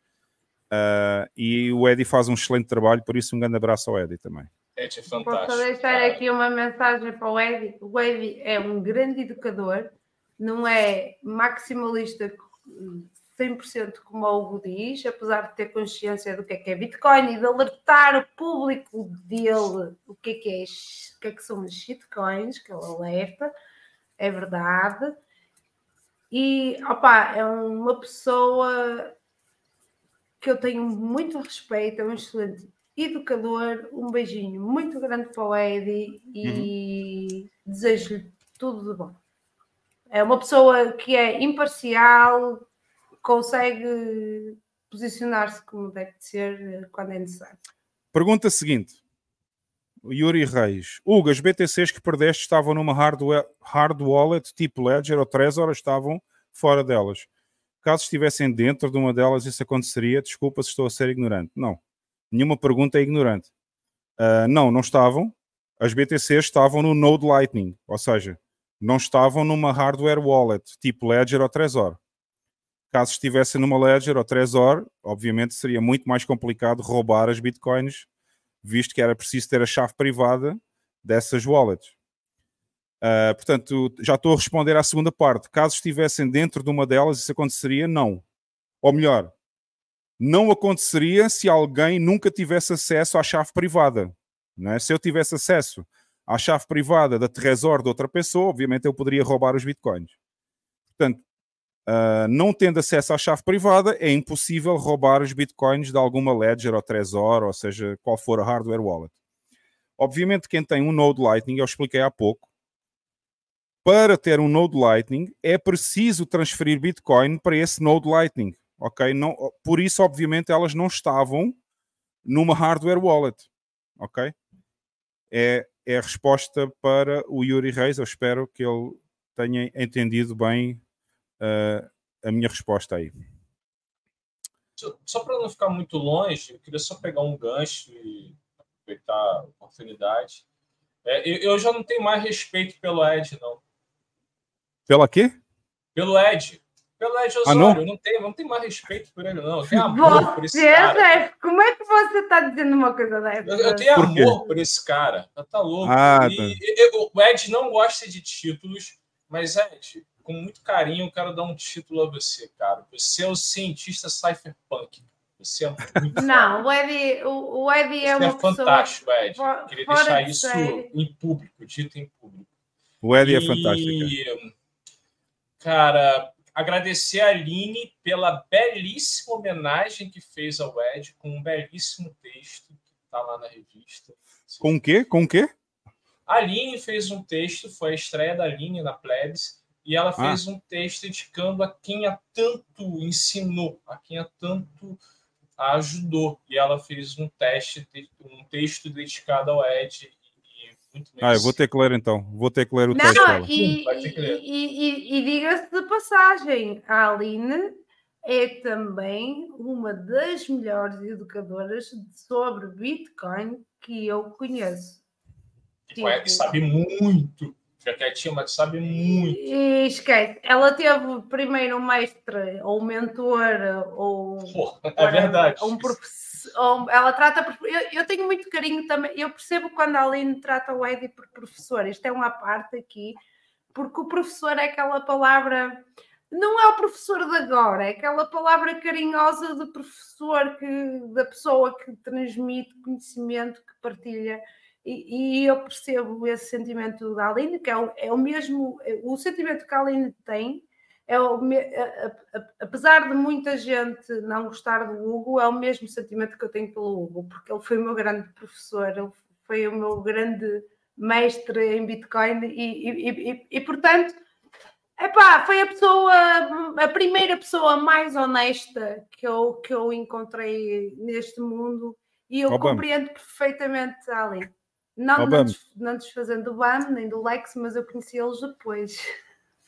Uh, e o Edi faz um excelente trabalho, por isso um grande abraço ao Edi também. É fantástico. Posso deixar aqui uma mensagem para o Edi. O Edi é um grande educador, não é maximalista cem por cento como o Hugo diz, apesar de ter consciência do que é que é Bitcoin e de alertar o público dele o que é que, é, o que, é que são os shitcoins, que ele alerta, é verdade. E, opa, é uma pessoa que eu tenho muito respeito, é um excelente educador, um beijinho muito grande para o Edi e uhum. desejo-lhe tudo de bom. É uma pessoa que é imparcial, consegue posicionar-se como deve ser quando é necessário. Pergunta seguinte, Yuri Reis. Hugo, as B T Cs que perdeste estavam numa hard, hard wallet tipo Ledger ou Trezor, estavam fora delas? Caso estivessem dentro de uma delas, isso aconteceria? Desculpa se estou a ser ignorante. Não. Nenhuma pergunta é ignorante. Uh, não, não estavam. As B T Cs estavam no Node Lightning, ou seja, não estavam numa hardware wallet, tipo Ledger ou Trezor. Caso estivessem numa Ledger ou Trezor, obviamente seria muito mais complicado roubar as bitcoins, visto que era preciso ter a chave privada dessas wallets. Uh, portanto, já estou a responder à segunda parte. Caso estivessem dentro de uma delas, isso aconteceria? Não. Ou melhor, não aconteceria se alguém nunca tivesse acesso à chave privada. Não é? Se eu tivesse acesso à chave privada da Trezor de outra pessoa, obviamente eu poderia roubar os bitcoins. Portanto, uh, não tendo acesso à chave privada, é impossível roubar os bitcoins de alguma Ledger ou Trezor, ou seja, qual for a hardware wallet. Obviamente, quem tem um Node Lightning, eu expliquei há pouco, para ter um Node Lightning, é preciso transferir Bitcoin para esse Node Lightning. Okay? Não, por isso, obviamente, elas não estavam numa hardware wallet. Ok? É... É a resposta para o Yuri Reis. Eu espero que ele tenha entendido bem uh, a minha resposta aí. Só, só para não ficar muito longe, eu queria só pegar um gancho e aproveitar a oportunidade. É, eu, eu já não tenho mais respeito pelo Ed, não. Pela quê? Pelo Ed. Pelo Ed Osório. Ah, não? Eu não tenho, não tenho mais respeito por ele, não. Eu tenho amor você, por esse cara. Jeff, como é que você está dizendo uma coisa dessa? Eu, eu tenho por amor por esse cara. Tá louco. Ah, e, tá. Eu, o Ed não gosta de títulos, mas, Ed, com muito carinho, eu quero dar um título a você, cara. Você é o cientista cypherpunk. Você é muito Não, o Ed, o, o Ed é, é uma pessoa... é fantástico, Ed. For, Queria deixar de isso série. em público, dito em público. O Ed e, é fantástico. Cara... Agradecer a Aline pela belíssima homenagem que fez ao Ed, com um belíssimo texto que está lá na revista. Com o quê? Com o quê? A Aline fez um texto, foi a estreia da Aline na Plebs, e ela fez ah. um texto indicando a quem a tanto ensinou, a quem a tanto a ajudou. E ela fez um, teste, um texto dedicado ao Ed. Ah, eu vou ter que ler então, vou ter que ler o Não, texto dela. E, e, e, e diga-se de passagem, a Aline é também uma das melhores educadoras sobre Bitcoin que eu conheço. E tipo, sabe muito, já quietinha, mas sabe muito. E esquece, ela teve primeiro um mestre, ou um mentor, ou Pô, é para, verdade. um professor. Ela trata, eu, eu tenho muito carinho também, eu percebo quando a Aline trata o Edi por professor, isto é uma parte aqui, porque o professor é aquela palavra, não é o professor de agora, é aquela palavra carinhosa do professor, que, da pessoa que transmite conhecimento, que partilha, e, e eu percebo esse sentimento da Aline, que é o, é o mesmo, o sentimento que a Aline tem. É o, apesar de muita gente não gostar do Hugo, é o mesmo sentimento que eu tenho pelo Hugo, porque ele foi o meu grande professor, ele foi o meu grande mestre em Bitcoin e, e, e, e portanto, epá, foi a pessoa, a primeira pessoa mais honesta que eu, que eu encontrei neste mundo, e eu Obama. compreendo perfeitamente a Aline. Não, não, des, não desfazendo do B A M nem do Lex, mas eu conheci eles depois.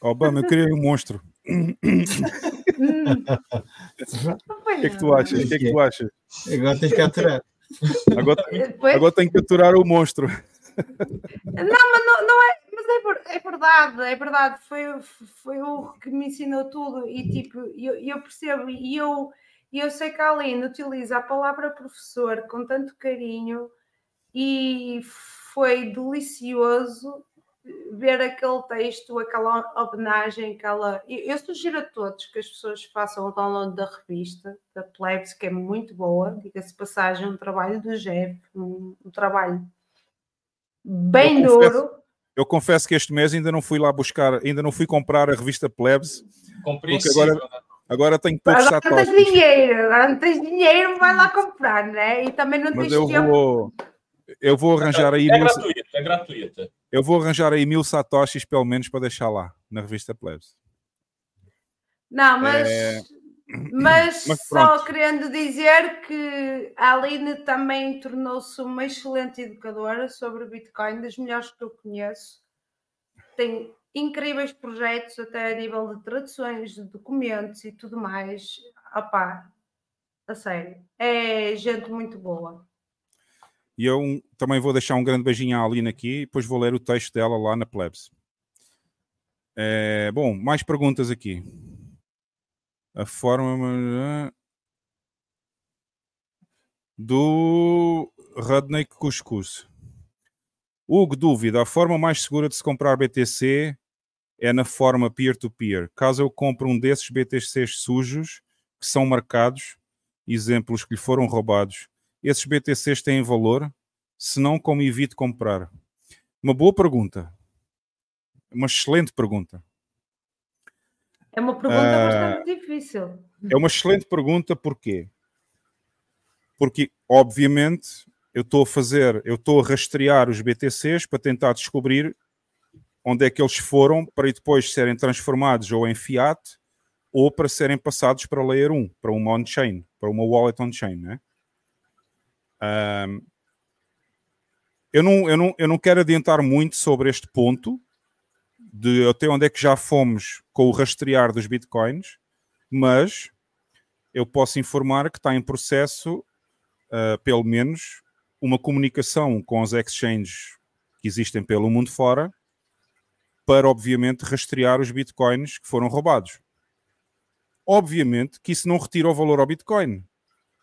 Obama, eu queria um monstro. O que é que tu achas? O que é que tu achas? Agora tens que capturar. Agora, Depois... agora tenho que capturar o monstro. Não, mas não, não é, mas é, é verdade, é verdade. Foi, foi o que me ensinou tudo e tipo, eu, eu percebo, e eu, E eu sei que a Aline utiliza a palavra professor com tanto carinho e foi delicioso ver aquele texto, aquela homenagem que ela... Eu sugiro a todos que as pessoas façam o download da revista, da Plebs, que é muito boa, diga-se passagem, um trabalho do Jeff, um, um trabalho bem eu confesso, duro. Eu confesso que este mês ainda não fui lá buscar, ainda não fui comprar a revista Plebs. Compreensível, porque agora... Agora tenho poucos agora não tens dinheiro, agora não tens dinheiro, vai lá comprar, né? E também não tens Mas eu tempo. Vou, eu vou arranjar aí... É mil, gratuito, é gratuito. Eu vou arranjar aí mil satoshis, pelo menos, para deixar lá, na revista Plebs. Não, mas... É... Mas, mas só querendo dizer que a Aline também tornou-se uma excelente educadora sobre Bitcoin, das melhores que eu conheço. Tem... incríveis projetos, até a nível de traduções, de documentos e tudo mais. Opá, a sério, é gente muito boa. E eu um, também vou deixar um grande beijinho à Aline aqui, e depois vou ler o texto dela lá na Plebs. É, bom, mais perguntas aqui. A forma do Rodney Cuscuz. Hugo, dúvida, a forma mais segura de se comprar B T C é na forma peer-to-peer. Caso eu compre um desses B T Cs sujos, que são marcados, exemplos que lhe foram roubados, esses B T Cs têm valor? Se não, como evito comprar? Uma boa pergunta. Uma excelente pergunta. É uma pergunta ah, bastante difícil. É uma excelente pergunta, porquê? Porque, obviamente... Eu estou a fazer, eu estou a rastrear os B T Cs para tentar descobrir onde é que eles foram para depois serem transformados ou em fiat ou para serem passados para layer um, para uma on-chain, para uma wallet on-chain, né? Um, eu, não, eu, não, eu não quero adiantar muito sobre este ponto de até onde é que já fomos com o rastrear dos bitcoins, mas eu posso informar que está em processo, uh, pelo menos... uma comunicação com os exchanges que existem pelo mundo fora para, obviamente, rastrear os bitcoins que foram roubados. Obviamente que isso não retira o valor ao bitcoin,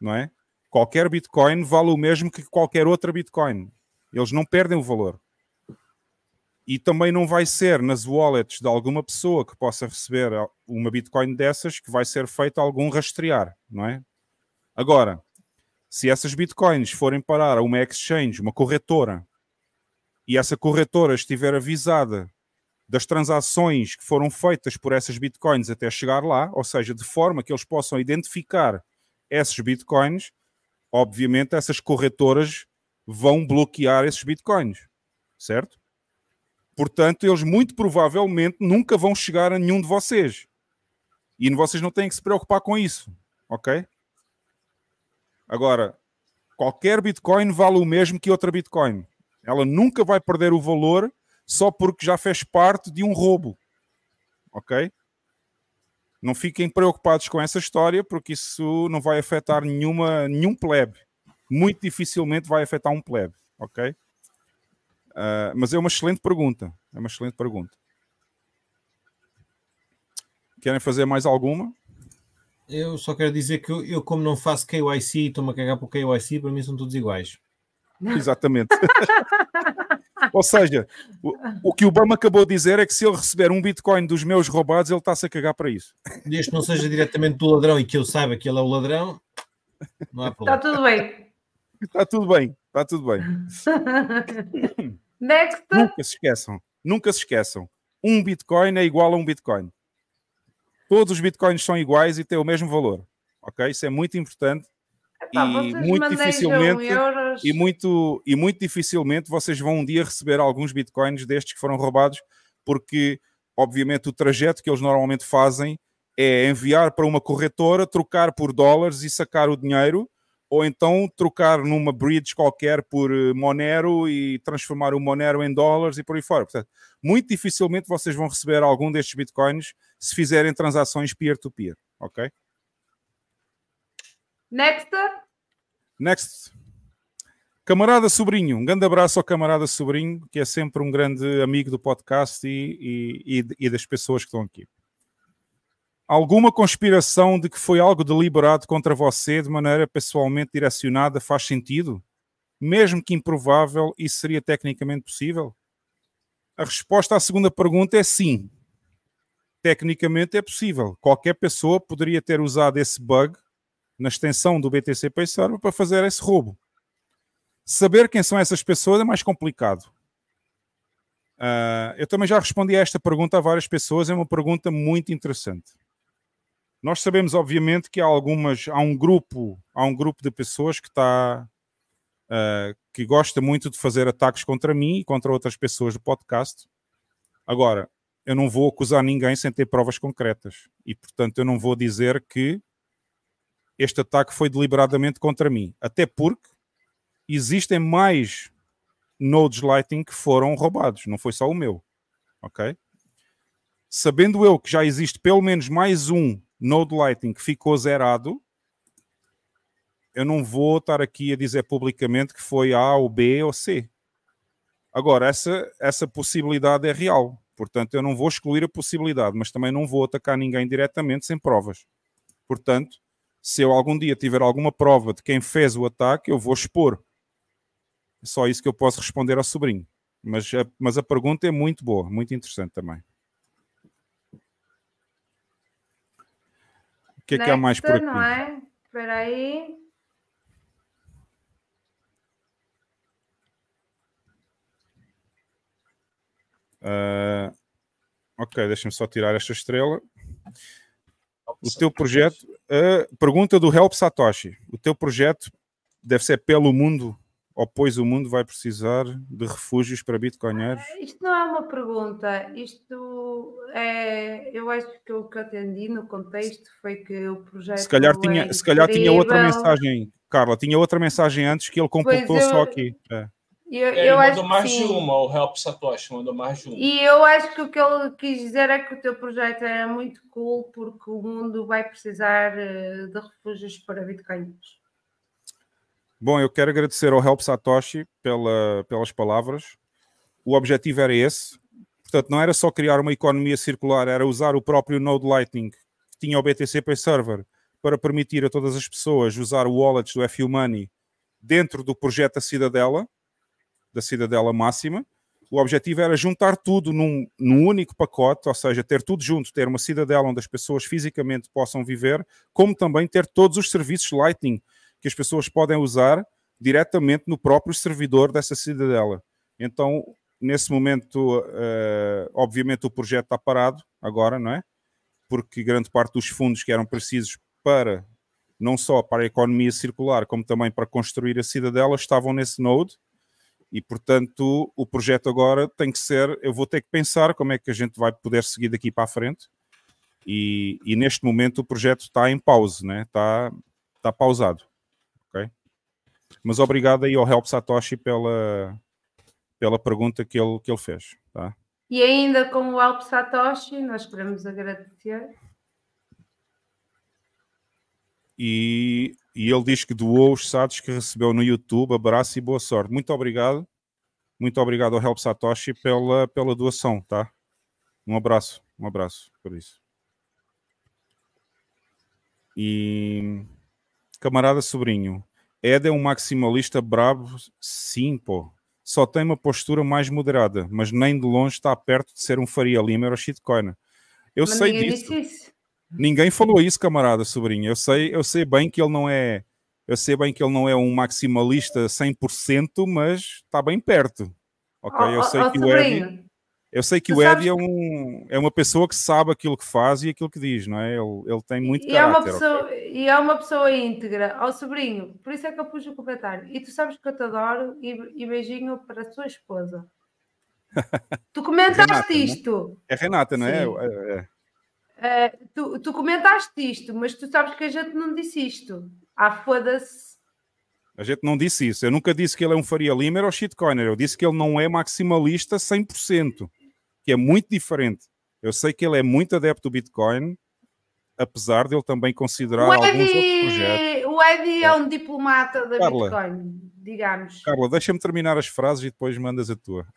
não é? Qualquer bitcoin vale o mesmo que qualquer outra bitcoin. Eles não perdem o valor. E também não vai ser nas wallets de alguma pessoa que possa receber uma bitcoin dessas que vai ser feito algum rastrear, não é? Agora... se essas bitcoins forem parar a uma exchange, uma corretora, e essa corretora estiver avisada das transações que foram feitas por essas bitcoins até chegar lá, ou seja, de forma que eles possam identificar esses bitcoins, obviamente essas corretoras vão bloquear esses bitcoins, certo? Portanto, eles muito provavelmente nunca vão chegar a nenhum de vocês. E vocês não têm que se preocupar com isso, ok? Agora, qualquer Bitcoin vale o mesmo que outra Bitcoin. Ela nunca vai perder o valor só porque já fez parte de um roubo. Ok? Não fiquem preocupados com essa história porque isso não vai afetar nenhuma, nenhum plebe. Muito dificilmente vai afetar um plebe. Ok? Uh, mas é uma excelente pergunta. É uma excelente pergunta. Querem fazer mais alguma? Eu só quero dizer que eu, eu como não faço K Y C e estou-me a cagar para o K Y C, para mim são todos iguais. Exatamente. Ou seja, o, o que o Obama acabou de dizer é que se ele receber um Bitcoin dos meus roubados, ele está-se a cagar para isso. Desde que não seja diretamente do ladrão e que eu saiba que ele é o ladrão, não há problema. Está tudo bem. Está tudo bem. Está tudo bem. Next. Nunca se esqueçam. Nunca se esqueçam. Um Bitcoin é igual a um Bitcoin. Todos os bitcoins são iguais e têm o mesmo valor, ok? Isso é muito importante tá, e, muito dificilmente, e, muito, e muito dificilmente vocês vão um dia receber alguns bitcoins destes que foram roubados porque, obviamente, o trajeto que eles normalmente fazem é enviar para uma corretora, trocar por dólares e sacar o dinheiro ou então trocar numa bridge qualquer por Monero e transformar o Monero em dólares e por aí fora. Portanto, muito dificilmente vocês vão receber algum destes bitcoins se fizerem transações peer-to-peer, ok? Next. Next. Camarada Sobrinho, um grande abraço ao camarada Sobrinho, que é sempre um grande amigo do podcast e, e, e, e das pessoas que estão aqui. Alguma conspiração de que foi algo deliberado contra você de maneira pessoalmente direcionada faz sentido? Mesmo que improvável, isso seria tecnicamente possível? A resposta à segunda pergunta é sim. Tecnicamente é possível. Qualquer pessoa poderia ter usado esse bug na extensão do B T C Pay Server para fazer esse roubo. Saber quem são essas pessoas é mais complicado. Uh, eu também já respondi a esta pergunta a várias pessoas. É uma pergunta muito interessante. Nós sabemos, obviamente, que há algumas, há um grupo, há um grupo de pessoas que está... Uh, que gosta muito de fazer ataques contra mim e contra outras pessoas do podcast. Agora, eu não vou acusar ninguém sem ter provas concretas. E, portanto, eu não vou dizer que este ataque foi deliberadamente contra mim. Até porque existem mais nodes Lightning que foram roubados. Não foi só o meu. Ok? Sabendo eu que já existe pelo menos mais um node Lightning que ficou zerado, eu não vou estar aqui a dizer publicamente que foi A ou B ou C. Agora, essa, essa possibilidade é real. Portanto, eu não vou excluir a possibilidade, mas também não vou atacar ninguém diretamente sem provas. Portanto, se eu algum dia tiver alguma prova de quem fez o ataque, eu vou expor. É só isso que eu posso responder ao sobrinho. Mas a, mas a pergunta é muito boa, muito interessante também. O que é que há mais por aqui? Não é? Espera aí... Uh, ok, deixa-me só tirar esta estrela. O teu projeto, uh, pergunta do Help Satoshi: o teu projeto deve ser pelo mundo ou pois o mundo vai precisar de refúgios para bitcoinheiros? Uh, isto não é uma pergunta, isto é, eu acho que o que atendi no contexto foi que o projeto se calhar, tinha, é se calhar tinha outra mensagem, Carla, tinha outra mensagem antes que ele completou eu... só aqui. É. Eu, ele eu mandou acho mais que de uma, o Help Satoshi mandou mais de uma. E eu acho que o que ele quis dizer é que o teu projeto era muito cool porque o mundo vai precisar de refúgios para bitcoins. Bom, eu quero agradecer ao Help Satoshi pela, pelas palavras. O objetivo era esse. Portanto, não era só criar uma economia circular, era usar o próprio Node Lightning que tinha o B T C Pay Server para permitir a todas as pessoas usar wallets do F You Money dentro do projeto da Cidadela. da Cidadela Máxima, o objetivo era juntar tudo num, num único pacote, ou seja, ter tudo junto, ter uma Cidadela onde as pessoas fisicamente possam viver, como também ter todos os serviços Lightning que as pessoas podem usar diretamente no próprio servidor dessa Cidadela. Então, nesse momento, uh, obviamente o projeto está parado agora, não é? Porque grande parte dos fundos que eram precisos para, não só para a economia circular, como também para construir a Cidadela, estavam nesse node. E, portanto, o projeto agora tem que ser... Eu vou ter que pensar como é que a gente vai poder seguir daqui para a frente. E, e neste momento, o projeto está em pause, né? Está, está pausado. Okay? Mas obrigado aí ao Help Satoshi pela, pela pergunta que ele, que ele fez. Tá? E ainda com o Help Satoshi, nós queremos agradecer. E... E ele diz que doou os S A Ts que recebeu no YouTube. Abraço e boa sorte. Muito obrigado. Muito obrigado ao Help Satoshi pela, pela doação, tá? Um abraço. Um abraço por isso. E... Camarada Sobrinho. Ed é um maximalista brabo, sim, pô. Só tem uma postura mais moderada, mas nem de longe está perto de ser um Faria Lima ou shitcoiner. Eu mas sei disso. Disse. Ninguém falou isso, camarada Sobrinho. Eu sei, eu sei bem que ele não é, eu sei bem que ele não é um maximalista cem por cento, mas está bem perto. Ok, oh, eu, sei oh, que o Eddie, eu sei que tu o Eddie é, um, é uma pessoa que sabe aquilo que faz e aquilo que diz, não é? Ele, ele tem muito e caráter. É pessoa, okay? E é uma pessoa íntegra. Ó oh, Sobrinho, por isso é que eu pus o comentário. E tu sabes que eu te adoro e, e beijinho para a tua esposa. Tu comentaste Renata, isto. É Renata, não é? é, é. Uh, tu, tu comentaste isto, mas tu sabes que a gente não disse isto. Ah, foda-se. A gente não disse isso. Eu nunca disse que ele é um Faria Limer ou shitcoiner. Eu disse que ele não é maximalista cem por cento, que é muito diferente. Eu sei que ele é muito adepto do Bitcoin, apesar de ele também considerar Eddie, alguns outros projetos. O Eddie é, é um diplomata da Carla, Bitcoin, digamos. Carla, deixa-me terminar as frases e depois mandas a tua.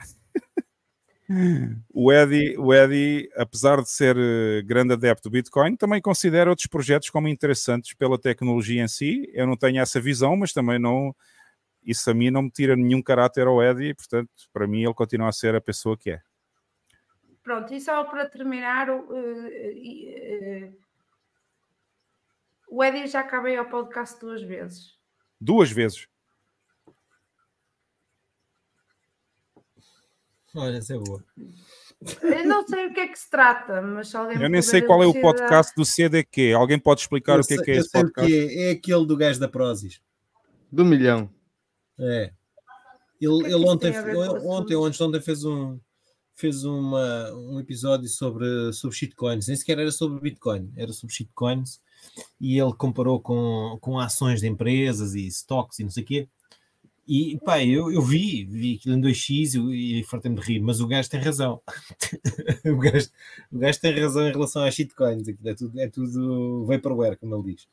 O Eddie, o Eddie, apesar de ser grande adepto do Bitcoin, também considera outros projetos como interessantes pela tecnologia em si. Eu não tenho essa visão, mas também não... Isso a mim não me tira nenhum caráter ao Eddie, portanto, para mim ele continua a ser a pessoa que é. Pronto, e só para terminar, o, o Eddie já acabei ao podcast duas vezes. Duas vezes? Olha, essa é boa. Eu não sei o que é que se trata, mas se alguém... Eu nem sei qual é o podcast do C D Q. Alguém pode explicar eu o que, sei, é, que é esse podcast? É, é aquele do gajo da Prozis. Do milhão. É. Ele, ele ontem, ontem, ontem, ontem fez um, fez uma, um episódio sobre, sobre shitcoins. Nem sequer era sobre Bitcoin, era sobre shitcoins. E ele comparou com, com ações de empresas e stocks e não sei o quê. E pá, eu, eu vi, vi aquilo em dois x e, e fartei-me de rir, mas o gajo tem razão. o, gajo, o gajo tem razão em relação às shitcoins. É tudo, é tudo vaporware, como ele diz.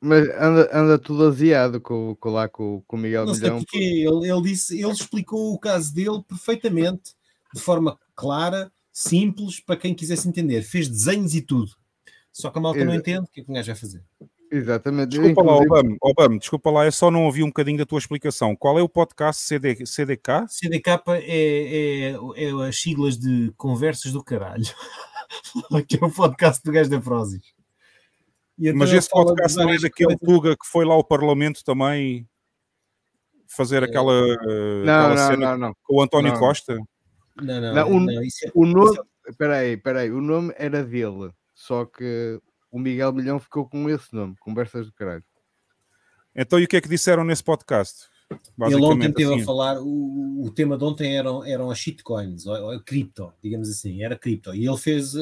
Mas anda, anda tudo aziado com, com, lá com o Miguel não Milhão. Não sei porque ele, ele, disse, ele explicou o caso dele perfeitamente, de forma clara, simples, para quem quisesse entender. Fez desenhos e tudo. Só que a malta Ex- não entende, o que é que o gajo vai fazer? Exatamente. Desculpa Inclusive... lá, Obama, Obama, desculpa lá, eu só não ouvi um bocadinho da tua explicação. Qual é o podcast C D, C D K? C D K é, é, é as siglas de Conversas do Caralho. Que é o podcast do gajo da Prozis. Mas esse podcast não é daquele Tuga que foi lá ao Parlamento também fazer aquela, é... não, aquela não, cena não, não. com o António não. Costa? Não, não, não. O, não, isso é... o nome... Espera aí, espera aí. O nome era dele, só que o Miguel Milhão ficou com esse nome, Conversas do Caralho. Então, e o que é que disseram nesse podcast? Ele ontem esteve assim... a falar, o, o tema de ontem eram, eram as shitcoins, ou, ou cripto, digamos assim, era cripto. E ele fez,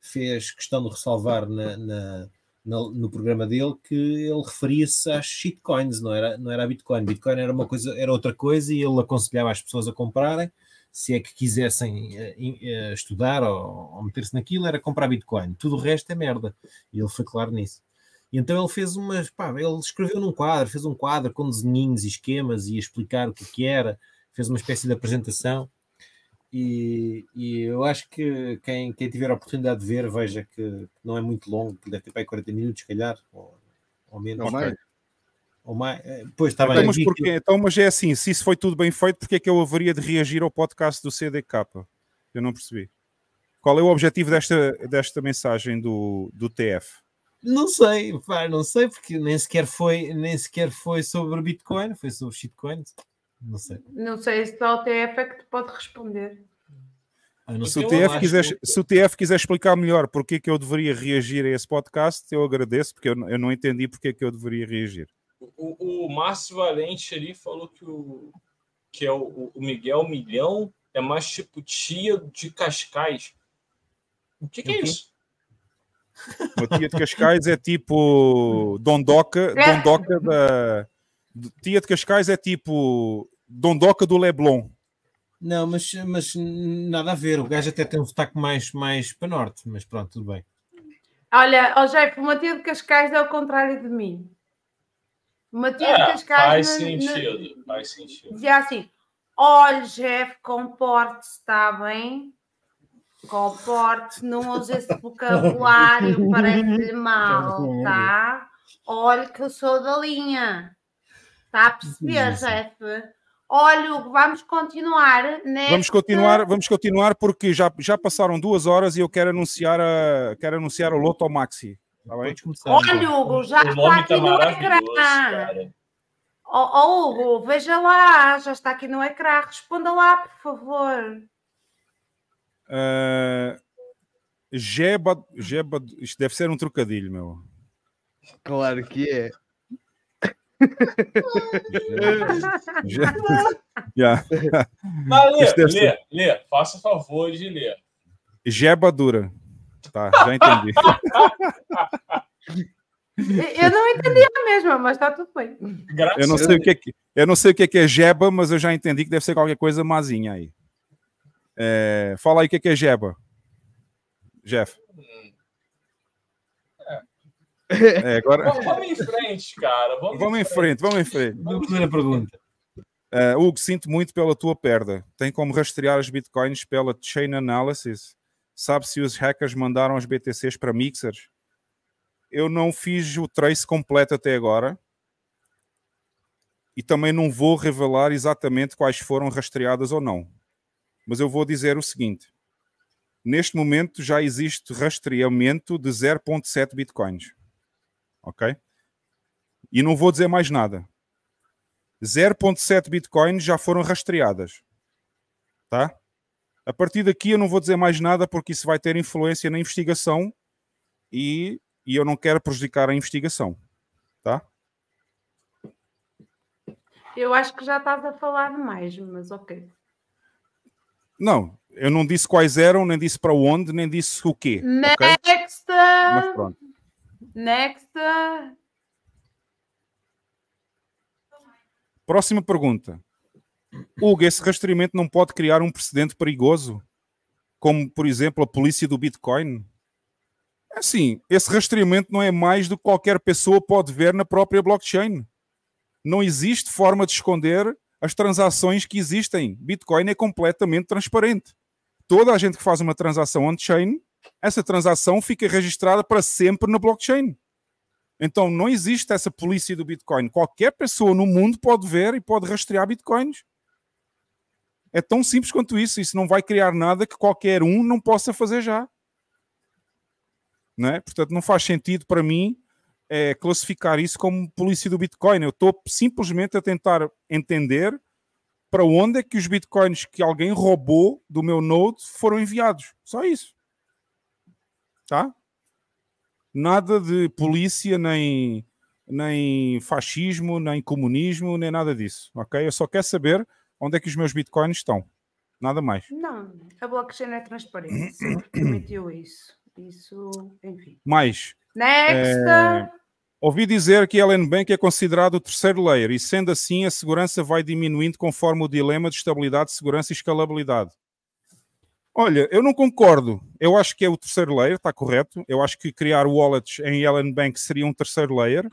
fez questão de ressalvar na, na, na, no programa dele que ele referia-se às shitcoins, não era, não era a Bitcoin. Bitcoin era, uma coisa, era outra coisa e ele aconselhava as pessoas a comprarem, se é que quisessem uh, uh, estudar ou, ou meter-se naquilo, era comprar Bitcoin. Tudo o resto é merda. E ele foi claro nisso. E então ele fez umas... Pá, ele escreveu num quadro, fez um quadro com desenhinhos e esquemas e a explicar o que, que era. Fez uma espécie de apresentação. E, e eu acho que quem, quem tiver a oportunidade de ver, veja que não é muito longo, que deve ter para quarenta minutos, se calhar, ou, ou menos. Não mais. Ou mais, pois, está bem. Então, mas porque, então, mas é assim, se isso foi tudo bem feito, porque é que eu haveria de reagir ao podcast do C D K? Eu não percebi. Qual é o objetivo desta, desta mensagem do, do T F? Não sei, pá, não sei, porque nem sequer foi, nem sequer foi sobre Bitcoin, foi sobre shitcoin. Não sei. Não sei se o T F é que te pode responder. Ah, não se, o T F quiser, que... se o T F quiser explicar melhor porque é que eu deveria reagir a esse podcast, eu agradeço, porque eu, eu não entendi porque é que eu deveria reagir. O, o Márcio Valente ali falou que o, que é o, o Miguel Milhão é mais tipo tia de Cascais. O que, que é isso? A tia de Cascais é tipo Dondoca, Dondoca da... Tia de Cascais é tipo Dondoca do Leblon. Não, mas, mas nada a ver. O gajo até tem um sotaque mais, mais para norte, mas pronto, tudo bem. Olha, oh Jeff, uma tia de Cascais é o contrário de mim. Uma tia é, de Cascais... Faz na, sentido, na... faz sentido. Dizia assim, olha, Jeff, comporte-se, está bem? Comporte-se, não use esse vocabulário, parece-lhe mal, tá? Olha que eu sou da linha. Está a perceber, Jeff? Olha, vamos continuar, né? Vamos continuar, vamos continuar porque já, já passaram duas horas e eu quero anunciar, a, quero anunciar o Loto Maxi. Tá bem? Olha, Hugo, já está aqui no ecrã. Ó, Hugo, veja lá, já está aqui no ecrã. Responda lá, por favor. Uh, Jeba, Jeba, isto deve ser um trocadilho, meu. Claro que é. yeah. Mas lê, lê, lê, faça favor de ler. Jeba dura. Tá, já entendi. Eu não entendi a mesma, mas está tudo bem. Eu não sei o que é que, eu não sei o que é que é Jeba, mas eu já entendi que deve ser qualquer coisa mazinha aí. É, fala aí o que é que é Jeba. Jeff. É, agora... Vamos em frente, cara. Vamos, vamos em frente, frente, vamos em frente. Primeira pergunta. Uh, Hugo, sinto muito pela tua perda. Tem como rastrear as bitcoins pela Chain Analysis? Sabe se os hackers mandaram as B T Cs para mixers? Eu não fiz o trace completo até agora. E também não vou revelar exatamente quais foram rastreadas ou não. Mas eu vou dizer o seguinte. Neste momento já existe rastreamento de zero vírgula sete bitcoins. Ok? E não vou dizer mais nada. zero vírgula sete bitcoins já foram rastreadas. Tá? A partir daqui eu não vou dizer mais nada porque isso vai ter influência na investigação e, e eu não quero prejudicar a investigação. Tá? Eu acho que já estás a falar demais, mas ok. Não, eu não disse quais eram, nem disse para onde, nem disse o quê. Next! Okay? Mas pronto. Next! Próxima pergunta. Hugo, esse rastreamento não pode criar um precedente perigoso? Como, por exemplo, a polícia do Bitcoin? Assim, esse rastreamento não é mais do que qualquer pessoa pode ver na própria blockchain. Não existe forma de esconder as transações que existem. Bitcoin é completamente transparente. Toda a gente que faz uma transação on-chain, essa transação fica registrada para sempre na blockchain. Então, não existe essa polícia do Bitcoin. Qualquer pessoa no mundo pode ver e pode rastrear Bitcoins. É tão simples quanto isso. Isso não vai criar nada que qualquer um não possa fazer já. Não é? Portanto, não faz sentido para mim é, classificar isso como polícia do Bitcoin. Eu estou simplesmente a tentar entender para onde é que os Bitcoins que alguém roubou do meu node foram enviados. Só isso. Tá? Nada de polícia, nem, nem fascismo, nem comunismo, nem nada disso, ok? Eu só quero saber onde é que os meus bitcoins estão. Nada mais. Não, a blockchain é transparente. Sempre permitiu isso. Isso, enfim. Mais. Next! É, ouvi dizer que a L N Bank é considerado o terceiro layer e, sendo assim, a segurança vai diminuindo conforme o dilema de estabilidade, segurança e escalabilidade. Olha, eu não concordo. Eu acho que é o terceiro layer, está correto. Eu acho que criar wallets em L N Bank seria um terceiro layer,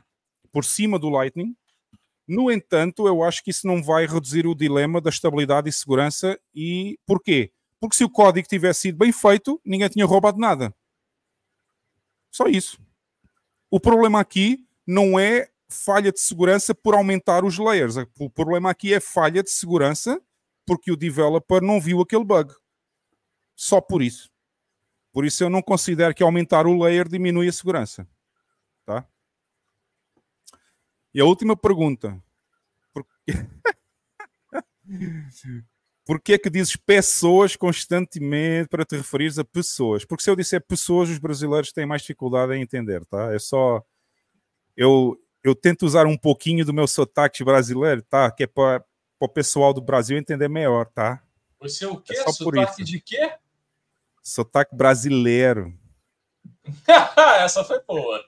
por cima do Lightning. No entanto, eu acho que isso não vai reduzir o dilema da estabilidade e segurança. E porquê? Porque se o código tivesse sido bem feito, ninguém tinha roubado nada. Só isso. O problema aqui não é falha de segurança por aumentar os layers. O problema aqui é falha de segurança porque o developer não viu aquele bug. Só por isso. Por isso eu não considero que aumentar o layer diminui a segurança. Tá? E a última pergunta. Por... Porquê é que dizes pessoas constantemente para te referires a pessoas? Porque se eu disser pessoas, os brasileiros têm mais dificuldade em entender. Tá? É só... Eu, eu tento usar um pouquinho do meu sotaque brasileiro, tá? Que é para o pessoal do Brasil entender melhor. Tá? Você é o quê? É sotaque de quê? Sotaque brasileiro. Essa foi boa.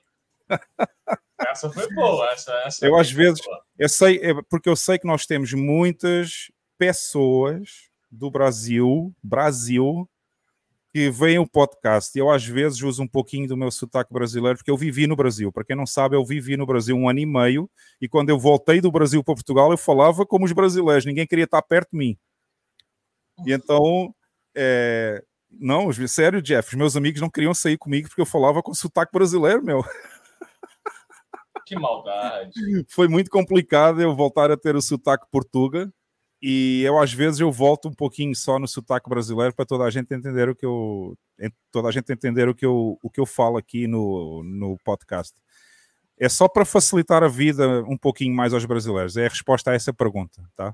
Essa foi boa. Essa, essa eu, às vezes, boa. eu sei, é porque eu sei que nós temos muitas pessoas do Brasil, Brasil, que veem o podcast. Eu, às vezes, uso um pouquinho do meu sotaque brasileiro, porque eu vivi no Brasil. Para quem não sabe, eu vivi no Brasil um ano e meio, e quando eu voltei do Brasil para Portugal, eu falava como os brasileiros. Ninguém queria estar perto de mim. E então, é... não, sério, Jeff, os meus amigos não queriam sair comigo porque eu falava com sotaque brasileiro, meu. Que maldade. Foi muito complicado eu voltar a ter o sotaque portuga e eu às vezes eu volto um pouquinho só no sotaque brasileiro para toda a gente entender o que eu toda a gente entender o que eu, o que eu falo aqui no, no podcast. É só para facilitar a vida um pouquinho mais aos brasileiros. É a resposta a essa pergunta, tá?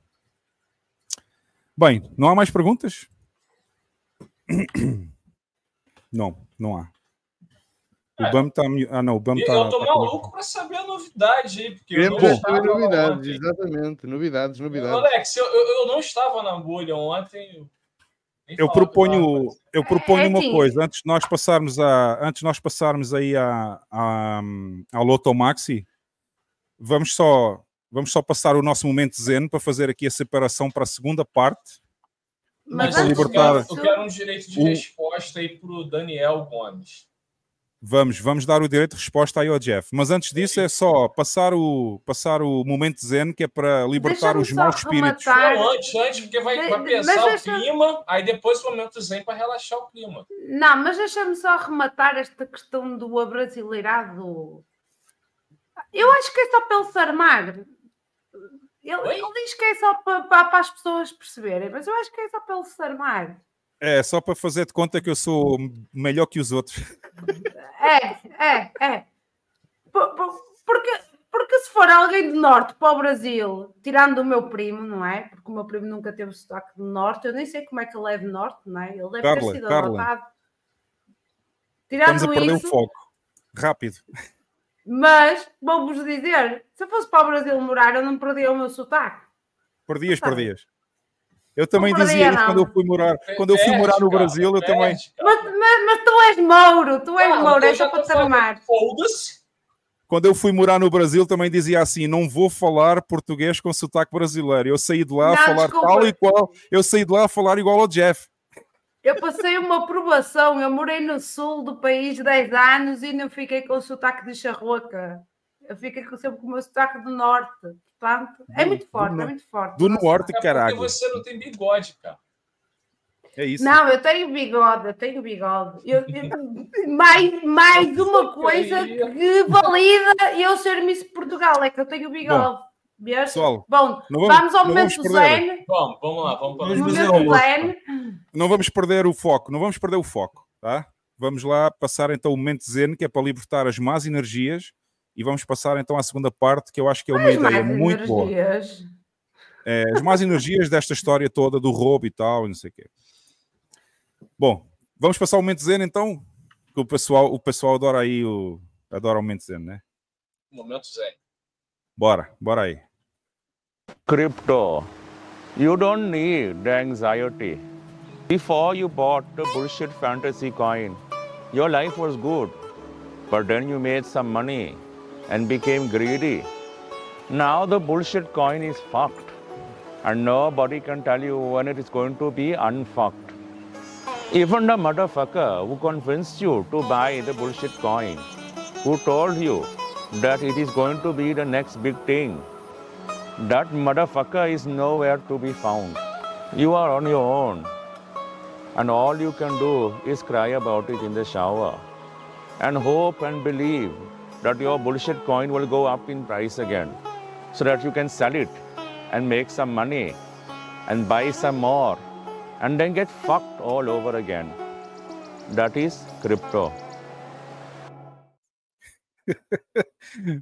Bem, não há mais perguntas? Não, não há. É. O B A M está... Ah, não, o B A M está... Eu estou tá maluco para saber a novidade aí, porque eu, eu não estava novidades, ontem. Exatamente, novidades, novidades. Alex, eu, eu não estava na bolha ontem. Eu proponho, eu proponho é, uma sim. coisa, antes de nós passarmos, a, antes nós passarmos aí a, a, a Loto Maxi, vamos só... Vamos só passar o nosso momento zen para fazer aqui a separação para a segunda parte. Mas eu, libertar... eu quero um direito de o... resposta aí para o Daniel Gomes. Vamos, vamos dar o direito de resposta aí ao Jeff. Mas antes disso é só passar o, passar o momento zen, que é para libertar os maus espíritos. Não, antes, antes, porque vai, de, vai pensar o deixa... clima, aí depois o momento zen para relaxar o clima. Não, mas deixa-me só arrematar esta questão do abrasileirado. Eu acho que é só para ele se armar. Ele, ele diz que é só para, para, para as pessoas perceberem, mas eu acho que é só para ele se armar. É, só para fazer de conta que eu sou melhor que os outros. É, é, é. Por, por, porque, porque se for alguém do norte para o Brasil, tirando o meu primo, não é? Porque o meu primo nunca teve sotaque do norte, eu nem sei como é que ele é do norte, não é? Ele deve Carla, ter sido adotado. Tirando Estamos a perder isso, o foco. Rápido. Mas, vou-vos dizer, se eu fosse para o Brasil morar, eu não perdia o meu sotaque. Perdias, perdias. Eu também não dizia isso quando eu fui morar, quando eu fui morar no Brasil, eu também... Mas, mas, mas tu és mouro, tu és ah, mouro, é só para te amar. Quando eu fui morar no Brasil, também dizia assim, não vou falar português com sotaque brasileiro. Eu saí de lá não, a falar desculpa. tal e qual, eu saí de lá a falar igual ao Jeff. Eu passei uma provação, eu morei no sul do país dez anos e não fiquei com o sotaque de charroca. Eu fiquei sempre com o meu sotaque do norte. Portanto, é muito forte, do, é muito forte. Do norte, é caralho. Porque você não tem bigode, cara. É isso. Não, eu tenho bigode, eu tenho bigode. Eu, eu, mais mais uma coisa que valida eu ser Miss Portugal, é que eu tenho bigode. Bom, pessoal, Bom vamos, vamos ao momento do Zen. Bom, vamos lá, vamos para o momento Zen. Não vamos perder o foco, não vamos perder o foco, tá? Vamos lá passar então o momento Zen, que é para libertar as más energias. E vamos passar então à segunda parte, que eu acho que é uma as ideia muito boa. É, as más energias desta história toda do roubo e tal, não sei o quê. Bom, vamos passar o momento zen então, que o pessoal, o pessoal adora aí, o, adora o momento zen, né? Momento zen. Bora, bora aí. Crypto, you don't need the anxiety. Before you bought the bullshit fantasy coin, your life was good, but then you made some money and became greedy. Now the bullshit coin is fucked and nobody can tell you when it is going to be unfucked. Even the motherfucker who convinced you to buy the bullshit coin, who told you that it is going to be the next big thing, that motherfucker is nowhere to be found. You are on your own and all you can do is cry about it in the shower and hope and believe that your bullshit coin will go up in price again so that you can sell it and make some money and buy some more and then get fucked all over again. That is crypto.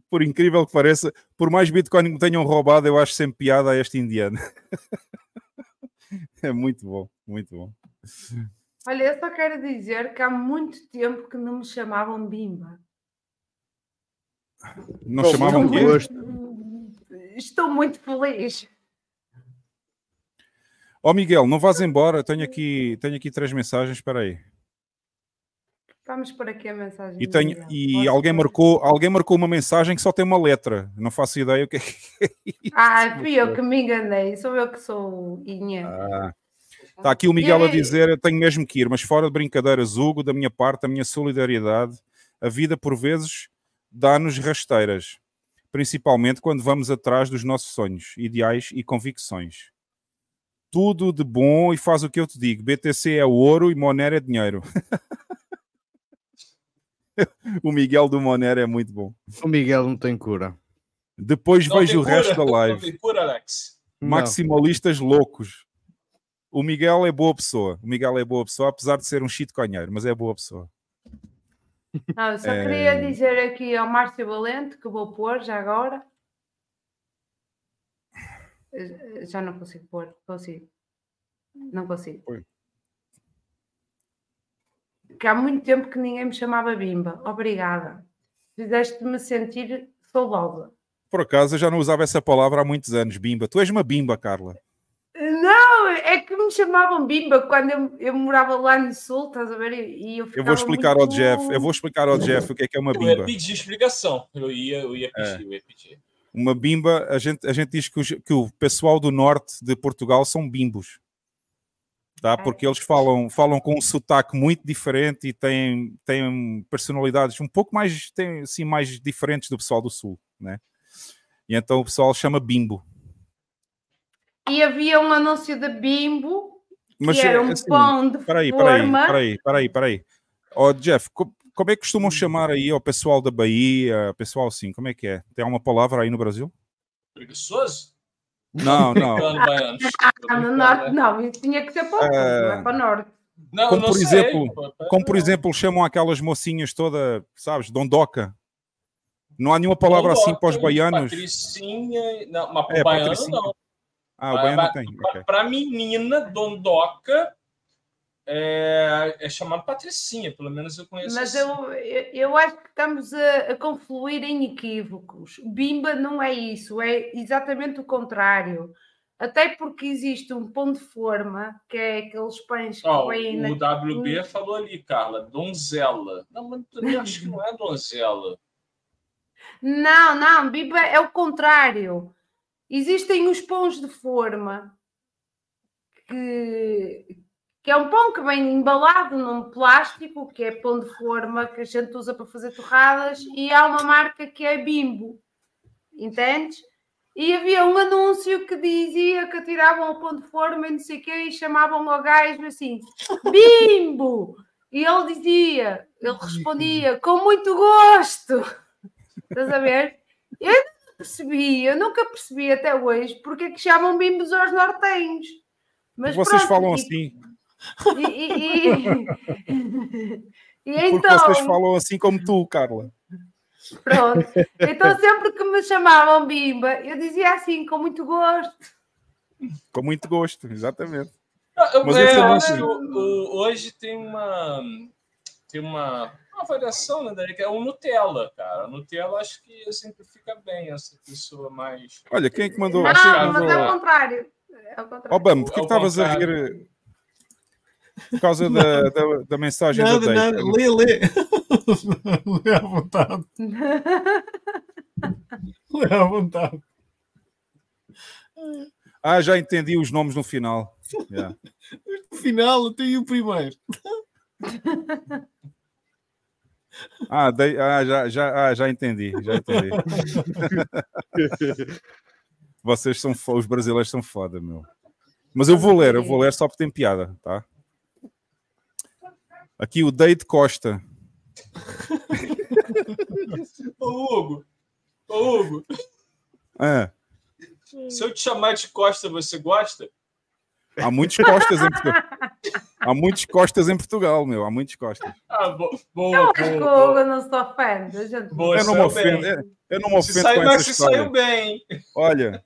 Por incrível que pareça, por mais Bitcoin que tenham roubado, eu acho sempre piada a este indiano. É muito bom, muito bom. Olha, eu só quero dizer que há muito tempo que não me chamavam Bimba. Não Estou chamavam muito, quê? Estou muito feliz. Ó oh, Miguel, não vás embora. Tenho aqui, tenho aqui três mensagens. Espera aí. Vamos por aqui a mensagem. E, tenho, e alguém, marcou, alguém marcou uma mensagem que só tem uma letra. Não faço ideia o que é isso. Ah, fui eu que me enganei. Sou eu que sou Inha. Ah. Está aqui o Miguel a dizer, eu tenho mesmo que ir, mas fora de brincadeiras, Hugo, da minha parte, a minha solidariedade, a vida por vezes dá-nos rasteiras, principalmente quando vamos atrás dos nossos sonhos, ideais e convicções. Tudo de bom e faz o que eu te digo, B T C é ouro e Monero é dinheiro. O Miguel do Monero é muito bom. O Miguel não tem cura. Depois não vejo o cura, resto da live. Não tem cura, Alex. Maximalistas não. loucos. O Miguel é boa pessoa. O Miguel é boa pessoa, apesar de ser um shitcoinheiro, mas é boa pessoa. Não, eu só é... queria dizer aqui ao Márcio Valente, que vou pôr já agora. Já não consigo pôr. Consigo. Não consigo. Oi. Que há muito tempo que ninguém me chamava Bimba. Obrigada. Fizeste-me sentir saudosa. Por acaso, eu já não usava essa palavra há muitos anos, Bimba. Tu és uma Bimba, Carla. Não, é que me chamavam Bimba quando eu, eu morava lá no sul, estás a ver? E eu, eu vou explicar muito... ao Jeff, eu vou explicar ao Jeff o que é que é uma Bimba. Eu ia pedir explicação, eu ia, eu ia pedir, é. eu ia pedir. Uma Bimba, a gente, a gente diz que, os, que o pessoal do norte de Portugal são bimbos. tá? Porque eles falam, falam com um sotaque muito diferente e têm, têm personalidades um pouco mais, têm, assim, mais diferentes do pessoal do Sul, né? E então o pessoal chama Bimbo. E havia um anúncio da Bimbo, que mas, era um assim, pão de peraí, forma... Espera aí, espera aí, espera aí. Oh, Jeff, como é que costumam chamar aí o pessoal da Bahia, pessoal assim, como é que é? Tem alguma palavra aí no Brasil? Preguiçoso? Não, não. Ah, no norte não, tinha que ser para o sul, não é para o norte. Não, como, não por sei, exemplo, como por exemplo chamam aquelas mocinhas toda, sabes, dondoca. Não há nenhuma palavra dondoca, assim para os baianos? Patricinha, não, mas para o baiano não. Ah, o baiano ah, tem. Para okay. a menina, dondoca... É, é chamado Patricinha, pelo menos eu conheço. Mas assim. eu, eu acho que estamos a, a confluir em equívocos. Bimba não é isso, é exatamente o contrário. Até porque existe um pão de forma, que é aqueles pães que oh, vêm... O na... W B falou ali, Carla, donzela. Não, mas eu acho que não é donzela. Não, não, Bimba é o contrário. Existem os pães de forma que... que é um pão que vem embalado num plástico, que é pão de forma, que a gente usa para fazer torradas, e há uma marca que é Bimbo, entendes? E havia um anúncio que dizia que atiravam o pão de forma e não sei o quê, e chamavam ao gajo assim, Bimbo! E ele dizia, ele respondia, com muito gosto! Estás a ver? Eu não percebi, eu nunca percebi até hoje, porque é que chamam bimbos aos nortenhos. Mas vocês pronto, falam assim... E, e, e... e então vocês falam assim como tu, Carla. Pronto. Então sempre que me chamavam Bimba, eu dizia assim, com muito gosto. Com muito gosto, exatamente. Eu, Mas é, hoje, assim. hoje tem uma tem uma, uma variação, né, que é o Nutella, cara. O Nutella acho que sempre fica bem essa pessoa mais. Olha, quem é que mandou? Não, acho mas mandou... é o contrário. É o contrário. Oh, Bambo, porque é o que estavas a rir? Por causa da, da, da mensagem nada, da Deita. Lê, lê. Lê à vontade. Lê à vontade. Ah, já entendi os nomes no final. Yeah. No final, tem o primeiro. Ah, de, ah, já, já, ah, já entendi. Já entendi. Vocês são foda, os brasileiros são foda, meu. Mas eu vou ler, eu vou ler só porque tem piada, tá? Aqui o Deide Costa. Ô Hugo, ô Hugo. É. Se eu te chamar de Costa, você gosta? Há muitos Costas em Portugal. Há muitos Costas em Portugal, meu. Há muitos Costas. Ah, bo- boa, boa, boa. O Hugo não se ofende. Boa, eu não me ofendo. Eu não me ofendo com essa história. Saiu bem. Olha,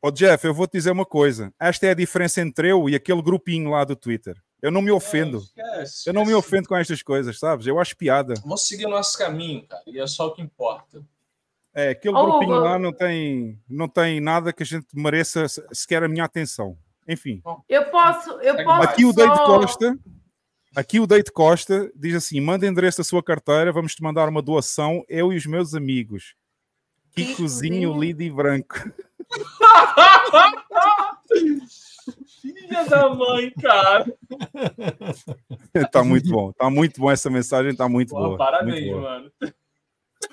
oh Jeff, eu vou-te dizer uma coisa. Esta é a diferença entre eu e aquele grupinho lá do Twitter. Eu não me ofendo. É, esquece, eu não esquece. me ofendo com estas coisas, sabes? Eu acho piada. Vamos seguir o nosso caminho, cara. E é só o que importa. É, aquele oh, grupinho oh, lá não tem, não tem nada que a gente mereça sequer a minha atenção. Enfim. Eu posso... Eu posso aqui, o Deide Costa, aqui o Deide Costa diz assim, manda endereço da sua carteira, vamos te mandar uma doação, eu e os meus amigos. Kikozinho, Lido e Branco. Filha da mãe, cara. Tá muito bom, tá muito bom essa mensagem, tá muito boa. boa parabéns, muito boa. mano.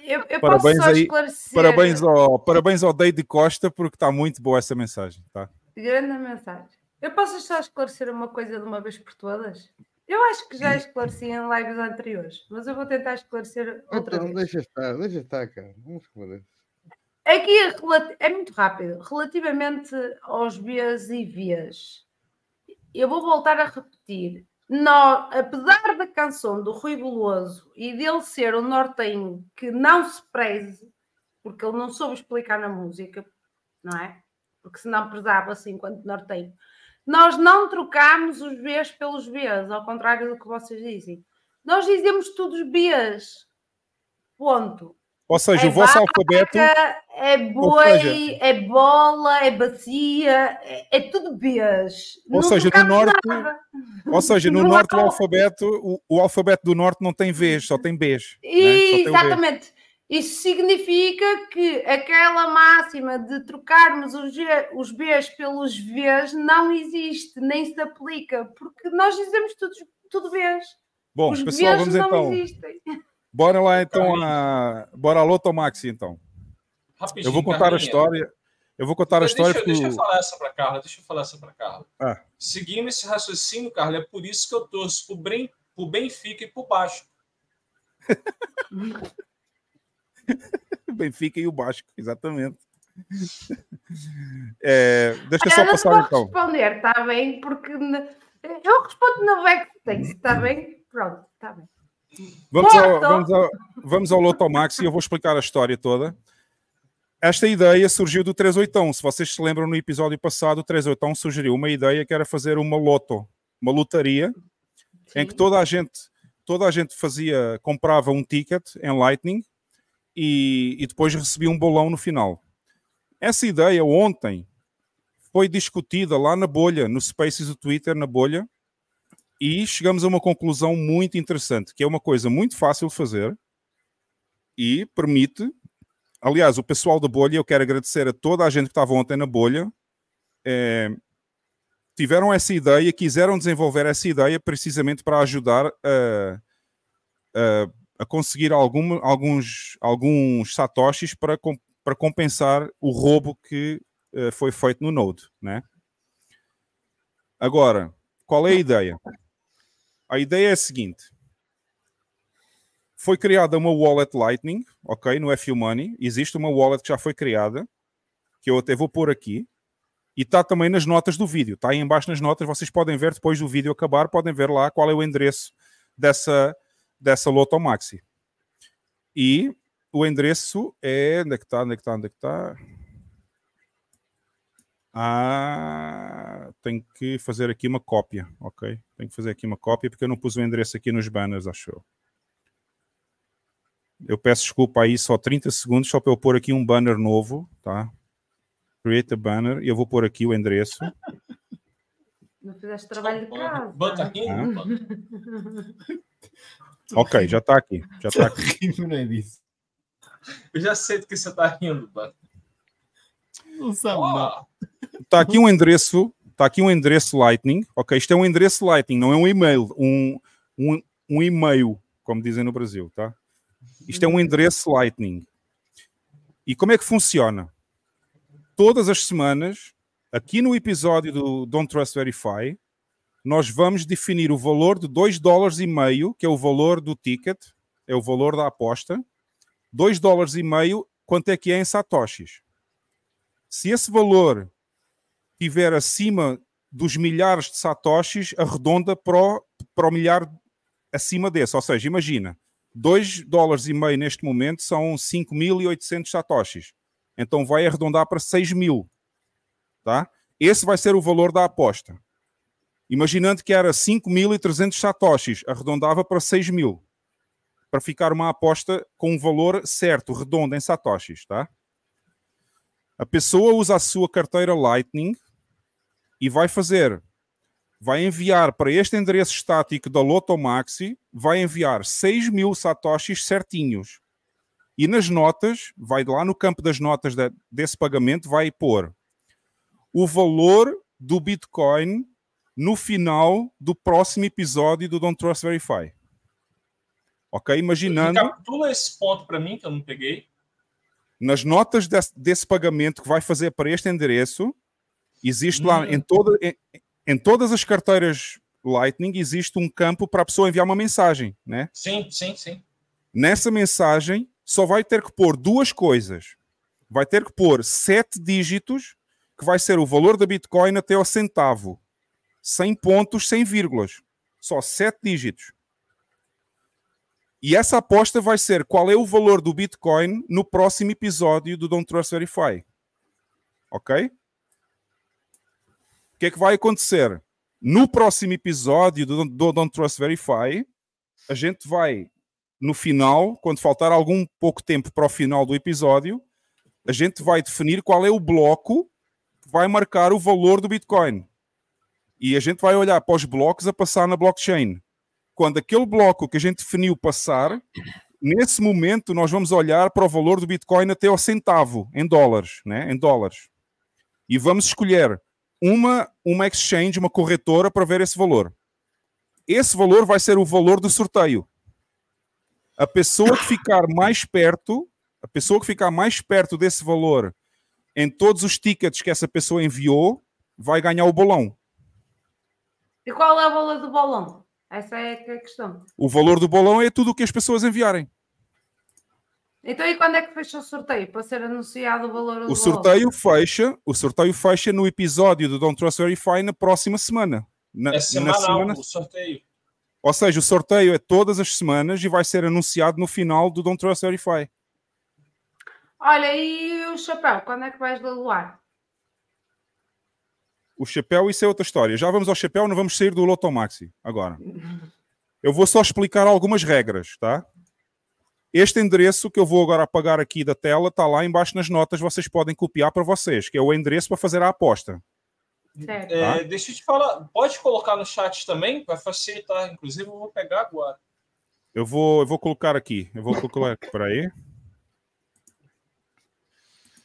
Eu, eu parabéns posso só esclarecer. Aí, parabéns ao, parabéns ao Deide Costa, porque tá muito boa essa mensagem, tá? Grande mensagem. Eu posso só esclarecer uma coisa de uma vez por todas? Eu acho que já esclareci em lives anteriores, mas eu vou tentar esclarecer outra então, vez. Deixa estar, deixa estar, cara. Vamos esclarecer. Aqui é muito rápido. Relativamente aos Bs e Vs, eu vou voltar a repetir. Nós, apesar da canção do Rui Veloso e dele ser um nortenho que não se preze, porque ele não soube explicar na música, não é? Porque senão prezava-se enquanto nortenho. Nós não trocamos os Bs pelos Bs, ao contrário do que vocês dizem. Nós dizemos todos Bs. Ponto. Ou seja, é o vosso vaca, alfabeto... É boi, seja, é bola, é bacia, é, é tudo bias. Ou não seja, no norte, ou seja, no norte o alfabeto, o, o alfabeto do norte não tem Vs, só tem Bs. E, né? Só tem exatamente. Isso significa que aquela máxima de trocarmos os Bs pelos Vs não existe, nem se aplica, porque nós dizemos tudo, tudo Bs. Bom, os pessoal, Bs vamos não então. Existem. Bora lá então, a... bora a Loto Maxi então. Rapidinho, eu vou contar Carlinha. a história. Eu vou contar a história. Deixa, pro... deixa eu falar essa para Carla. Deixa eu falar essa para Carla. Ah. Seguindo esse raciocínio, Carla, é por isso que eu torço pro, Bren... pro Benfica e pro Baixo. O Benfica e o Basco, exatamente. É, deixa eu só eu passar então. Eu vou responder, está bem? Porque eu respondo na Vextex, está bem? Pronto, está bem. Vamos ao, vamos, ao, vamos ao Loto Maxi e eu vou explicar a história toda. Esta ideia surgiu do trezentos e oitenta e um. Se vocês se lembram, no episódio passado, o trezentos e oitenta e um sugeriu uma ideia que era fazer uma loto, uma lotaria, sim, em que toda a gente, toda a gente fazia, comprava um ticket em Lightning. E, e depois recebi um bolão no final. Essa ideia ontem foi discutida lá na bolha, no Spaces do Twitter, na bolha, e chegamos a uma conclusão muito interessante, que é uma coisa muito fácil de fazer e permite... Aliás, o pessoal da bolha, eu quero agradecer a toda a gente que estava ontem na bolha, é, tiveram essa ideia, quiseram desenvolver essa ideia precisamente para ajudar a... a a conseguir algum, alguns, alguns satoshis para, com, para compensar o roubo que uh, foi feito no Node, né? Agora, qual é a ideia? A ideia é a seguinte. Foi criada uma wallet Lightning, ok, no F You Money. Existe uma wallet que já foi criada, que eu até vou pôr aqui, e está também nas notas do vídeo. Está aí embaixo nas notas, vocês podem ver, depois do vídeo acabar, podem ver lá qual é o endereço dessa... dessa Loto Maxi. E o endereço é... Onde é que está? Onde é que está? Onde é que está? Ah... Tenho que fazer aqui uma cópia, ok? Tenho que fazer aqui uma cópia porque eu não pus o endereço aqui nos banners, acho eu. Eu peço desculpa aí, só trinta segundos, só para eu pôr aqui um banner novo, tá? Create a banner e eu vou pôr aqui o endereço. Não fizeste trabalho de casa. Bota aqui. Ah. Ok, já está aqui. Já está aqui. Eu já sei do que você está rindo, mano. Não sabe. Está aqui um endereço, está aqui um endereço Lightning. Ok, isto é um endereço Lightning, não é um e-mail, um, um, um e-mail, como dizem no Brasil, tá? Isto é um endereço Lightning. E como é que funciona? Todas as semanas, aqui no episódio do Don't Trust Verify, nós vamos definir o valor de dois dólares e meio, que é o valor do ticket, é o valor da aposta. dois dólares e meio, quanto é que é em satoshis? Se esse valor estiver acima dos milhares de satoshis, arredonda para o, para o milhar acima desse. Ou seja, imagina, dois dólares e meio neste momento são cinco mil e oitocentos satoshis. Então vai arredondar para seis mil. Tá? Esse vai ser o valor da aposta. Imaginando que era cinco mil e trezentos satoshis, arredondava para seis mil, para ficar uma aposta com um valor certo, redondo em satoshis, tá? A pessoa usa a sua carteira Lightning e vai fazer, vai enviar para este endereço estático da Loto Maxi, vai enviar seis mil satoshis certinhos. E nas notas, vai lá no campo das notas de, desse pagamento, vai pôr o valor do Bitcoin no final do próximo episódio do Don't Trust Verify. Ok? Imaginando... Captura esse ponto para mim, que eu não peguei. Nas notas desse, desse pagamento que vai fazer para este endereço, existe hum. lá, em, toda, em, em todas as carteiras Lightning, existe um campo para a pessoa enviar uma mensagem, né? Sim, sim, sim. Nessa mensagem, só vai ter que pôr duas coisas. Vai ter que pôr sete dígitos, que vai ser o valor da Bitcoin até ao centavo. Sem pontos, sem vírgulas. Só sete dígitos. E essa aposta vai ser qual é o valor do Bitcoin no próximo episódio do Don't Trust Verify. Ok? O que é que vai acontecer? No próximo episódio do, do Don't Trust Verify, a gente vai, no final, quando faltar algum pouco tempo para o final do episódio, a gente vai definir qual é o bloco que vai marcar o valor do Bitcoin. E a gente vai olhar para os blocos a passar na blockchain. Quando aquele bloco que a gente definiu passar, nesse momento nós vamos olhar para o valor do Bitcoin até ao centavo, em dólares, né? Em dólares. E vamos escolher uma, uma exchange, uma corretora para ver esse valor. Esse valor vai ser o valor do sorteio. A pessoa que ficar mais perto, a pessoa que ficar mais perto desse valor em todos os tickets que essa pessoa enviou, vai ganhar o bolão. E qual é a bola do bolão? Essa é a questão. O valor do bolão é tudo o que as pessoas enviarem. Então, e quando é que fecha o sorteio? Para ser anunciado o valor do o sorteio bolão? Fecha, o sorteio fecha no episódio do Don't Trust Verify na próxima semana. Na, é semanal, na semana... o sorteio. Ou seja, o sorteio é todas as semanas e vai ser anunciado no final do Don't Trust Verify. Olha, e o chapéu? Quando é que vais leiloar? O chapéu, isso é outra história. Já vamos ao chapéu, não vamos sair do Loto Maxi agora. Eu vou só explicar algumas regras, tá? Este endereço que eu vou agora apagar aqui da tela está lá embaixo nas notas, vocês podem copiar para vocês, que é o endereço para fazer a aposta. Certo. É, deixa eu te falar, pode colocar no chat também, para facilitar. Inclusive, eu vou pegar agora. Eu vou, eu vou colocar aqui. Eu vou colocar aqui, peraí.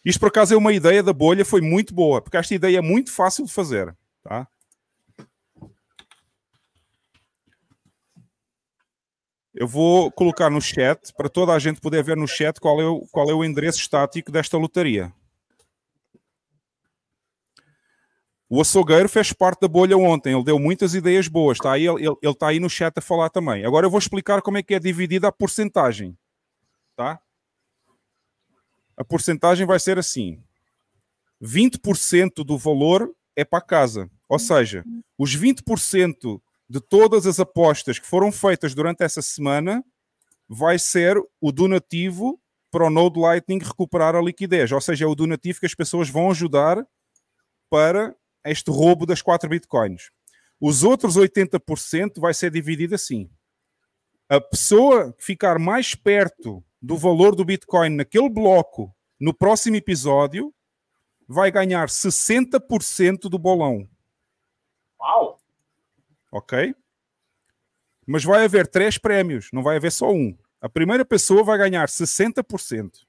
Isto, por acaso, é uma ideia da bolha, foi muito boa, porque esta ideia é muito fácil de fazer, tá? Eu vou colocar no chat, para toda a gente poder ver no chat qual é o, qual é o endereço estático desta lotaria. O açougueiro fez parte da bolha ontem, ele deu muitas ideias boas, tá? Ele, ele, ele está aí no chat a falar também. Agora eu vou explicar como é que é dividida a porcentagem, tá? A porcentagem vai ser assim: vinte por cento do valor é para casa, ou seja, os vinte por cento de todas as apostas que foram feitas durante essa semana vai ser o donativo para o Node Lightning recuperar a liquidez, ou seja, é o donativo que as pessoas vão ajudar para este roubo das quatro bitcoins. Os outros oitenta por cento vai ser dividido assim: a pessoa que ficar mais perto do valor do Bitcoin naquele bloco, no próximo episódio, vai ganhar sessenta por cento do bolão. Uau! Ok? Mas vai haver três prémios, não vai haver só um. A primeira pessoa vai ganhar sessenta por cento.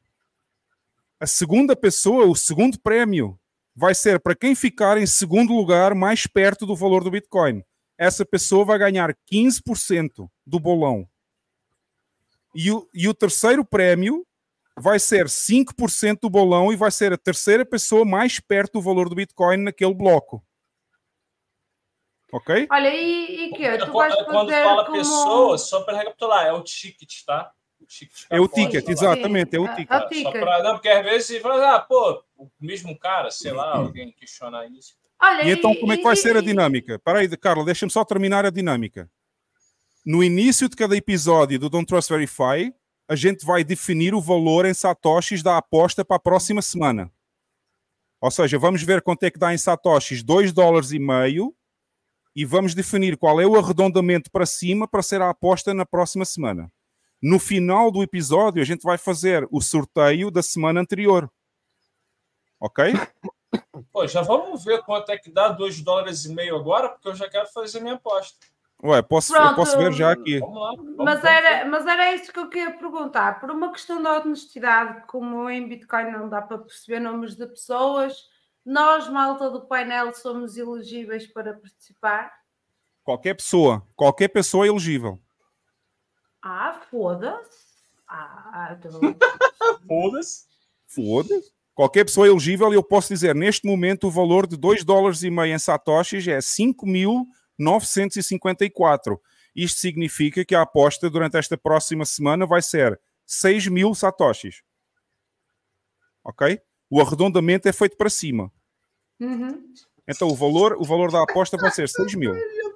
A segunda pessoa, o segundo prémio, vai ser para quem ficar em segundo lugar mais perto do valor do Bitcoin. Essa pessoa vai ganhar quinze por cento do bolão. E o, e o terceiro prémio vai ser cinco por cento do bolão e vai ser a terceira pessoa mais perto do valor do Bitcoin naquele bloco. Ok? Olha, e, e que é, tu quando, fazer quando fala como... pessoa, só para recapitular, é o ticket, tá? O ticket é o ticket, exatamente, é o ticket. É o ticket. Só pra, não, porque às vezes fala, ah, pô, o mesmo cara, sei lá, alguém questionar isso. Olha, e então e, como é que vai e, ser a dinâmica? Espera aí, Carla, deixa-me só terminar a dinâmica. No início de cada episódio do Don't Trust Verify, a gente vai definir o valor em satoshis da aposta para a próxima semana. Ou seja, vamos ver quanto é que dá em satoshis, dois dólares e meio, e vamos definir qual é o arredondamento para cima para ser a aposta na próxima semana. No final do episódio, a gente vai fazer o sorteio da semana anterior. Ok? Pô, já vamos ver quanto é que dá dois dólares e meio agora, porque eu já quero fazer a minha aposta. Ué, posso, eu posso ver já aqui. Vamos lá, vamos mas, era, mas era isso que eu queria perguntar. Por uma questão da honestidade, como em Bitcoin não dá para perceber nomes de pessoas, nós, malta do painel, somos elegíveis para participar? Qualquer pessoa. Qualquer pessoa é elegível. Ah, foda-se. Ah, tô... foda-se. Foda-se. Qualquer pessoa é elegível e eu posso dizer, neste momento, o valor de dois dólares e meio em satoshis é cinco mil novecentos e cinquenta e quatro. Isto significa que a aposta durante esta próxima semana vai ser seis mil satoshis. Ok? O arredondamento é feito para cima. Uhum. Então o valor, o valor da aposta vai ser seis mil. Léo,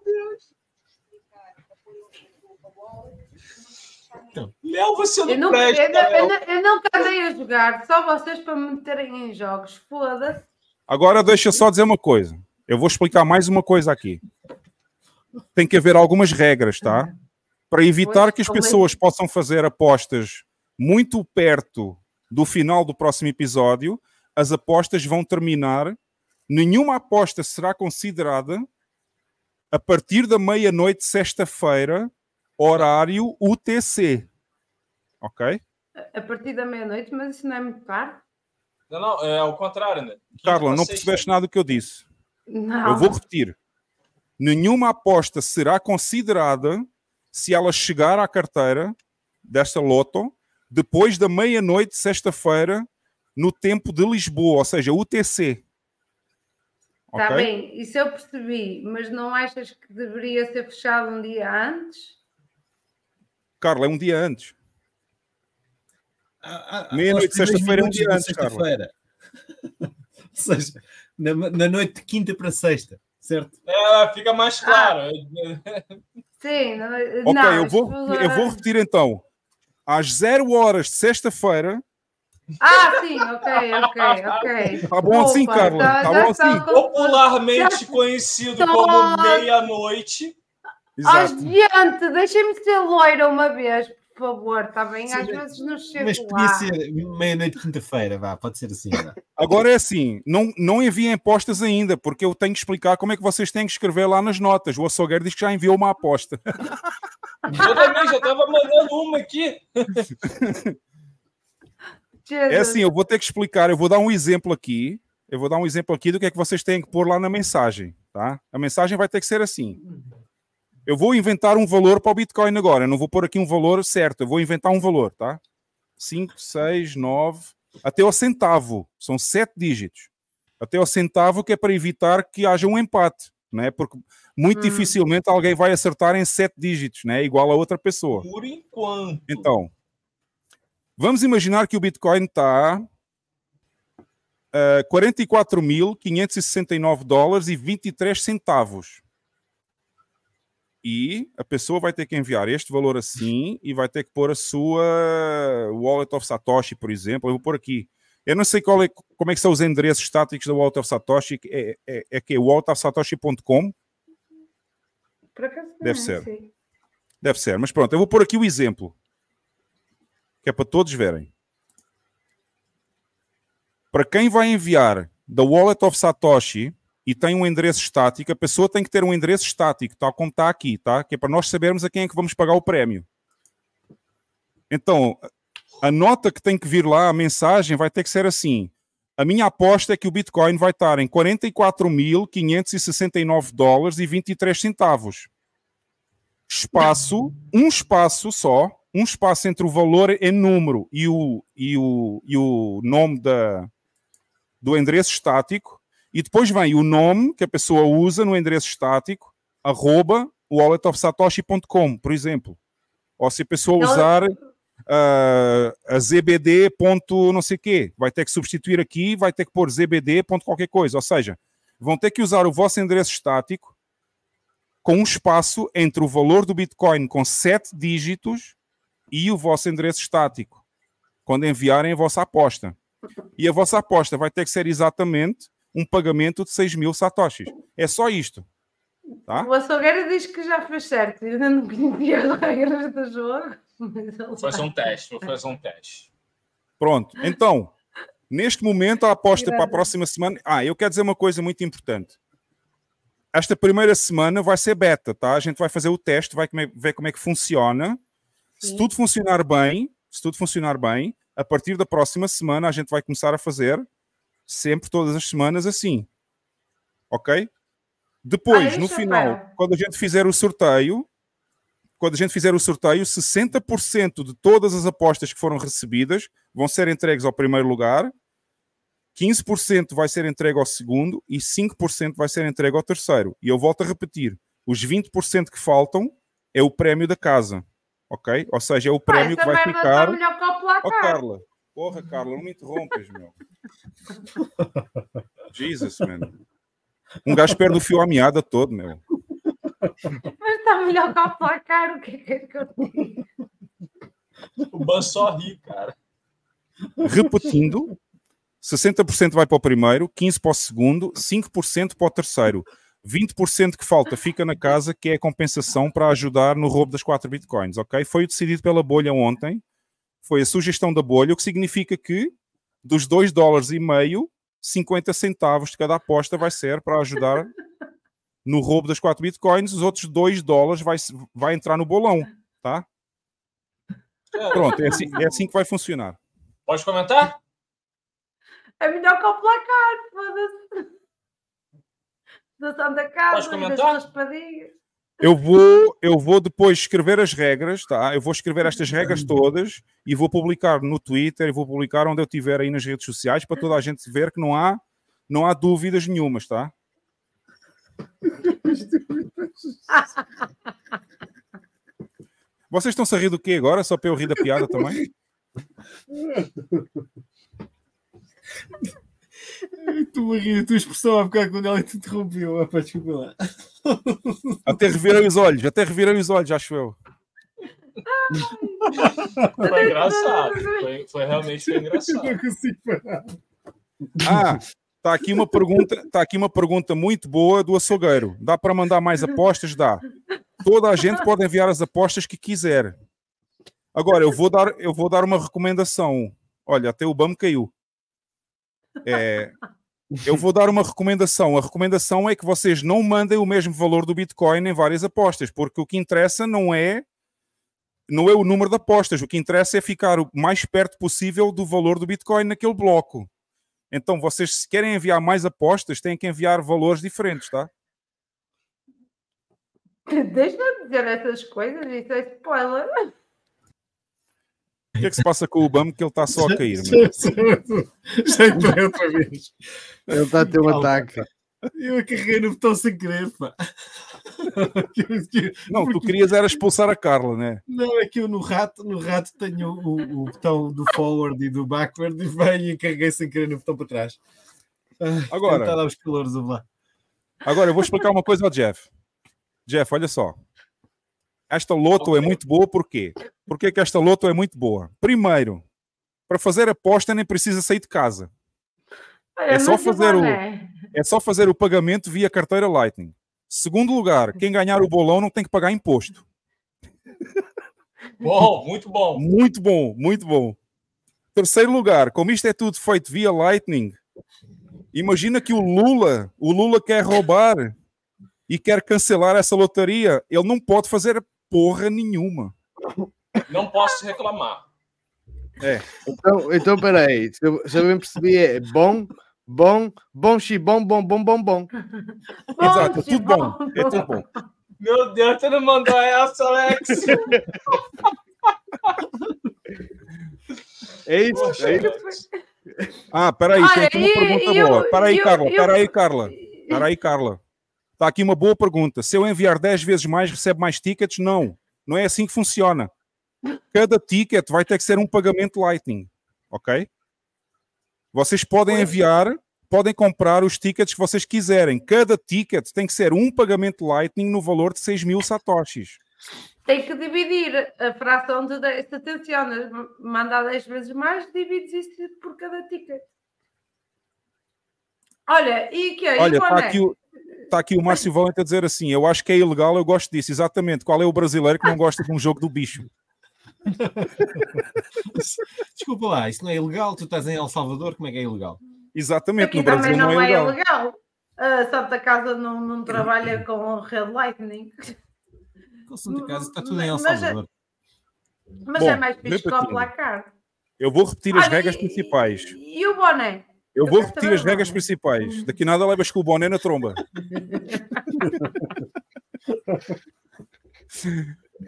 você não, eu não presta. Eu, eu, eu, eu nunca andei a jogar. Só vocês para me meterem em jogos. Foda-se. Agora deixa só dizer uma coisa. Eu vou explicar mais uma coisa aqui. Tem que haver algumas regras, tá? Para evitar que as pessoas possam fazer apostas muito perto do final do próximo episódio, as apostas vão terminar. Nenhuma aposta será considerada a partir da meia-noite, sexta-feira, horário U T C. ok? A partir da meia-noite, mas isso não é muito tarde? Não, não, é ao contrário, né? Carla, não percebeste nada do que eu disse. Não. Eu vou repetir. Nenhuma aposta será considerada se ela chegar à carteira desta Loto depois da meia-noite de sexta-feira no tempo de Lisboa, ou seja, U T C. Está okay? Bem, isso eu percebi, mas não achas que deveria ser fechado um dia antes? Carla, é um dia antes. Ah, ah, meia-noite de sexta-feira é um dia antes, sexta-feira. Carla. Ou seja, na, na noite de quinta para sexta, certo? Ah, fica mais claro. Ah. Sim. Não, ok, não, eu, vou, é... eu vou repetir então. Às zero horas de sexta-feira... Ah, sim, ok, ok, ok. Tá bom. Opa, assim, Carla, tá, tá bom assim. Popularmente já... conhecido tô... como meia-noite. Exato. Oh, gente, deixem-me ser loira uma vez, por favor, está bem? Às sim, vezes nos chego mas podia lá. Ser meia-noite de quinta-feira, vá, pode ser assim. Vá. Agora é assim, não, não enviem apostas ainda, porque eu tenho que explicar como é que vocês têm que escrever lá nas notas. O açougueiro diz que já enviou uma aposta. Eu também já estava mandando uma aqui. É assim, eu vou ter que explicar, eu vou dar um exemplo aqui, eu vou dar um exemplo aqui do que é que vocês têm que pôr lá na mensagem, tá? A mensagem vai ter que ser assim. Eu vou inventar um valor para o Bitcoin agora, eu não vou pôr aqui um valor certo, eu vou inventar um valor, tá? cinco, seis, nove, até ao centavo, são sete dígitos. Até ao centavo que é para evitar que haja um empate, né? Porque muito hum. dificilmente alguém vai acertar em sete dígitos, né? Igual a outra pessoa. Por enquanto. Então... Vamos imaginar que o Bitcoin está a quarenta e quatro mil, quinhentos e sessenta e nove dólares e vinte e três centavos. E a pessoa vai ter que enviar este valor assim e vai ter que pôr a sua Wallet of Satoshi, por exemplo. Eu vou pôr aqui. Eu não sei qual é, como é que são os endereços estáticos da Wallet of Satoshi. É, é, é que é wallet of satoshi ponto com? Deve ser. Deve ser. Mas pronto, eu vou pôr aqui o exemplo. Que é para todos verem. Para quem vai enviar da Wallet of Satoshi e tem um endereço estático, a pessoa tem que ter um endereço estático, tal como está aqui, tá? Que é para nós sabermos a quem é que vamos pagar o prémio. Então, a nota que tem que vir lá, a mensagem, vai ter que ser assim. A minha aposta é que o Bitcoin vai estar em quarenta e quatro mil, quinhentos e sessenta e nove dólares e vinte e três centavos. Espaço, um espaço só, um espaço entre o valor em número e o, e o, e o nome da, do endereço estático, e depois vem o nome que a pessoa usa no endereço estático, arroba wallet of satoshi ponto com, por exemplo. Ou se a pessoa usar uh, a zbd. não sei o quê, vai ter que substituir aqui, vai ter que pôr zbd. qualquer coisa. Ou seja, vão ter que usar o vosso endereço estático com um espaço entre o valor do Bitcoin com sete dígitos e o vosso endereço estático, quando enviarem a vossa aposta. E a vossa aposta vai ter que ser exatamente um pagamento de seis mil satoshis. É só isto. Tá? O açougueiro diz que já fez certo. Eu ainda não conheci as regras do jogo. Foi só um teste. Vou fazer um teste. Pronto. Então, neste momento, a aposta para a próxima semana... Ah, eu quero dizer uma coisa muito importante. Esta primeira semana vai ser beta, tá? A gente vai fazer o teste, vai ver como é que funciona. Se tudo funcionar bem, se tudo funcionar bem, a partir da próxima semana a gente vai começar a fazer sempre, todas as semanas, assim. Ok? Depois, ah, no final, é. quando a gente fizer o sorteio, quando a gente fizer o sorteio, sessenta por cento de todas as apostas que foram recebidas vão ser entregues ao primeiro lugar, quinze por cento vai ser entregue ao segundo e cinco por cento vai ser entregue ao terceiro. E eu volto a repetir, os vinte por cento que faltam é o prémio da casa. Ok? Ou seja, é o prémio ah, que vai ficar... Ó, oh, Carla. Porra, Carla, não me interrompas, meu. Jesus, mano. Um gajo perde o fio à meada todo, meu. Mas está melhor que ao placar, o que é que eu digo? O ban só ri, cara. Repetindo, sessenta por cento vai para o primeiro, quinze por cento para o segundo, cinco por cento para o terceiro. vinte por cento que falta fica na casa, que é a compensação para ajudar no roubo das quatro bitcoins, ok? Foi decidido pela bolha ontem, foi a sugestão da bolha, o que significa que dos dois dólares e meio, cinquenta centavos de cada aposta vai ser para ajudar no roubo das quatro bitcoins, os outros dois dólares vai, vai entrar no bolão, tá? Pronto, é assim, é assim que vai funcionar. Podes comentar? É melhor que o placar, foda-se. Dação da casa, das raspadinhas. Eu vou, eu vou depois escrever as regras, tá? Eu vou escrever estas regras todas e vou publicar no Twitter e vou publicar onde eu tiver aí nas redes sociais para toda a gente ver que não há, não há dúvidas nenhumas, tá? Vocês estão-se a rir do quê agora? Só para eu rir da piada também? Estou a rir, a tua expressão a ficar quando ela te interrompeu. Rapaz, desculpa lá. Até revirei os olhos, até revirei os olhos, acho eu. Foi engraçado, foi, foi realmente foi engraçado. Eu não consigo parar. Ah, está aqui uma pergunta, está aqui uma pergunta muito boa do açougueiro. Dá para mandar mais apostas? Dá. Toda a gente pode enviar as apostas que quiser. Agora, eu vou dar, eu vou dar uma recomendação. Olha, até o B A M caiu. É, eu vou dar uma recomendação. A recomendação é que vocês não mandem o mesmo valor do Bitcoin em várias apostas, porque o que interessa não é, não é o número de apostas. O que interessa é ficar o mais perto possível do valor do Bitcoin naquele bloco. Então, vocês, se querem enviar mais apostas, têm que enviar valores diferentes, tá? Deixa-me dizer essas coisas, isso é spoiler. O que é que se passa com o Obama que ele está só a cair? Já entrei outra vez. Ele está a ter um ataque. Eu acarrei no botão sem querer, pá. Não, porque... tu querias era expulsar a Carla, não é? Não, é que eu no rato, no rato tenho o, o botão do forward e do backward e bem, e carreguei sem querer no botão para trás. Agora, está lá os calores, vamos lá. Agora eu vou explicar uma coisa ao Jeff. Jeff, olha só. Esta loto okay. é muito boa, porquê? Porquê que esta loto é muito boa? Primeiro, para fazer aposta nem precisa sair de casa. É, é, só fazer bom, o, né? é só fazer o pagamento via carteira Lightning. Segundo lugar, quem ganhar o bolão não tem que pagar imposto. Bom, muito bom. Muito bom, muito bom. Terceiro lugar, como isto é tudo feito via Lightning, imagina que o Lula, o Lula quer roubar e quer cancelar essa lotaria, ele não pode fazer porra nenhuma. Não posso reclamar. É. Então, então peraí, se eu, se eu bem percebi, é bom, bom, bom, xibom, bom, bom, bom, bom. Exato, é tudo bom. É tudo bom. Meu Deus, tu não mandou essa, Alex. É isso, é isso. Ah, peraí, tem aqui uma pergunta eu, boa. Peraí, Carla, peraí, Carla. Peraí, Carla. Está aqui uma boa pergunta. Se eu enviar dez vezes mais, recebe mais tickets? Não. Não é assim que funciona. Cada ticket vai ter que ser um pagamento Lightning. Ok? Vocês podem enviar, podem comprar os tickets que vocês quiserem. Cada ticket tem que ser um pagamento Lightning no valor de seis mil satoshis. Tem que dividir a fração de dez. Atenção, mandar dez vezes mais, divides isso por cada ticket. Olha, e que é? Olha, está aqui o... Está aqui o Márcio Valente a dizer assim, eu acho que é ilegal, eu gosto disso. Exatamente, qual é o brasileiro que não gosta de um jogo do bicho? Desculpa lá, isso não é ilegal? Tu estás em El Salvador, como é que é ilegal? Exatamente, aqui no Brasil não, não é ilegal. ilegal. Uh, Santa Casa não, não trabalha com Red Lightning. Com Santa Casa está tudo em El Salvador. Mas, mas Bom, é mais fixe com o placar. Eu vou repetir as Olha, regras e, principais. E, e o boné? Eu vou repetir as regras principais. Daqui nada levas com o boné na tromba.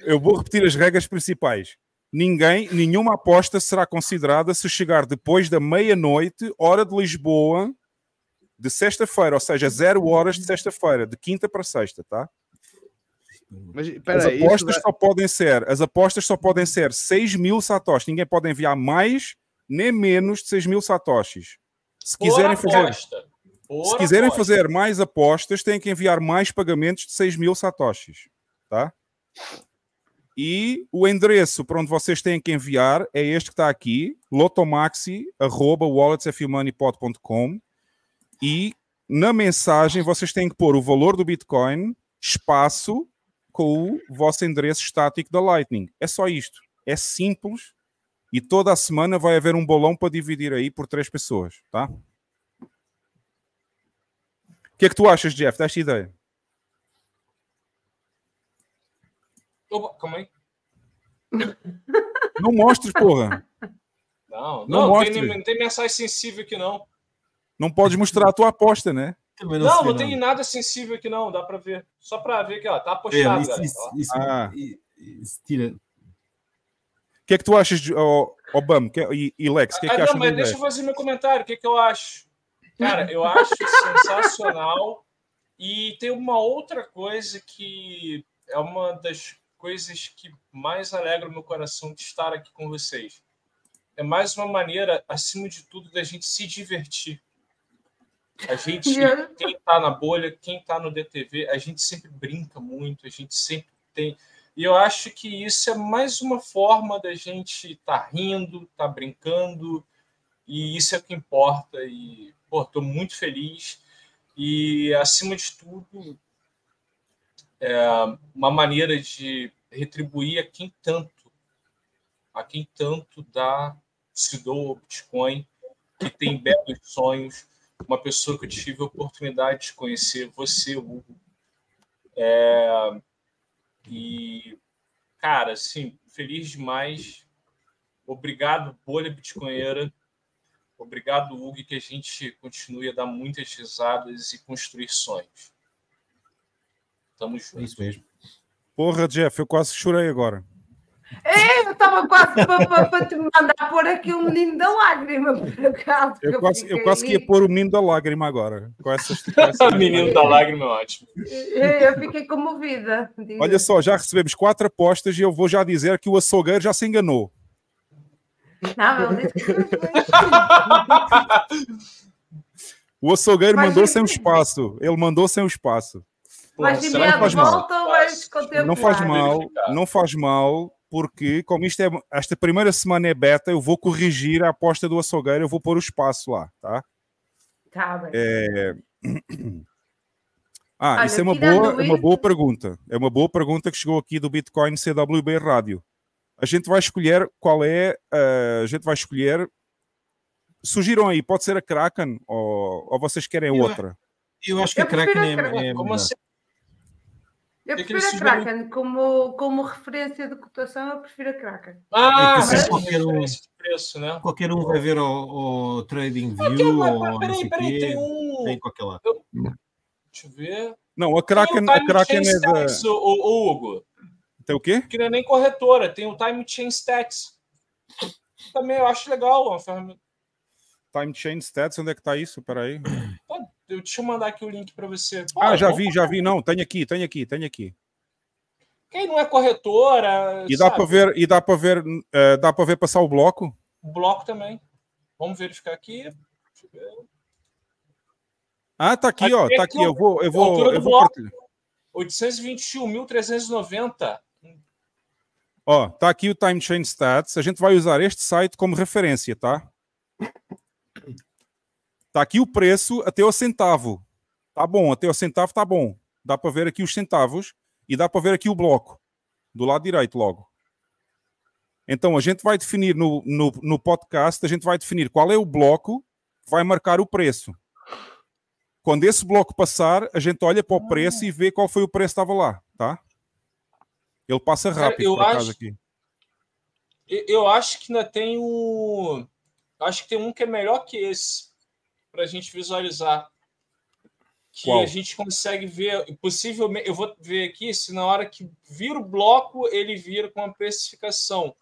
Eu vou repetir as regras principais. Ninguém, nenhuma aposta será considerada se chegar depois da meia-noite, hora de Lisboa, de sexta-feira, ou seja, zero horas de sexta-feira, de quinta para sexta, tá? Mas, pera, as apostas isso... só podem ser, as apostas só podem ser seis mil satoshis. Ninguém pode enviar mais nem menos de seis mil satoshis. Se quiserem, fazer, se quiserem fazer mais apostas, têm que enviar mais pagamentos de seis mil satoshis, tá? E o endereço para onde vocês têm que enviar é este que está aqui, lotomaxi arroba wallets f money pod ponto com, e na mensagem vocês têm que pôr o valor do Bitcoin, espaço, com o vosso endereço estático da Lightning. É só isto. É simples. E toda a semana vai haver um bolão para dividir aí por três pessoas, tá? O que é que tu achas, Jeff, desta ideia? Opa, calma aí. Não mostres, porra. Não, não, não tem, não tem mensagem sensível aqui, não. Não pode mostrar a tua aposta, né? Não, não, não tem nada sensível aqui, não. Dá para ver. Só para ver que ó, tá apostado. É, isso, isso, ah. isso, tira. O que é que tu achas, de, oh, Obama e, e Lex? O que é que ah, não, mas deixa eu fazer meu comentário. O que é que eu acho? Cara, eu acho sensacional. E tem uma outra coisa que é uma das coisas que mais alegra o meu coração de estar aqui com vocês. É mais uma maneira, acima de tudo, da gente se divertir. A gente, quem está na bolha, quem está no D T V, a gente sempre brinca muito, a gente sempre tem... E eu acho que isso é mais uma forma da gente estar tá rindo, estar tá brincando, e isso é o que importa. E, pô, estou muito feliz. E, acima de tudo, é uma maneira de retribuir a quem tanto, a quem tanto dá, se doa o Bitcoin, que tem belos sonhos, uma pessoa que eu tive a oportunidade de conhecer, você, Hugo. É, e, cara, assim, feliz demais. Obrigado, Bolha Bitcoinheira. Obrigado, Hugo, que a gente continue a dar muitas risadas e construir sonhos. Tamo junto. É isso mesmo. Porra, Jeff, eu quase chorei agora. É, eu estava quase para te mandar pôr aqui o menino da lágrima, por acaso. Eu, eu, quase, eu quase que ia pôr o menino da lágrima agora. Com essas, com essas... O menino da lágrima é ótimo. Eu fiquei comovida. Diga. Olha só, já recebemos quatro apostas e eu vou já dizer que o açougueiro já se enganou. Não, eu disse que... O açougueiro mas mandou sem o espaço. Ele mandou sem o espaço. Mas de meia volta, mas contemporâneo. Não faz mal, não faz mal, porque como isto é, esta primeira semana é beta, eu vou corrigir a aposta do açougueiro, eu vou pôr o espaço lá, tá? Tá bem. É... Ah, olha, isso é uma boa, uma boa pergunta. É uma boa pergunta que chegou aqui do Bitcoin C W B Rádio. A gente vai escolher qual é... Uh, a gente vai escolher... Sugiram aí, pode ser a Kraken ou, ou vocês querem eu, outra? Eu acho que eu a Kraken é... Kraken. é, é como assim? Eu prefiro a Kraken. Como, como referência de cotação, eu prefiro a Kraken. Ah, é que, qualquer, um, preço, né? Qualquer um vai ver o, o TradingView ah, ou... Peraí, peraí, tem um... Tem qualquer lado. Eu... Deixa eu ver... Não, a Kraken, a Kraken é da... O Hugo... Tem o quê? Que não é nem corretora, tem o Timechain Stats. Também eu acho legal uma ferramenta. Timechain Stats, onde é que está isso? Espera aí. Eu, deixa eu mandar aqui o link para você. Pô, ah, já vi, falar. já vi. Não, tem aqui, tem aqui, tem aqui. Quem não é corretora... E sabe? Dá para ver, e dá para ver, uh, dá para ver passar o bloco? O bloco também. Vamos verificar aqui. Deixa eu ver. Ah, tá aqui, aqui ó. É tá aqui, eu vou, eu vou, eu vou partilhar. oitocentos e vinte e um mil trezentos e noventa. Ó, oh, tá aqui o Timechain Stats. A gente vai usar este site como referência, tá? Tá aqui o preço até o centavo. Tá bom, até o centavo tá bom. Dá para ver aqui os centavos e dá para ver aqui o bloco. Do lado direito logo. Então, a gente vai definir no, no, no podcast, a gente vai definir qual é o bloco que vai marcar o preço. Quando esse bloco passar, a gente olha para o preço e vê qual foi o preço que estava lá, tá? Ele passa rápido, por acaso, aqui. Eu acho que ainda tem um... Acho que tem um que é melhor que esse, para a gente visualizar. Que Qual? A gente consegue ver... Possivelmente, eu vou ver aqui se na hora que vira o bloco, ele vira com a precificação,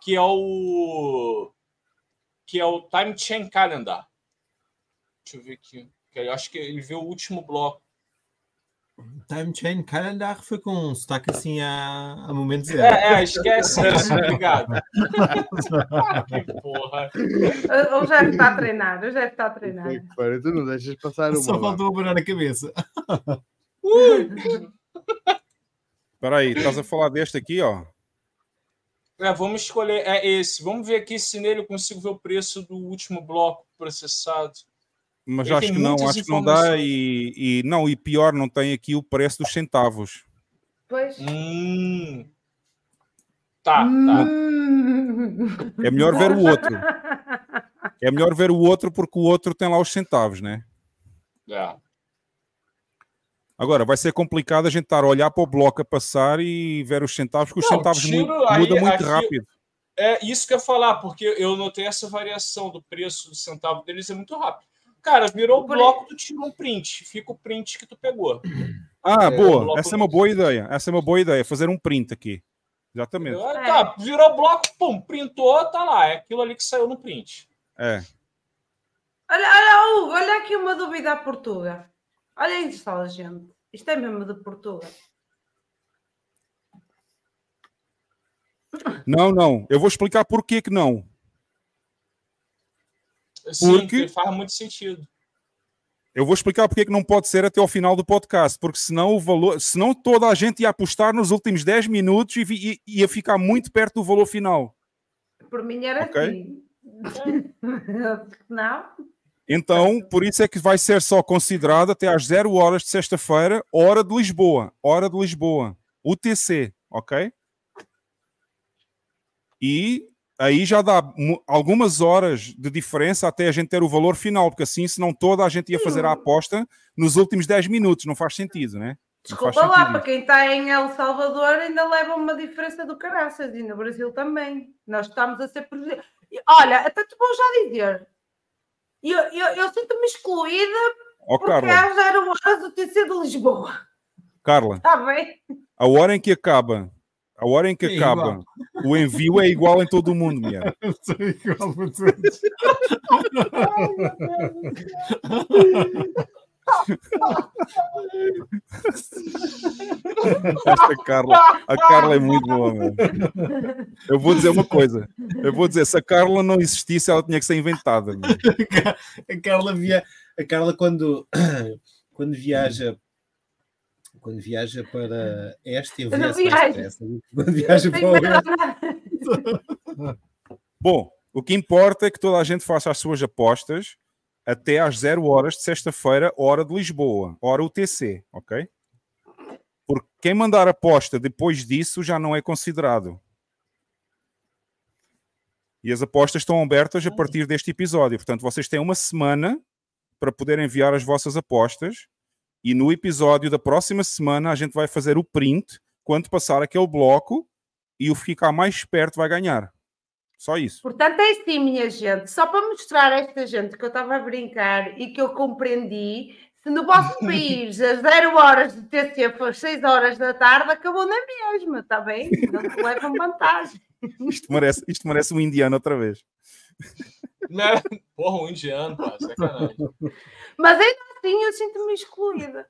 que é o... que é o Time Chain Calendar. Deixa eu ver aqui. Eu acho que ele vê o último bloco. Timechain Calendar foi com um destaque assim a, a momento zero. É, é esquece. Obrigado. Que porra. O Jeff está a treinar. O Jeff está a treinar. Para, tu não deixas passar uma. Só faltou abanar a cabeça. Espera aí, estás a falar deste aqui, ó. É, vamos escolher. É esse. Vamos ver aqui se nele eu consigo ver o preço do último bloco processado. Mas acho que não, acho que não dá e, e não, e pior, não tem aqui o preço dos centavos. Pois. Hum. Tá, hum. tá. É melhor ver o outro. É melhor ver o outro porque o outro tem lá os centavos, né? É. Agora, vai ser complicado a gente estar a olhar para o bloco a passar e ver os centavos, porque não, os centavos mudam muito, muda aí, muito aqui, rápido. É isso que eu ia falar, porque eu notei essa variação do preço do centavo deles é muito rápido. Cara, virou o bloco, tu tira um print, fica o print que tu pegou. Ah, é, boa, essa é uma boa ideia, essa é uma boa ideia, fazer um print aqui. Exatamente. É. Tá, virou o bloco, pum, printou, tá lá, é aquilo ali que saiu no print. É. Olha, olha, Hugo, olha aqui uma dúvida a Portugal. Olha isso, gente, isto é mesmo de Portugal. Não, não. Eu vou explicar por que que não. Sim, porque faz muito sentido. Eu vou explicar porque que não pode ser até ao final do podcast, porque senão o valor, senão toda a gente ia apostar nos últimos dez minutos e ia ficar muito perto do valor final. Por mim era okay? Assim. Não. Então, por isso é que vai ser só considerado até às zero horas de sexta-feira, hora de Lisboa, hora de Lisboa, U T C, ok? E aí já dá algumas horas de diferença até a gente ter o valor final, porque assim, senão toda a gente ia fazer a aposta nos últimos dez minutos, não faz sentido, né? Desculpa sentido lá, para quem está em El Salvador ainda leva uma diferença do caraças, e no Brasil também. Nós estamos a ser prejudicados. Olha, até te vou já dizer, eu, eu, eu sinto-me excluída oh, porque às zero horas do T C de Lisboa. Carla, está bem? A hora em que acaba... A hora em que é acaba, igual. O envio é igual em todo o mundo, minha. É igual para todos. Esta Carla, a Carla é muito boa, mano. Eu vou dizer uma coisa. Eu vou dizer, se a Carla não existisse, ela tinha que ser inventada. A Carla, via... a Carla quando, quando viaja... Quando viaja para esta, eu viajo para esta. Quando viaja para oeste. Bom, o que importa é que toda a gente faça as suas apostas até às zero horas de sexta-feira, hora de Lisboa, hora U T C, ok? Porque quem mandar aposta depois disso já não é considerado. E as apostas estão abertas a partir deste episódio. Portanto, vocês têm uma semana para poder enviar as vossas apostas. E no episódio da próxima semana a gente vai fazer o print quando passar aquele bloco e o ficar mais esperto vai ganhar. Só isso. Portanto, é assim, minha gente. Só para mostrar a esta gente que eu estava a brincar e que eu compreendi, se no vosso país às zero horas de T C for às seis horas da tarde, acabou na mesma, está bem? Não levam vantagem. Isto merece, isto merece um indiano outra vez. Não, porra, um indiano, pá, sacanagem. Mas ainda assim eu sinto-me excluída.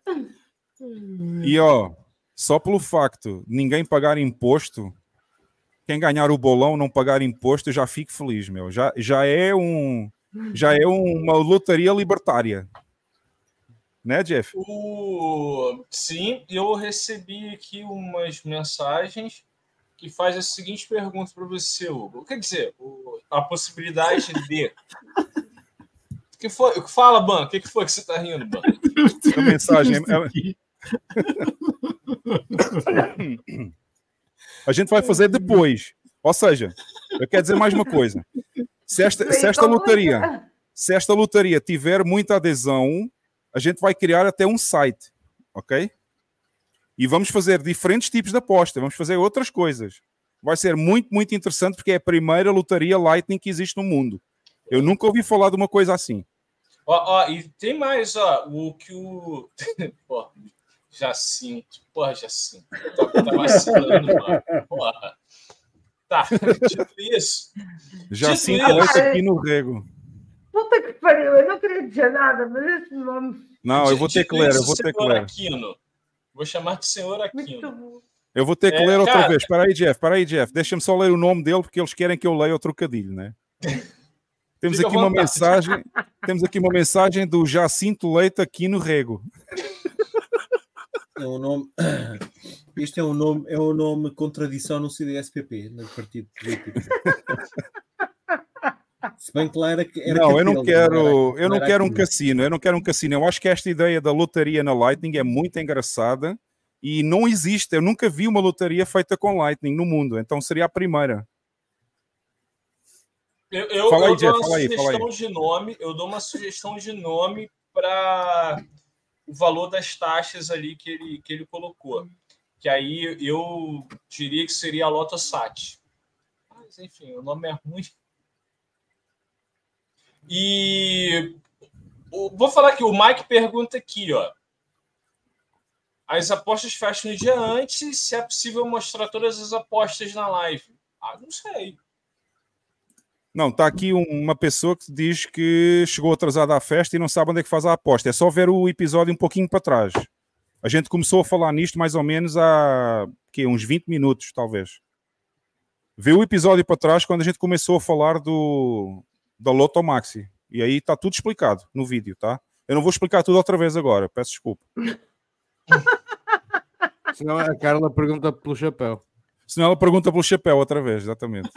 E ó, só pelo facto de ninguém pagar imposto, quem ganhar o bolão não pagar imposto, eu já fico feliz, meu. Já, já, é, um, já é uma lotaria libertária. Né, Jeff? O... Sim, eu recebi aqui umas mensagens que faz a seguinte pergunta para você, Hugo. Quer dizer, o, a possibilidade de... O que foi? Fala, Ban. O que foi que você está rindo, Ban? A mensagem... A gente vai fazer depois. Ou seja, eu quero dizer mais uma coisa. Se esta, se esta lotaria, se esta lotaria tiver muita adesão, a gente vai criar até um site, ok? E vamos fazer diferentes tipos de aposta, vamos fazer outras coisas. Vai ser muito, muito interessante, porque é a primeira lotaria Lightning que existe no mundo. Eu nunca ouvi falar de uma coisa assim. Ó, ó, e tem mais, ó, o que o... Porra, Jacinto, porra, Jacinto. Tá vacilando, mano, porra. Tá, dito isso... Jacinto é aqui no rego. Puta que pariu, eu não queria dizer nada, mas esse nome... Não, eu vou ter que ler, eu vou ter que ler. Vou chamar de senhor Aquino. Eu vou ter que é, ler outra cara... vez. Espera aí, Jeff. Para aí, Jeff. Deixa-me só ler o nome dele, porque eles querem que eu leia o trocadilho, né? Temos aqui uma mensagem. Temos aqui uma mensagem do Jacinto Leite Aquino Rego. É um nome... Este é um nome, é um nome contradição no C D S P P, no partido político. Se bem que lá era, era não, eu não quero, eu não quero um cassino, eu não quero um cassino. Eu acho que esta ideia da lotaria na Lightning é muito engraçada e não existe. Eu nunca vi uma lotaria feita com Lightning no mundo, então seria a primeira. Eu, eu, fala aí, eu Jeff, dou uma fala sugestão aí, fala de nome, eu dou uma sugestão de nome para o valor das taxas ali que ele, que ele colocou. Que aí eu diria que seria a Loto Sat. Bitly, enfim, o nome é ruim. E vou falar aqui, o Mike pergunta aqui, ó. As apostas fecham no dia antes, se é possível mostrar todas as apostas na live. Ah, não sei. Não, está aqui uma pessoa que diz que chegou atrasada à festa e não sabe onde é que faz a aposta. É só ver o episódio um pouquinho para trás. A gente começou a falar nisto mais ou menos há que, uns vinte minutos, talvez. Vê o episódio para trás quando a gente começou a falar do, da Loto Maxi. E aí está tudo explicado no vídeo, tá? Eu não vou explicar tudo outra vez agora, peço desculpa. Senão a Carla pergunta pelo chapéu. Senão ela pergunta pelo chapéu outra vez, exatamente.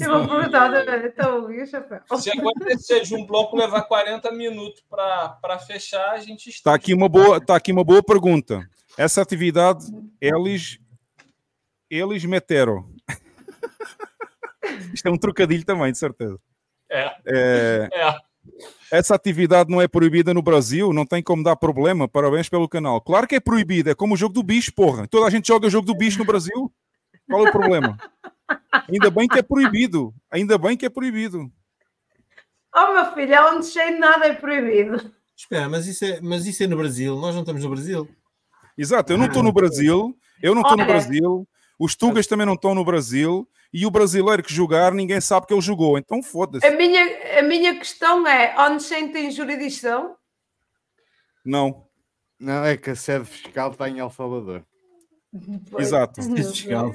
Eu vou perguntar, então, e o chapéu? Se acontecer de um bloco levar quarenta minutos para fechar, a gente está. Está aqui uma boa, tá aqui uma boa pergunta. Essa atividade, eles, eles meteram. Isto é um trocadilho também, de certeza. É. É. é. Essa atividade não é proibida no Brasil, não tem como dar problema, parabéns pelo canal. Claro que é proibida, é como o jogo do bicho, porra. Toda a gente joga o jogo do bicho no Brasil, qual é o problema? Ainda bem que é proibido, ainda bem que é proibido. Oh, meu filho, é onde cheio nada é proibido. Espera, mas isso é, mas isso é no Brasil, nós não estamos no Brasil. Exato, eu não estou no Brasil, eu não estou no Brasil, os tugas também não estão no Brasil. E o brasileiro que jogar, ninguém sabe que ele jogou. Então, foda-se. A minha, a minha questão é, on-chain tem jurisdição? Não. Não, é que a sede fiscal está em El Salvador. Pois. Exato. Fiscal,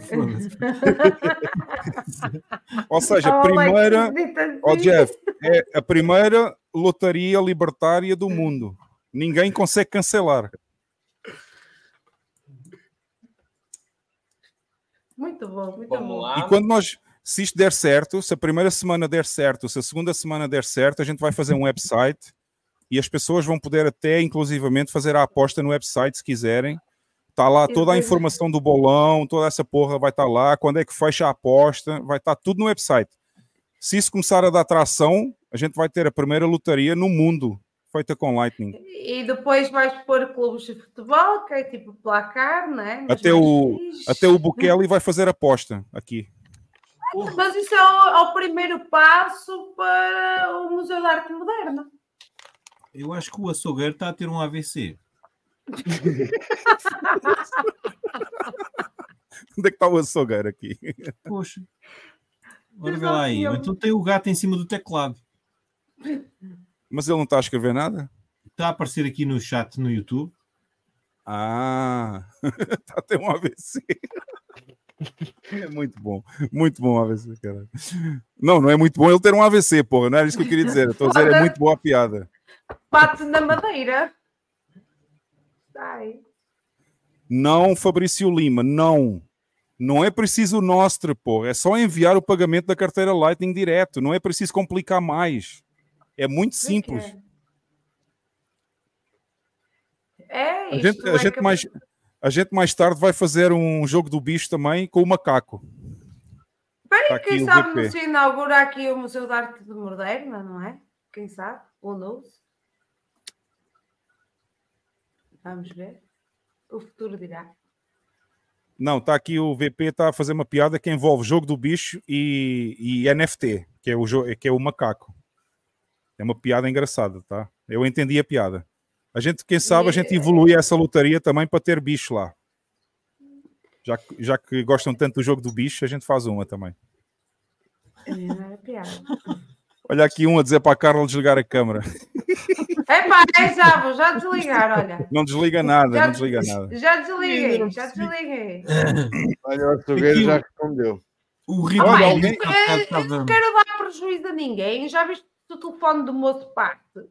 ou seja, a primeira... Oh, Jeff, é a primeira lotaria libertária do mundo. Ninguém consegue cancelar. Muito bom, muito Vamos bom. Lá. E quando nós, se isto der certo, se a primeira semana der certo, se a segunda semana der certo, a gente vai fazer um website e as pessoas vão poder até, inclusivamente, fazer a aposta no website, se quiserem. Está lá toda a informação do bolão, toda essa porra vai estar lá, quando é que fecha a aposta, vai estar tudo no website. Se isso começar a dar tração, a gente vai ter a primeira lotaria no mundo, feita com Lightning. E depois vais pôr clubes de futebol, que é tipo placar, não é? Até o, até o Bukele vai fazer aposta aqui. Mas isso é o, é o primeiro passo para o Museu de Arte Moderna. Eu acho que o açougueiro está a ter um A V C. Onde é que está o açougueiro aqui? Poxa. Olha lá aí. Então tem o gato em cima do teclado. Mas ele não está a escrever nada? Está a aparecer aqui no chat no YouTube. Ah, está a ter um A V C. É muito bom. Muito bom o A V C, cara. Não, não é muito bom ele ter um A V C, porra. Não era isso que eu queria dizer. Estou a dizer, é muito boa a piada. Pato na madeira. Ai. Não, Fabrício Lima, não. Não é preciso o Nostre, porra. É só enviar o pagamento da carteira Lightning direto. Não é preciso complicar mais. É muito simples. É, a gente, a, gente mais, a gente mais tarde vai fazer um jogo do bicho também com o macaco. Para quem aqui sabe não se inaugura aqui o Museu da Arte Moderna, não é? Quem sabe? Ou não? Vamos ver. O futuro dirá. Não, está aqui o V P, está a fazer uma piada que envolve jogo do bicho e, e N F T, que é o, que é o macaco. É uma piada engraçada, tá? Eu entendi a piada. A gente, quem sabe, a gente evolui essa lotaria também para ter bicho lá. Já que, já que gostam tanto do jogo do bicho, a gente faz uma também. Não é piada. Olha aqui um a dizer para a Carla desligar a câmera. Epá, é já, já desligar, olha. Não desliga nada, já, não desliga nada. Já desliguei, já desliguei. Olha, o açougueiro já respondeu. O rico de alguém... Eu não quero dar prejuízo a ninguém, já viste? Do telefone do moço parte.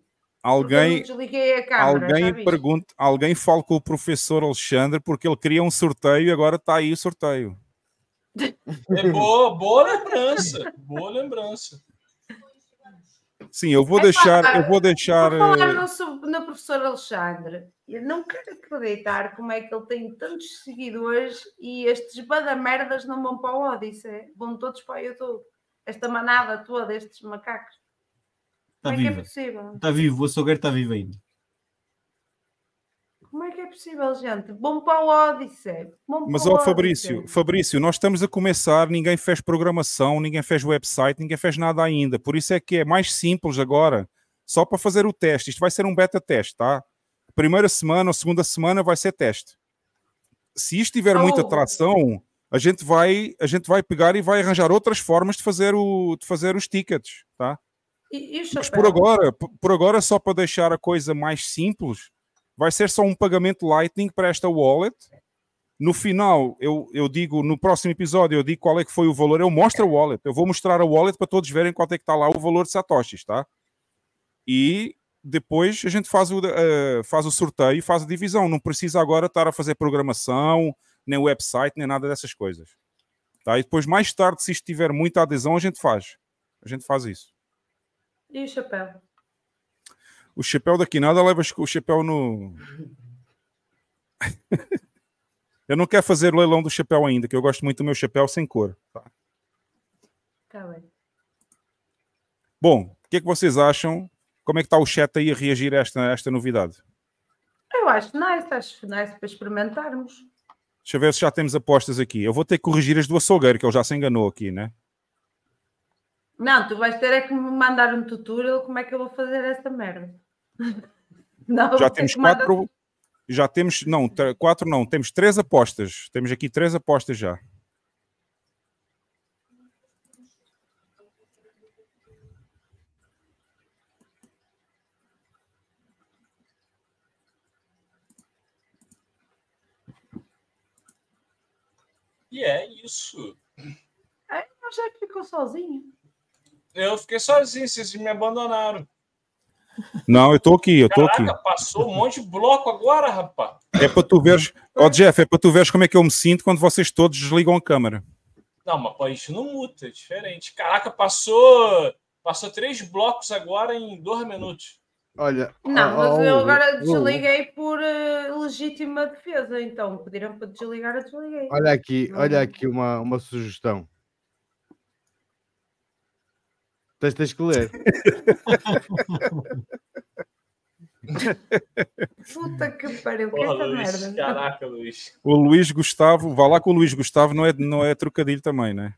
Alguém, desliguei a câmera, alguém pergunta, alguém fala com o professor Alexandre porque ele queria um sorteio e agora está aí o sorteio. É boa, boa lembrança, boa lembrança. Sim, eu vou é deixar, para, eu vou deixar. Vou falar no, no professor Alexandre. Eu não quero acreditar como é que ele tem tantos seguidores e estes badamerdas não vão para o Odysee, vão todos para o YouTube. Esta manada toda, estes macacos. Está vivo. É é está vivo, o açougueiro está vivo ainda. Como é que é possível, gente. Bom para o Odysee. Bom Mas, ó, Fabrício, Fabrício, nós estamos a começar, ninguém fez programação, ninguém fez website, ninguém fez nada ainda. Por isso é que é mais simples agora, só para fazer o teste. Isto vai ser um beta teste, tá? Primeira semana ou segunda semana vai ser teste. Se isto tiver oh. muita atração, a gente, vai, a gente vai pegar e vai arranjar outras formas de fazer, o, de fazer os tickets, tá? E, e Mas por agora, por agora, só para deixar a coisa mais simples, vai ser só um pagamento Lightning para esta wallet. No final, eu, eu digo, no próximo episódio, eu digo qual é que foi o valor. Eu mostro a wallet. Eu vou mostrar a wallet para todos verem quanto é que está lá o valor de satoshis, tá? E depois a gente faz o, uh, faz o sorteio e faz a divisão. Não precisa agora estar a fazer programação, nem website, nem nada dessas coisas. Tá? E depois, mais tarde, se isto tiver muita adesão, a gente faz. A gente faz isso. E o chapéu? O chapéu daqui nada leva o chapéu no... Eu não quero fazer o leilão do chapéu ainda, que eu gosto muito do meu chapéu sem cor. Tá. Tá bem. Bom, o que é que vocês acham? Como é que está o chat aí a reagir a esta, a esta novidade? Eu acho nice, acho nice para experimentarmos. Deixa eu ver se já temos apostas aqui. Eu vou ter que corrigir as do açougueiro, que ele já se enganou aqui, né? Não, tu vais ter é que me mandar um tutorial como é que eu vou fazer essa merda. Não, já temos quatro... Manda... Já temos... Não, t- quatro não. Temos três apostas. Temos aqui três apostas já. E yeah, é isso. É, mas já ficou sozinho. Eu fiquei sozinho, vocês me abandonaram. Não, eu estou aqui, eu estou aqui. Passou um monte de bloco agora, rapaz. É para tu veres, ó, oh, Jeff, é para tu veres como é que eu me sinto quando vocês todos desligam a câmera. Não, mas pô, isso não muda, é diferente. Caraca, passou, passou três blocos agora em dois minutos. Olha, não, mas eu agora desliguei por uh, legítima defesa, então pediram para desligar, eu desliguei. Olha aqui, olha aqui uma, uma sugestão. Tens, tens que ler. Puta que pariu, que esta merda. Caraca, Luís. O Luís Gustavo, vá lá com o Luís Gustavo, não é, não é trocadilho também, né?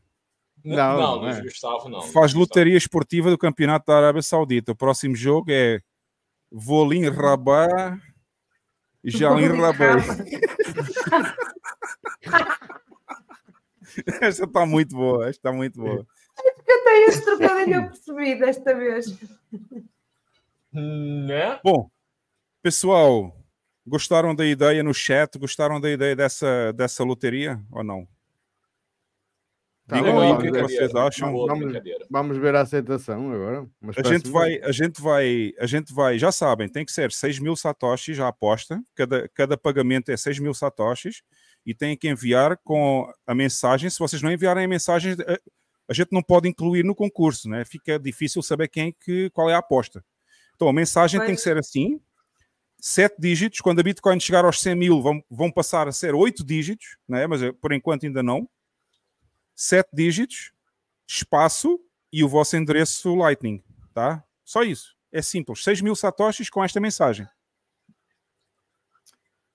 Não, não, não Luís é. Gustavo não. Faz lotaria esportiva do Campeonato da Arábia Saudita. O próximo jogo é Volim Rabá e Jalim Rabá. Esta está muito boa, esta está muito boa. Eu tenho esse trocadilho percebido desta vez. Né? Bom, pessoal, gostaram da ideia no chat? Gostaram da ideia dessa, dessa loteria ou não? Digam tá aí o que, que vocês acham. Vamos, vamos ver a aceitação agora. Mas a, gente vai, a, gente vai, a gente vai, já sabem, tem que ser seis mil satoshis à aposta. Cada, cada pagamento é seis mil satoshis e tem que enviar com a mensagem. Se vocês não enviarem a mensagem... A gente não pode incluir no concurso, né? Fica difícil saber quem que, qual é a aposta. Então, a mensagem Mas... tem que ser assim. Sete dígitos. Quando a Bitcoin chegar aos cem mil, vão, vão passar a ser oito dígitos, né? Mas, por enquanto, ainda não. Sete dígitos, espaço e o vosso endereço Lightning, tá? Só isso. É simples. seis mil satoshis com esta mensagem.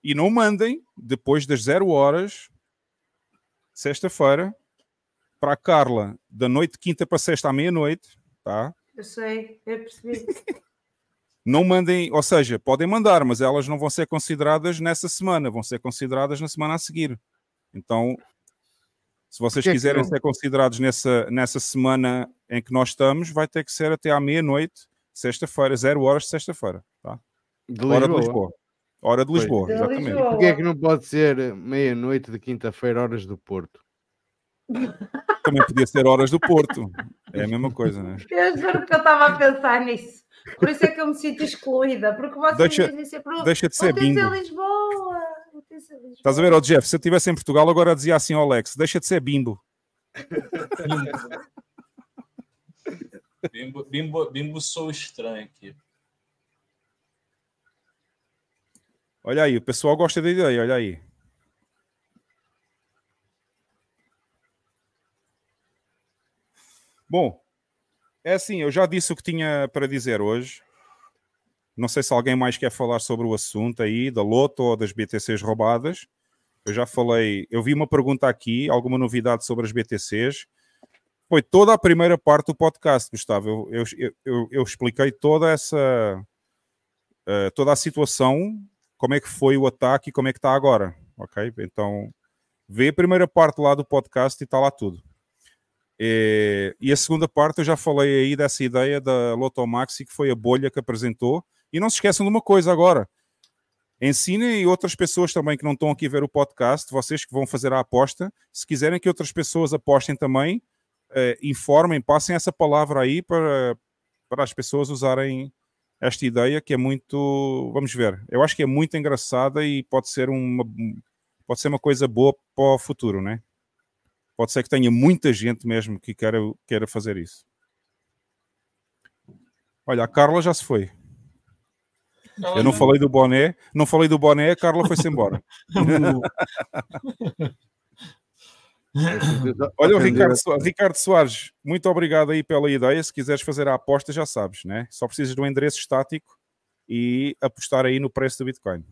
E não mandem, depois das zero horas, sexta-feira, para a Carla, da noite de quinta para sexta à meia-noite, tá? Eu sei, eu percebi. Não mandem, ou seja, podem mandar, mas elas não vão ser consideradas nessa semana, vão ser consideradas na semana a seguir. Então, se vocês que quiserem que ser considerados nessa, nessa semana em que nós estamos, vai ter que ser até à meia-noite, sexta-feira, zero horas de sexta-feira, tá? De Hora Lisboa. de Lisboa. Hora de Lisboa, de exatamente. Lisboa. Porquê é que não pode ser meia-noite de quinta-feira, horas do Porto? Também podia ser horas do Porto, é a mesma coisa, né? Eu juro que eu estava a pensar nisso, por isso é que eu me sinto excluída, porque vocês deixa, dizem sempre deixa de ser bingo. Lisboa. Lisboa. Estás a ver, ó, Jeff? Se eu estivesse em Portugal, agora dizia assim ao Alex: deixa de ser bimbo. Bimbo, bimbo, bimbo, sou estranho aqui. Olha aí, o pessoal gosta da ideia, olha aí. Bom, é assim, eu já disse o que tinha para dizer hoje. Não sei se alguém mais quer falar sobre o assunto aí, da Loto ou das B T Cs roubadas. Eu já falei, eu vi uma pergunta aqui, alguma novidade sobre as B T Cs. Foi toda a primeira parte do podcast, Gustavo. Eu, eu, eu, eu expliquei toda essa... Uh, toda a situação, como é que foi o ataque e como é que está agora. Ok? Então, vê a primeira parte lá do podcast e está lá tudo. E, e a segunda parte eu já falei aí dessa ideia da Loto Maxi, que foi a bolha que apresentou. E não se esqueçam de uma coisa agora. Ensinem outras pessoas também que não estão aqui a ver o podcast, vocês que vão fazer a aposta. Se quiserem que outras pessoas apostem também, uh, informem, passem essa palavra aí para, para as pessoas usarem esta ideia, que é muito... Vamos ver. Eu acho que é muito engraçada e pode ser uma, pode ser uma coisa boa para o futuro, né? Pode ser que tenha muita gente mesmo que queira, queira fazer isso. Olha, a Carla já se foi. Eu não falei do boné. Não falei do boné, a Carla foi-se embora. Olha o Ricardo, Ricardo Soares, muito obrigado aí pela ideia. Se quiseres fazer a aposta já sabes, né? Só precisas de um endereço estático e apostar aí no preço do Bitcoin.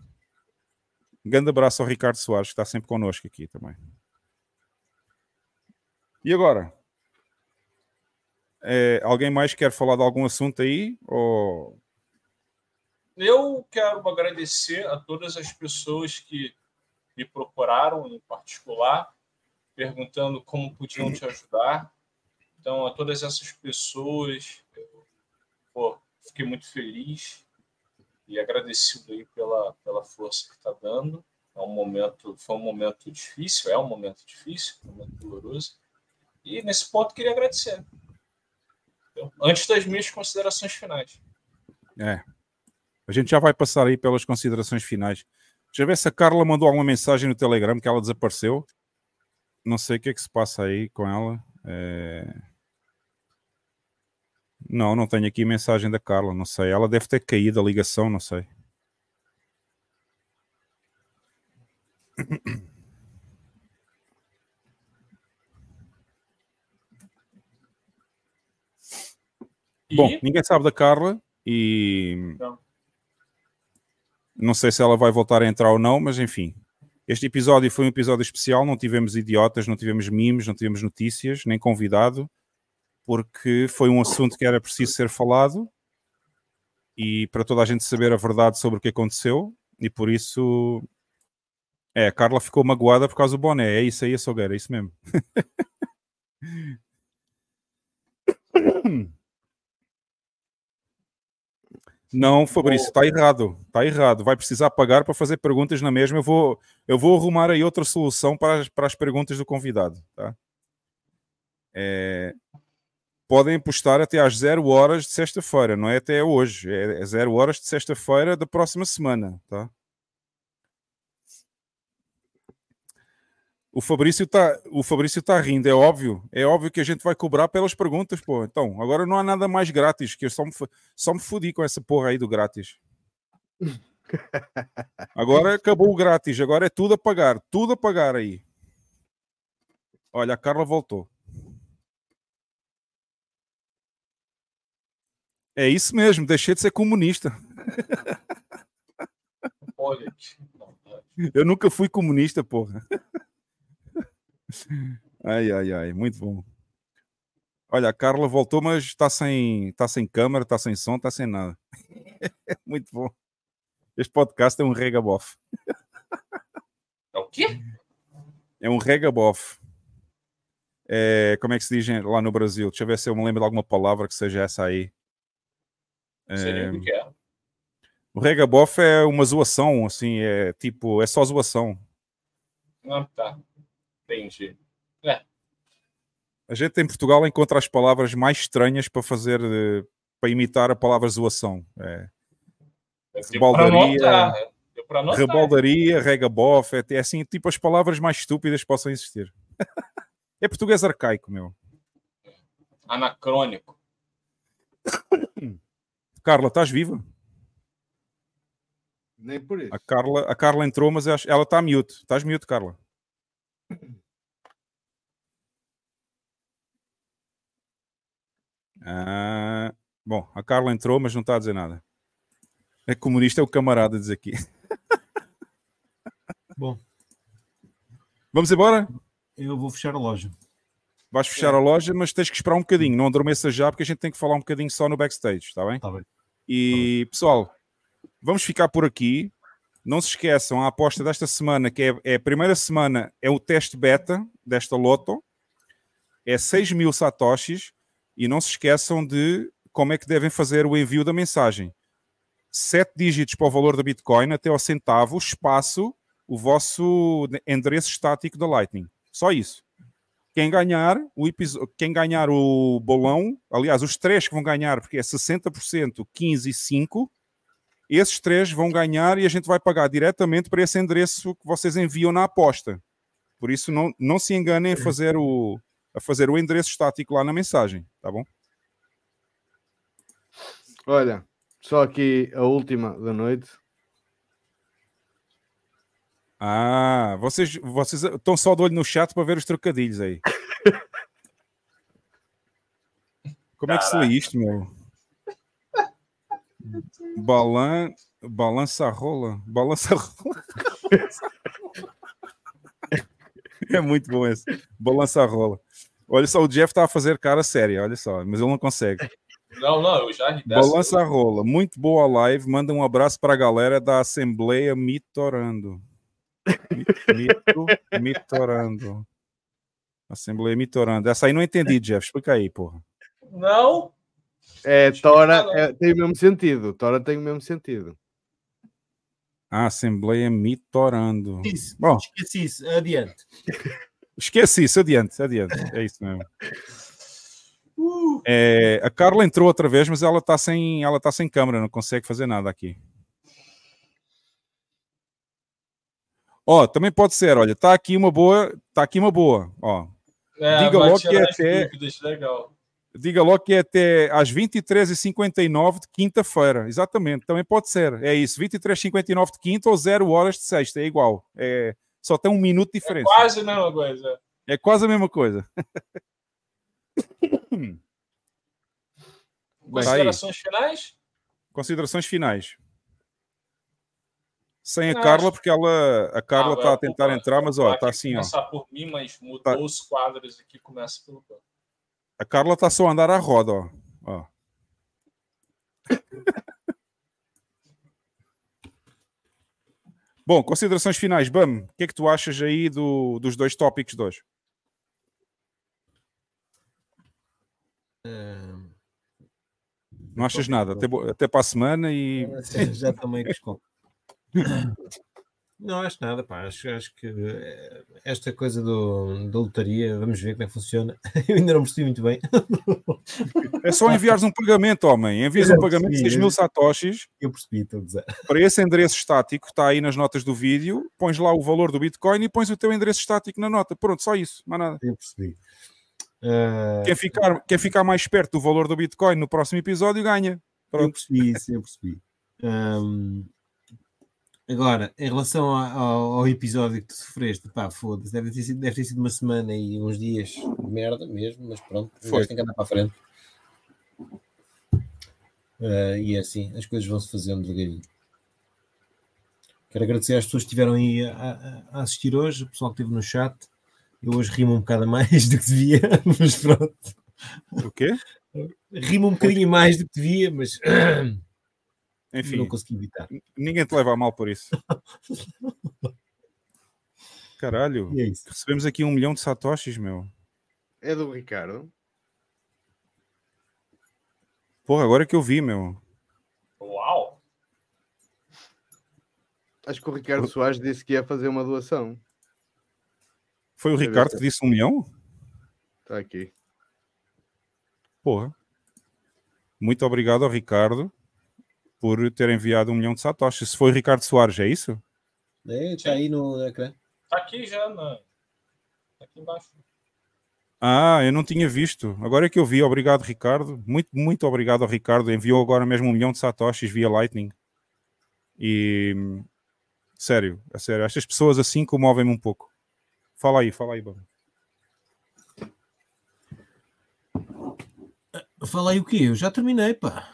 Um grande abraço ao Ricardo Soares, que está sempre connosco aqui também. E agora? É, alguém mais quer falar de algum assunto aí? Ou... Eu quero agradecer a todas as pessoas que me procuraram em particular, perguntando como podiam te ajudar. Então, a todas essas pessoas, eu, pô, fiquei muito feliz e agradecido aí pela, pela força que está dando. É um momento, foi um momento difícil, é um momento difícil, um momento doloroso. E, nesse ponto, queria agradecer. Então, antes das minhas considerações finais. É. A gente já vai passar aí pelas considerações finais. Deixa eu ver se a Carla mandou alguma mensagem no Telegram, que ela desapareceu. Não sei o que é que se passa aí com ela. É... Não, não tenho aqui mensagem da Carla, não sei. Ela deve ter caído a ligação, não sei. E... Bom, ninguém sabe da Carla e... Não. não sei se ela vai voltar a entrar ou não, mas enfim... Este episódio foi um episódio especial, não tivemos idiotas, não tivemos memes, não tivemos notícias, nem convidado, porque foi um assunto que era preciso ser falado e para toda a gente saber a verdade sobre o que aconteceu, e por isso... É, a Carla ficou magoada por causa do boné, é isso aí, a Sogueira, é isso mesmo. Não, Fabrício, está errado, está errado. Vai precisar pagar para fazer perguntas na mesma. Eu vou, eu vou arrumar aí outra solução para as, para as perguntas do convidado. Tá? É, podem postar até às zero horas de sexta-feira, não é até hoje. É zero horas de sexta-feira da próxima semana. Tá? O Fabrício está o Fabrício tá rindo, é óbvio. É óbvio que a gente vai cobrar pelas perguntas, pô. Então, agora não há nada mais grátis, que eu só me, só me fodi com essa porra aí do grátis. Agora acabou o grátis, agora é tudo a pagar, tudo a pagar aí. Olha, a Carla voltou. É isso mesmo, deixei de ser comunista. Olha, eu nunca fui comunista, porra. Ai, ai, ai, muito bom. Olha, a Carla voltou, mas está sem, tá sem câmera, está sem som, está sem nada. Muito bom. Este podcast é um regabof. É o quê? É um regabof. É, como é que se dizem lá no Brasil? Deixa eu ver se eu me lembro de alguma palavra que seja essa aí. É, seria o que é? O regabof é uma zoação, assim, é tipo, é só zoação. Ah, tá. Entendi. É. A gente em Portugal encontra as palavras mais estranhas para fazer, para imitar a palavra zoação. É. Rebaldaria, rebaldaria, regabof, é assim, tipo as palavras mais estúpidas que possam existir. É português arcaico, meu. Anacrônico. Carla, estás viva? Nem por isso. A Carla, a Carla entrou, mas ela está mute. Estás mute, Carla? Ah, bom, a Carla entrou, mas não está a dizer nada. É comunista, é o camarada, diz aqui. Bom. Vamos embora? Eu vou fechar a loja. Vais fechar é. a loja, mas tens que esperar um bocadinho. Não adormeça já, porque a gente tem que falar um bocadinho só no backstage, está bem? Está bem. E, tá bem. Pessoal, vamos ficar por aqui. Não se esqueçam, a aposta desta semana, que é, é a primeira semana, é o teste beta desta Loto. É seis mil satoshis. E não se esqueçam de como é que devem fazer o envio da mensagem. Sete dígitos para o valor da Bitcoin, até ao centavo, espaço, o vosso endereço estático da Lightning. Só isso. Quem ganhar o, episódio, quem ganhar o bolão, aliás, os três que vão ganhar, porque é sessenta por cento, quinze por cento e cinco por cento, esses três vão ganhar e a gente vai pagar diretamente para esse endereço que vocês enviam na aposta. Por isso, não, não se enganem a fazer, o, a fazer o endereço estático lá na mensagem, tá bom? Olha, só aqui a última da noite. Ah, vocês, vocês estão só de olho no chat para ver os trocadilhos aí. Como é que se lê isto, meu? Balan... Balança a rola. Balança a rola. É muito bom esse. Balança a rola. Olha só, o Jeff está a fazer cara séria, olha só, mas ele não consegue. Não, não, eu já... Balança eu... a rola. Muito boa live. Manda um abraço para a galera da Assembleia Mitorando. Mito, mitorando. Assembleia Mitorando. Essa aí não entendi, Jeff. Explica aí, porra. Não... É, Tora é, tem o mesmo sentido. Tora tem o mesmo sentido. A Assembleia Mitorando. Isso, bom, esqueci isso, adiante. Esqueci isso, adiante, adiante. É isso mesmo. Uh. É, a Carla entrou outra vez, mas ela está sem, ela tá sem câmera, não consegue fazer nada aqui. Ó, oh, também pode ser, olha, está aqui uma boa, está aqui uma boa. Ó. É, diga logo que até... Dúvidas, legal. Diga logo que é até às vinte e três e cinquenta e nove de quinta-feira. Exatamente, também pode ser. É isso, vinte e três e cinquenta e nove de quinta ou zero horas de sexta. É igual. É... Só tem um minuto de diferença. É quase a mesma coisa. É quase a mesma coisa. Considerações finais? Considerações finais. Sem a Carla, porque ela, a Carla está ah, a tentar vou, entrar, mas ó, está assim. Começar ó. por mim, mas mudou tá. os quadros aqui. Começa pelo... A Carla está só a andar à roda, ó. ó. Bom, considerações finais. Bam, o que é que tu achas aí do, dos dois tópicos de hoje? É... Não achas nada? Até, até para a semana e... É, já também desculpa. Não acho nada, pá. Acho, acho que esta coisa do, da lotaria, vamos ver como é que funciona. Eu ainda não percebi muito bem. É só enviares um pagamento, homem. Envias um pagamento de seis mil satoshis. Eu percebi, estou a dizer. Para esse endereço estático, está aí nas notas do vídeo, pões lá o valor do Bitcoin e pões o teu endereço estático na nota. Pronto, só isso, mais nada. Eu percebi. Uh... Quer ficar, quer ficar mais perto do valor do Bitcoin no próximo episódio, ganha. Pronto. Eu percebi isso, eu percebi. Um... Agora, em relação ao, ao episódio que tu sofreste, pá, foda-se, deve ter sido, deve ter sido uma semana e uns dias de merda mesmo, mas pronto, tem que andar para a frente. Uh, e é assim, as coisas vão-se fazendo devagarinho. Quero agradecer às pessoas que estiveram aí a, a assistir hoje, o pessoal que esteve no chat. Eu hoje rimo um bocado mais do que devia, mas pronto. O quê? Rimo um bocadinho mais do que devia, mas... Enfim, não consegui evitar. Ninguém te leva a mal por isso. Caralho, é isso. Recebemos aqui um milhão de satoshis, meu. É do Ricardo. Porra, agora é que eu vi, meu. Uau! Acho que o Ricardo Soares disse que ia fazer uma doação. Foi o Deve Ricardo ser. que disse um milhão? Está aqui. Porra. Muito obrigado ao Ricardo por ter enviado um milhão de satoshis. Se foi o Ricardo Soares, é isso? É, está aí no ecrã. Está aqui já, mano. Está aqui embaixo. Ah, eu não tinha visto. Agora é que eu vi. Obrigado, Ricardo. Muito, muito obrigado ao Ricardo. Enviou agora mesmo um milhão de satoshis via Lightning. E... Sério, é sério. Estas pessoas assim comovem-me um pouco. Fala aí, fala aí, Bob. Fala aí o quê? Eu já terminei, pá.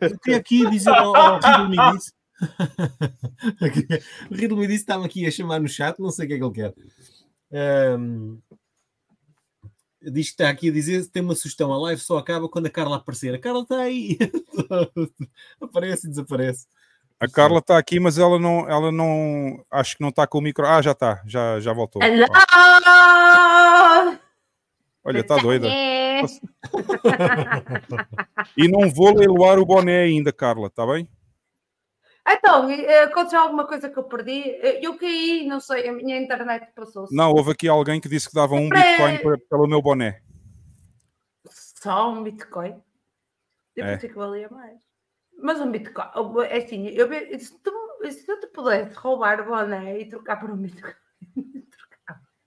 Eu queria aqui dizer ao, ao Riddle Me Disse. O Riddle Me Disse estava aqui a chamar no chat, não sei o que é que ele quer. Um, diz que está aqui a dizer, tem uma sugestão, a live só acaba quando a Carla aparecer. A Carla está aí. Aparece e desaparece. A Carla está aqui, mas ela não, ela não, acho que não está com o micro. Ah, já está, já, já voltou. Hello! Olha, está doida. E não vou leiloar o boné ainda, Carla, está bem? Então, aconteceu alguma coisa que eu perdi? Eu caí, não sei, a minha internet passou-se. Não, houve aqui alguém que disse que dava um Bitcoin para, pelo meu boné. Só um Bitcoin? Eu é. pensei que valia mais. Mas um Bitcoin, é assim, eu, se, tu, se eu te pudesse roubar o boné e trocar por um Bitcoin...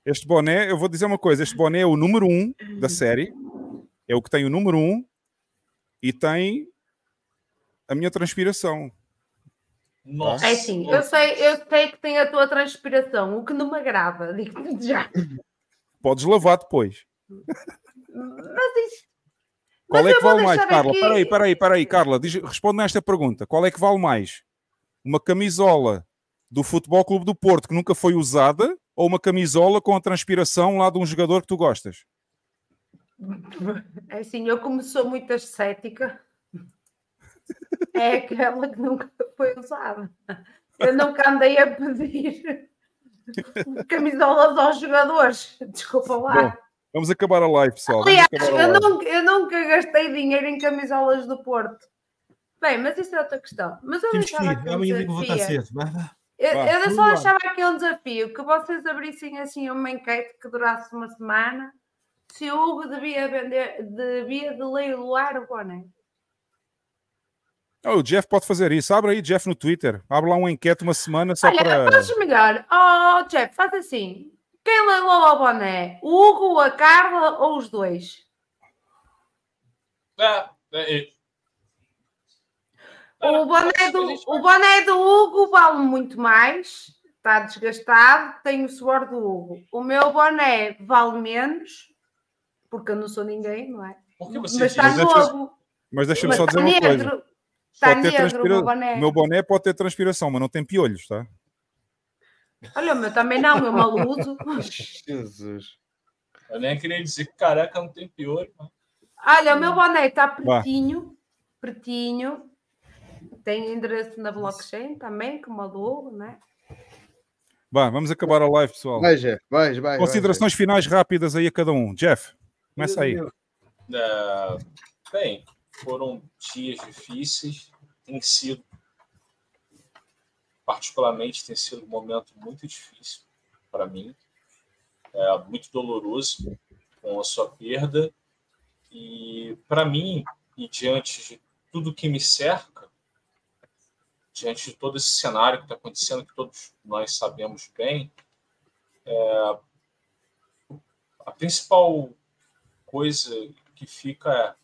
Este boné, eu vou dizer uma coisa, este boné é o número um da série, é o que tem o número um e tem a minha transpiração. Nossa. É assim, eu sei, eu sei que tem a tua transpiração, o que não me agrada, digo-te já. Podes lavar depois. Mas isso... Qual Mas é que vale mais, Carla? Espera aí, espera aí, espera aí, Carla. Diz, responde-me esta pergunta. Qual é que vale mais? Uma camisola do Futebol Clube do Porto que nunca foi usada ou uma camisola com a transpiração lá de um jogador que tu gostas? É assim, eu como sou muito ascética, é aquela que nunca foi usada. Eu nunca andei a pedir camisolas aos jogadores. Desculpa lá. Bom. Vamos acabar a live, pessoal. Aliás, eu, live. Nunca, eu nunca gastei dinheiro em camisolas do Porto. Bem, mas isso é outra questão. Mas eu deixava aqui um desafio. Eu, eu só deixava aqui um desafio, que vocês abrissem assim uma enquete que durasse uma semana, se o Hugo devia vender, devia de leiloar o boné. Oh, o Jeff pode fazer isso. Abre aí, Jeff, no Twitter. Abre lá uma enquete uma semana só. Olha, para... fazes melhor. Oh, Jeff, faz assim... Quem leiloa o boné? O Hugo, a Carla ou os dois? Ah, é o, boné do, o boné do Hugo vale muito mais. Está desgastado. Tem o suor do Hugo. O meu boné vale menos. Porque eu não sou ninguém, não é? Mas está novo. Mas deixa-me só dizer uma coisa. Está negro o meu boné. O meu boné pode ter transpiração, mas não tem piolhos, tá? Olha, o meu também não, eu mal uso. Jesus. Eu nem queria dizer que caraca não tem pior. Mano. Olha, o meu boné está pretinho, pretinho. Tem endereço na blockchain também, que maluco, né? Bah, vamos acabar a live, pessoal. Vai, Jeff, vai, vai. Considerações vai, finais rápidas aí a cada um. Jeff, começa aí. Uh, bem, foram dias difíceis, tem sido. Particularmente tem sido um momento muito difícil para mim, é, muito doloroso com a sua perda. E para mim, e diante de tudo que me cerca, diante de todo esse cenário que está acontecendo, que todos nós sabemos bem, é, a principal coisa que fica é,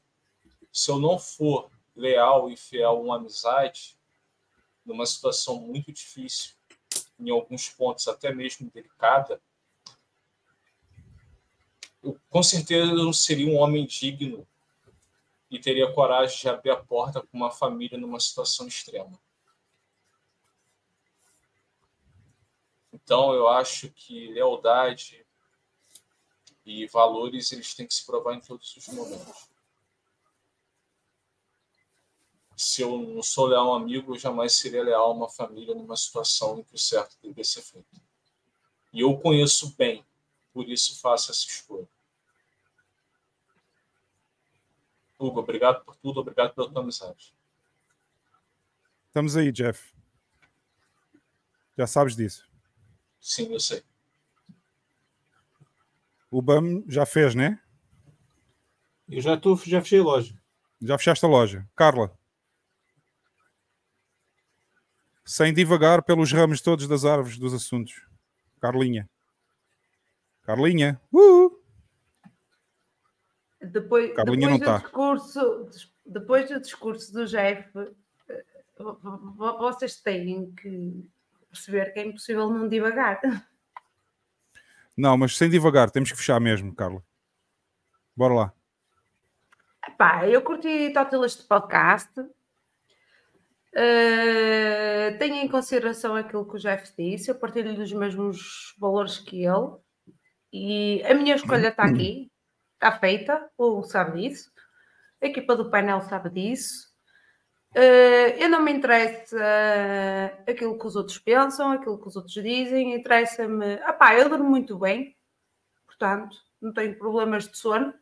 se eu não for leal e fiel a uma amizade, numa situação muito difícil, em alguns pontos até mesmo delicada, eu, com certeza eu não seria um homem digno e teria coragem de abrir a porta para uma família numa situação extrema. Então, eu acho que lealdade e valores eles têm que se provar em todos os momentos. Se eu não sou leal a um amigo, eu jamais seria leal a uma família numa situação em que o certo deveria ser feito. E eu conheço bem, por isso faço essa escolha. Hugo, obrigado por tudo, obrigado pela tua amizade. Estamos aí, Jeff. Já sabes disso? Sim, eu sei. O B A M já fez, né? Eu já, tô, já fechei a loja. Já fechaste a loja. Carla? Sem divagar pelos ramos todos das árvores dos assuntos. Carlinha. Carlinha. Uh! Depois, Carlinha depois, não do tá. discurso, depois do discurso do Jeff, vocês têm que perceber que é impossível não divagar. Não, mas sem divagar. Temos que fechar mesmo, Carla. Bora lá. Epá, eu curti todas este podcast. Uh, tenha em consideração aquilo que o Jeff disse, eu partilho dos mesmos valores que ele e a minha escolha está aqui, está feita, o sabe disso, a equipa do painel sabe disso. Uh, eu não me interessa uh, aquilo que os outros pensam, aquilo que os outros dizem, interessa-me, ah pá, eu durmo muito bem, portanto não tenho problemas de sono,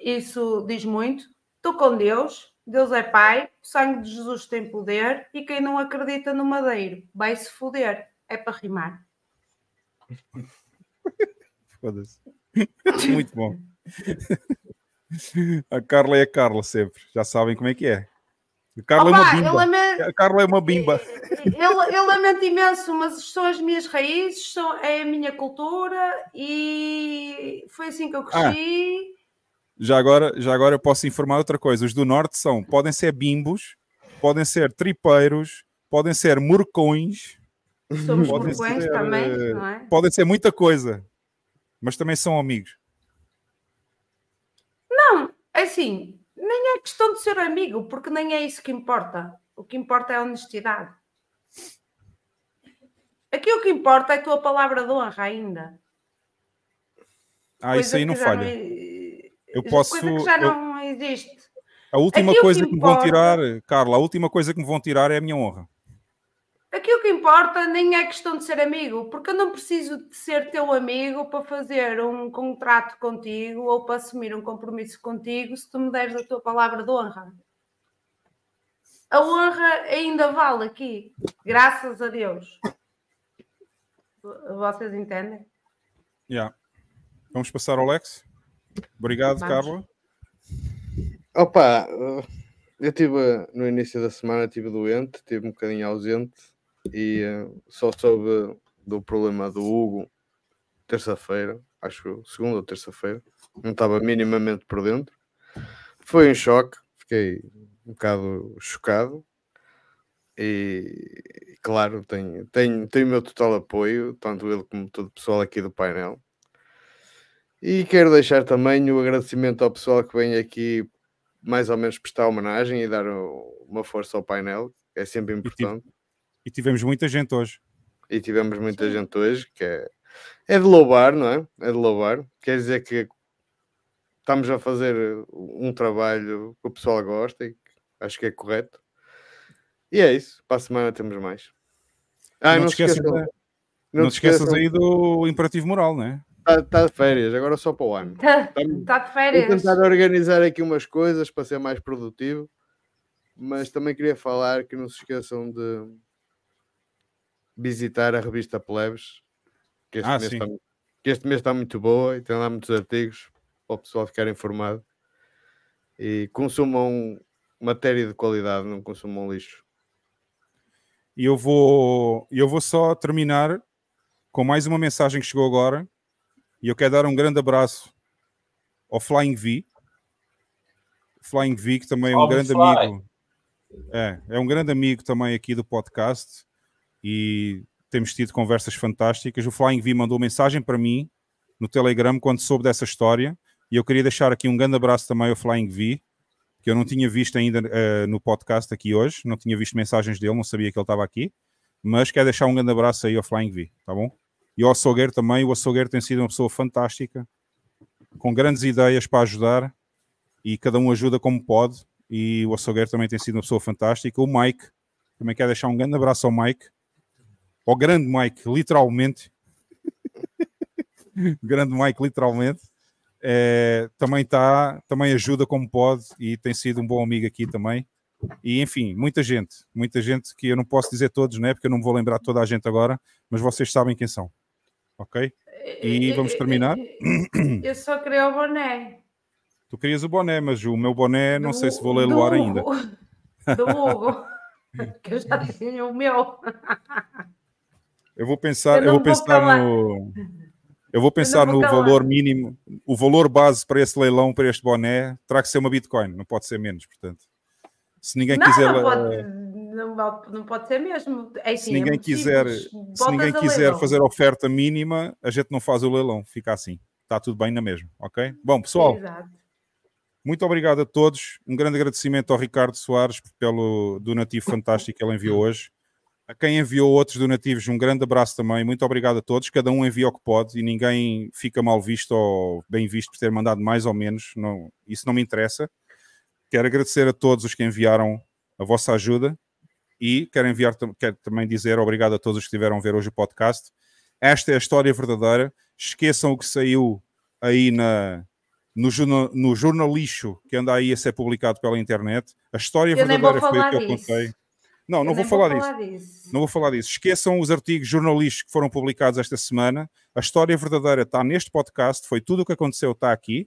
isso diz muito, estou com Deus. Deus é Pai, o sangue de Jesus tem poder e quem não acredita no madeiro vai se foder. É para rimar. Foda-se. Muito bom. A Carla é a Carla sempre. Já sabem como é que é. A Carla Opa, é uma bimba. Eu lamento... A Carla é uma bimba. Eu, eu lamento imenso, mas são as minhas raízes, são... é a minha cultura e foi assim que eu cresci. Ah. Já agora, já agora eu posso informar outra coisa. Os do Norte são, podem ser bimbos, podem ser tripeiros, podem ser murcões. Somos podem murcões ser, também, uh, não é? Podem ser muita coisa, mas também são amigos. Não, é assim, nem é questão de ser amigo, porque nem é isso que importa. O que importa é a honestidade. Aqui o que importa é a tua palavra de honra ainda. Ah, coisa isso aí não falha. Me... Eu posso, coisa que já não eu, existe. A última aqui coisa que, que me vão tirar, Carla, a última coisa que me vão tirar é a minha honra. Aqui o que importa nem é questão de ser amigo, porque eu não preciso de ser teu amigo para fazer um contrato contigo ou para assumir um compromisso contigo se tu me deres a tua palavra de honra. A honra ainda vale aqui, graças a Deus. Vocês entendem? Yeah. Vamos passar ao Lex? Obrigado, Vamos. Carla. Opa, eu estive no início da semana, estive doente, estive um bocadinho ausente e uh, só soube do problema do Hugo terça-feira, acho que segunda ou terça-feira, não estava minimamente por dentro. Foi um choque, fiquei um bocado chocado e, claro, tenho, tenho, tenho o meu total apoio, tanto ele como todo o pessoal aqui do painel. E quero deixar também o agradecimento ao pessoal que vem aqui mais ou menos prestar homenagem e dar uma força ao painel, é sempre importante. E tivemos muita gente hoje. E tivemos muita Sim. gente hoje, que é, é de louvar, não é? É de louvar. Quer dizer que estamos a fazer um trabalho que o pessoal gosta e acho que é correto. E é isso. Para a semana temos mais. Ah, não, não, te esqueças, esqueças, não, não te esqueças, esqueças aí do imperativo moral, não é? Está tá de férias, agora só para o ano. Está tá de férias. Vou tentar organizar aqui umas coisas para ser mais produtivo, mas também queria falar que não se esqueçam de visitar a revista Plebs, que este, ah, mês, está, que este mês está muito boa e tem lá muitos artigos para o pessoal ficar informado. E consumam matéria de qualidade, não consumam lixo. E eu vou, eu vou só terminar com mais uma mensagem que chegou agora. E eu quero dar um grande abraço ao Flying V. Flying V, que também é um grande amigo. É, é um grande amigo também aqui do podcast. E temos tido conversas fantásticas. O Flying V mandou mensagem para mim no Telegram quando soube dessa história. E eu queria deixar aqui um grande abraço também ao Flying V, que eu não tinha visto ainda uh, no podcast aqui hoje. Não tinha visto mensagens dele, não sabia que ele estava aqui. Mas quero deixar um grande abraço aí ao Flying V, tá bom? E o açougueiro também, o açougueiro tem sido uma pessoa fantástica, com grandes ideias para ajudar, e cada um ajuda como pode, e o açougueiro também tem sido uma pessoa fantástica. O Mike, também quero deixar um grande abraço ao Mike, ao grande Mike, literalmente, grande Mike, literalmente, é, também está, também ajuda como pode, e tem sido um bom amigo aqui também, e enfim, muita gente, muita gente que eu não posso dizer todos, né, porque eu não me vou lembrar de toda a gente agora, mas vocês sabem quem são. Ok? E vamos terminar. Eu só queria o boné. Tu querias o boné, mas o meu boné não do, sei se vou ler o ar ainda. Do Hugo. Que eu já tinha o meu. Eu vou pensar, eu, eu vou pensar vou no eu vou pensar eu no vou valor mínimo, o valor base para esse leilão, para este boné, terá que ser uma Bitcoin, não pode ser menos, portanto. Se ninguém não, quiser não pode, não, não pode ser mesmo. É, sim, se ninguém é quiser, se ninguém quiser fazer a oferta mínima, a gente não faz o leilão. Fica assim. Está tudo bem na mesma, ok? Bom, pessoal, é Muito obrigado a todos. Um grande agradecimento ao Ricardo Soares pelo donativo fantástico que ele enviou hoje. A quem enviou outros donativos, um grande abraço também. Muito obrigado a todos. Cada um envia o que pode e ninguém fica mal visto ou bem visto por ter mandado mais ou menos. Não, isso não me interessa. Quero agradecer a todos os que enviaram a vossa ajuda e quero, enviar, quero também dizer obrigado a todos os que estiveram a ver hoje o podcast. Esta é a história verdadeira. Esqueçam o que saiu aí na... No, jornal, no jornalixo que anda aí a ser publicado pela internet. A história eu verdadeira foi o que eu contei. Disso. Não, não eu vou, falar, vou disso. falar disso. Não vou falar disso. Esqueçam os artigos jornalísticos que foram publicados esta semana. A história verdadeira está neste podcast. Foi tudo o que aconteceu, está aqui.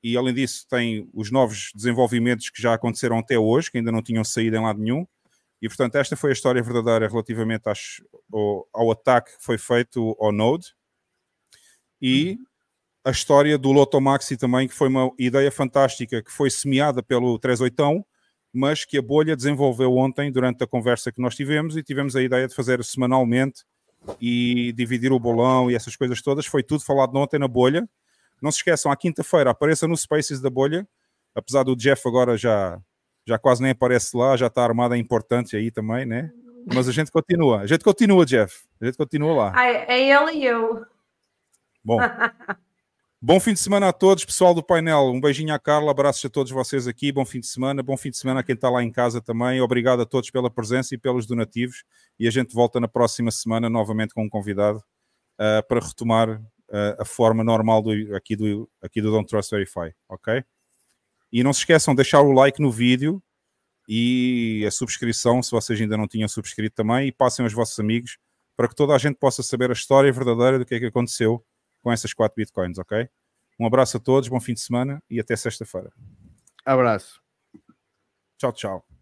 E além disso, tem os novos desenvolvimentos que já aconteceram até hoje, que ainda não tinham saído em lado nenhum. E, portanto, esta foi a história verdadeira relativamente às, ao, ao ataque que foi feito ao Node. E... Uhum. A história do Loto Maxi também, que foi uma ideia fantástica, que foi semeada pelo três oito, mas que a bolha desenvolveu ontem durante a conversa que nós tivemos e tivemos a ideia de fazer semanalmente e dividir o bolão e essas coisas todas. Foi tudo falado ontem na bolha. Não se esqueçam, à quinta-feira apareça no Spaces da bolha, apesar do Jeff agora já, já quase nem aparece lá, já está armada a importância aí também, né? Mas a gente continua. A gente continua, Jeff. A gente continua lá. É ele e eu. Bom... Bom fim de semana a todos, pessoal do painel. Um beijinho à Carla, abraços a todos vocês aqui. Bom fim de semana, bom fim de semana a quem está lá em casa também. Obrigado a todos pela presença e pelos donativos. E a gente volta na próxima semana novamente com um convidado uh, para retomar uh, a forma normal do, aqui, do, aqui do Don't Trust Verify, ok? E não se esqueçam de deixar o like no vídeo e a subscrição, se vocês ainda não tinham subscrito também, e passem aos vossos amigos para que toda a gente possa saber a história verdadeira do que é que aconteceu com essas quatro bitcoins, ok? Um abraço a todos, bom fim de semana e até sexta-feira. Abraço. Tchau, tchau.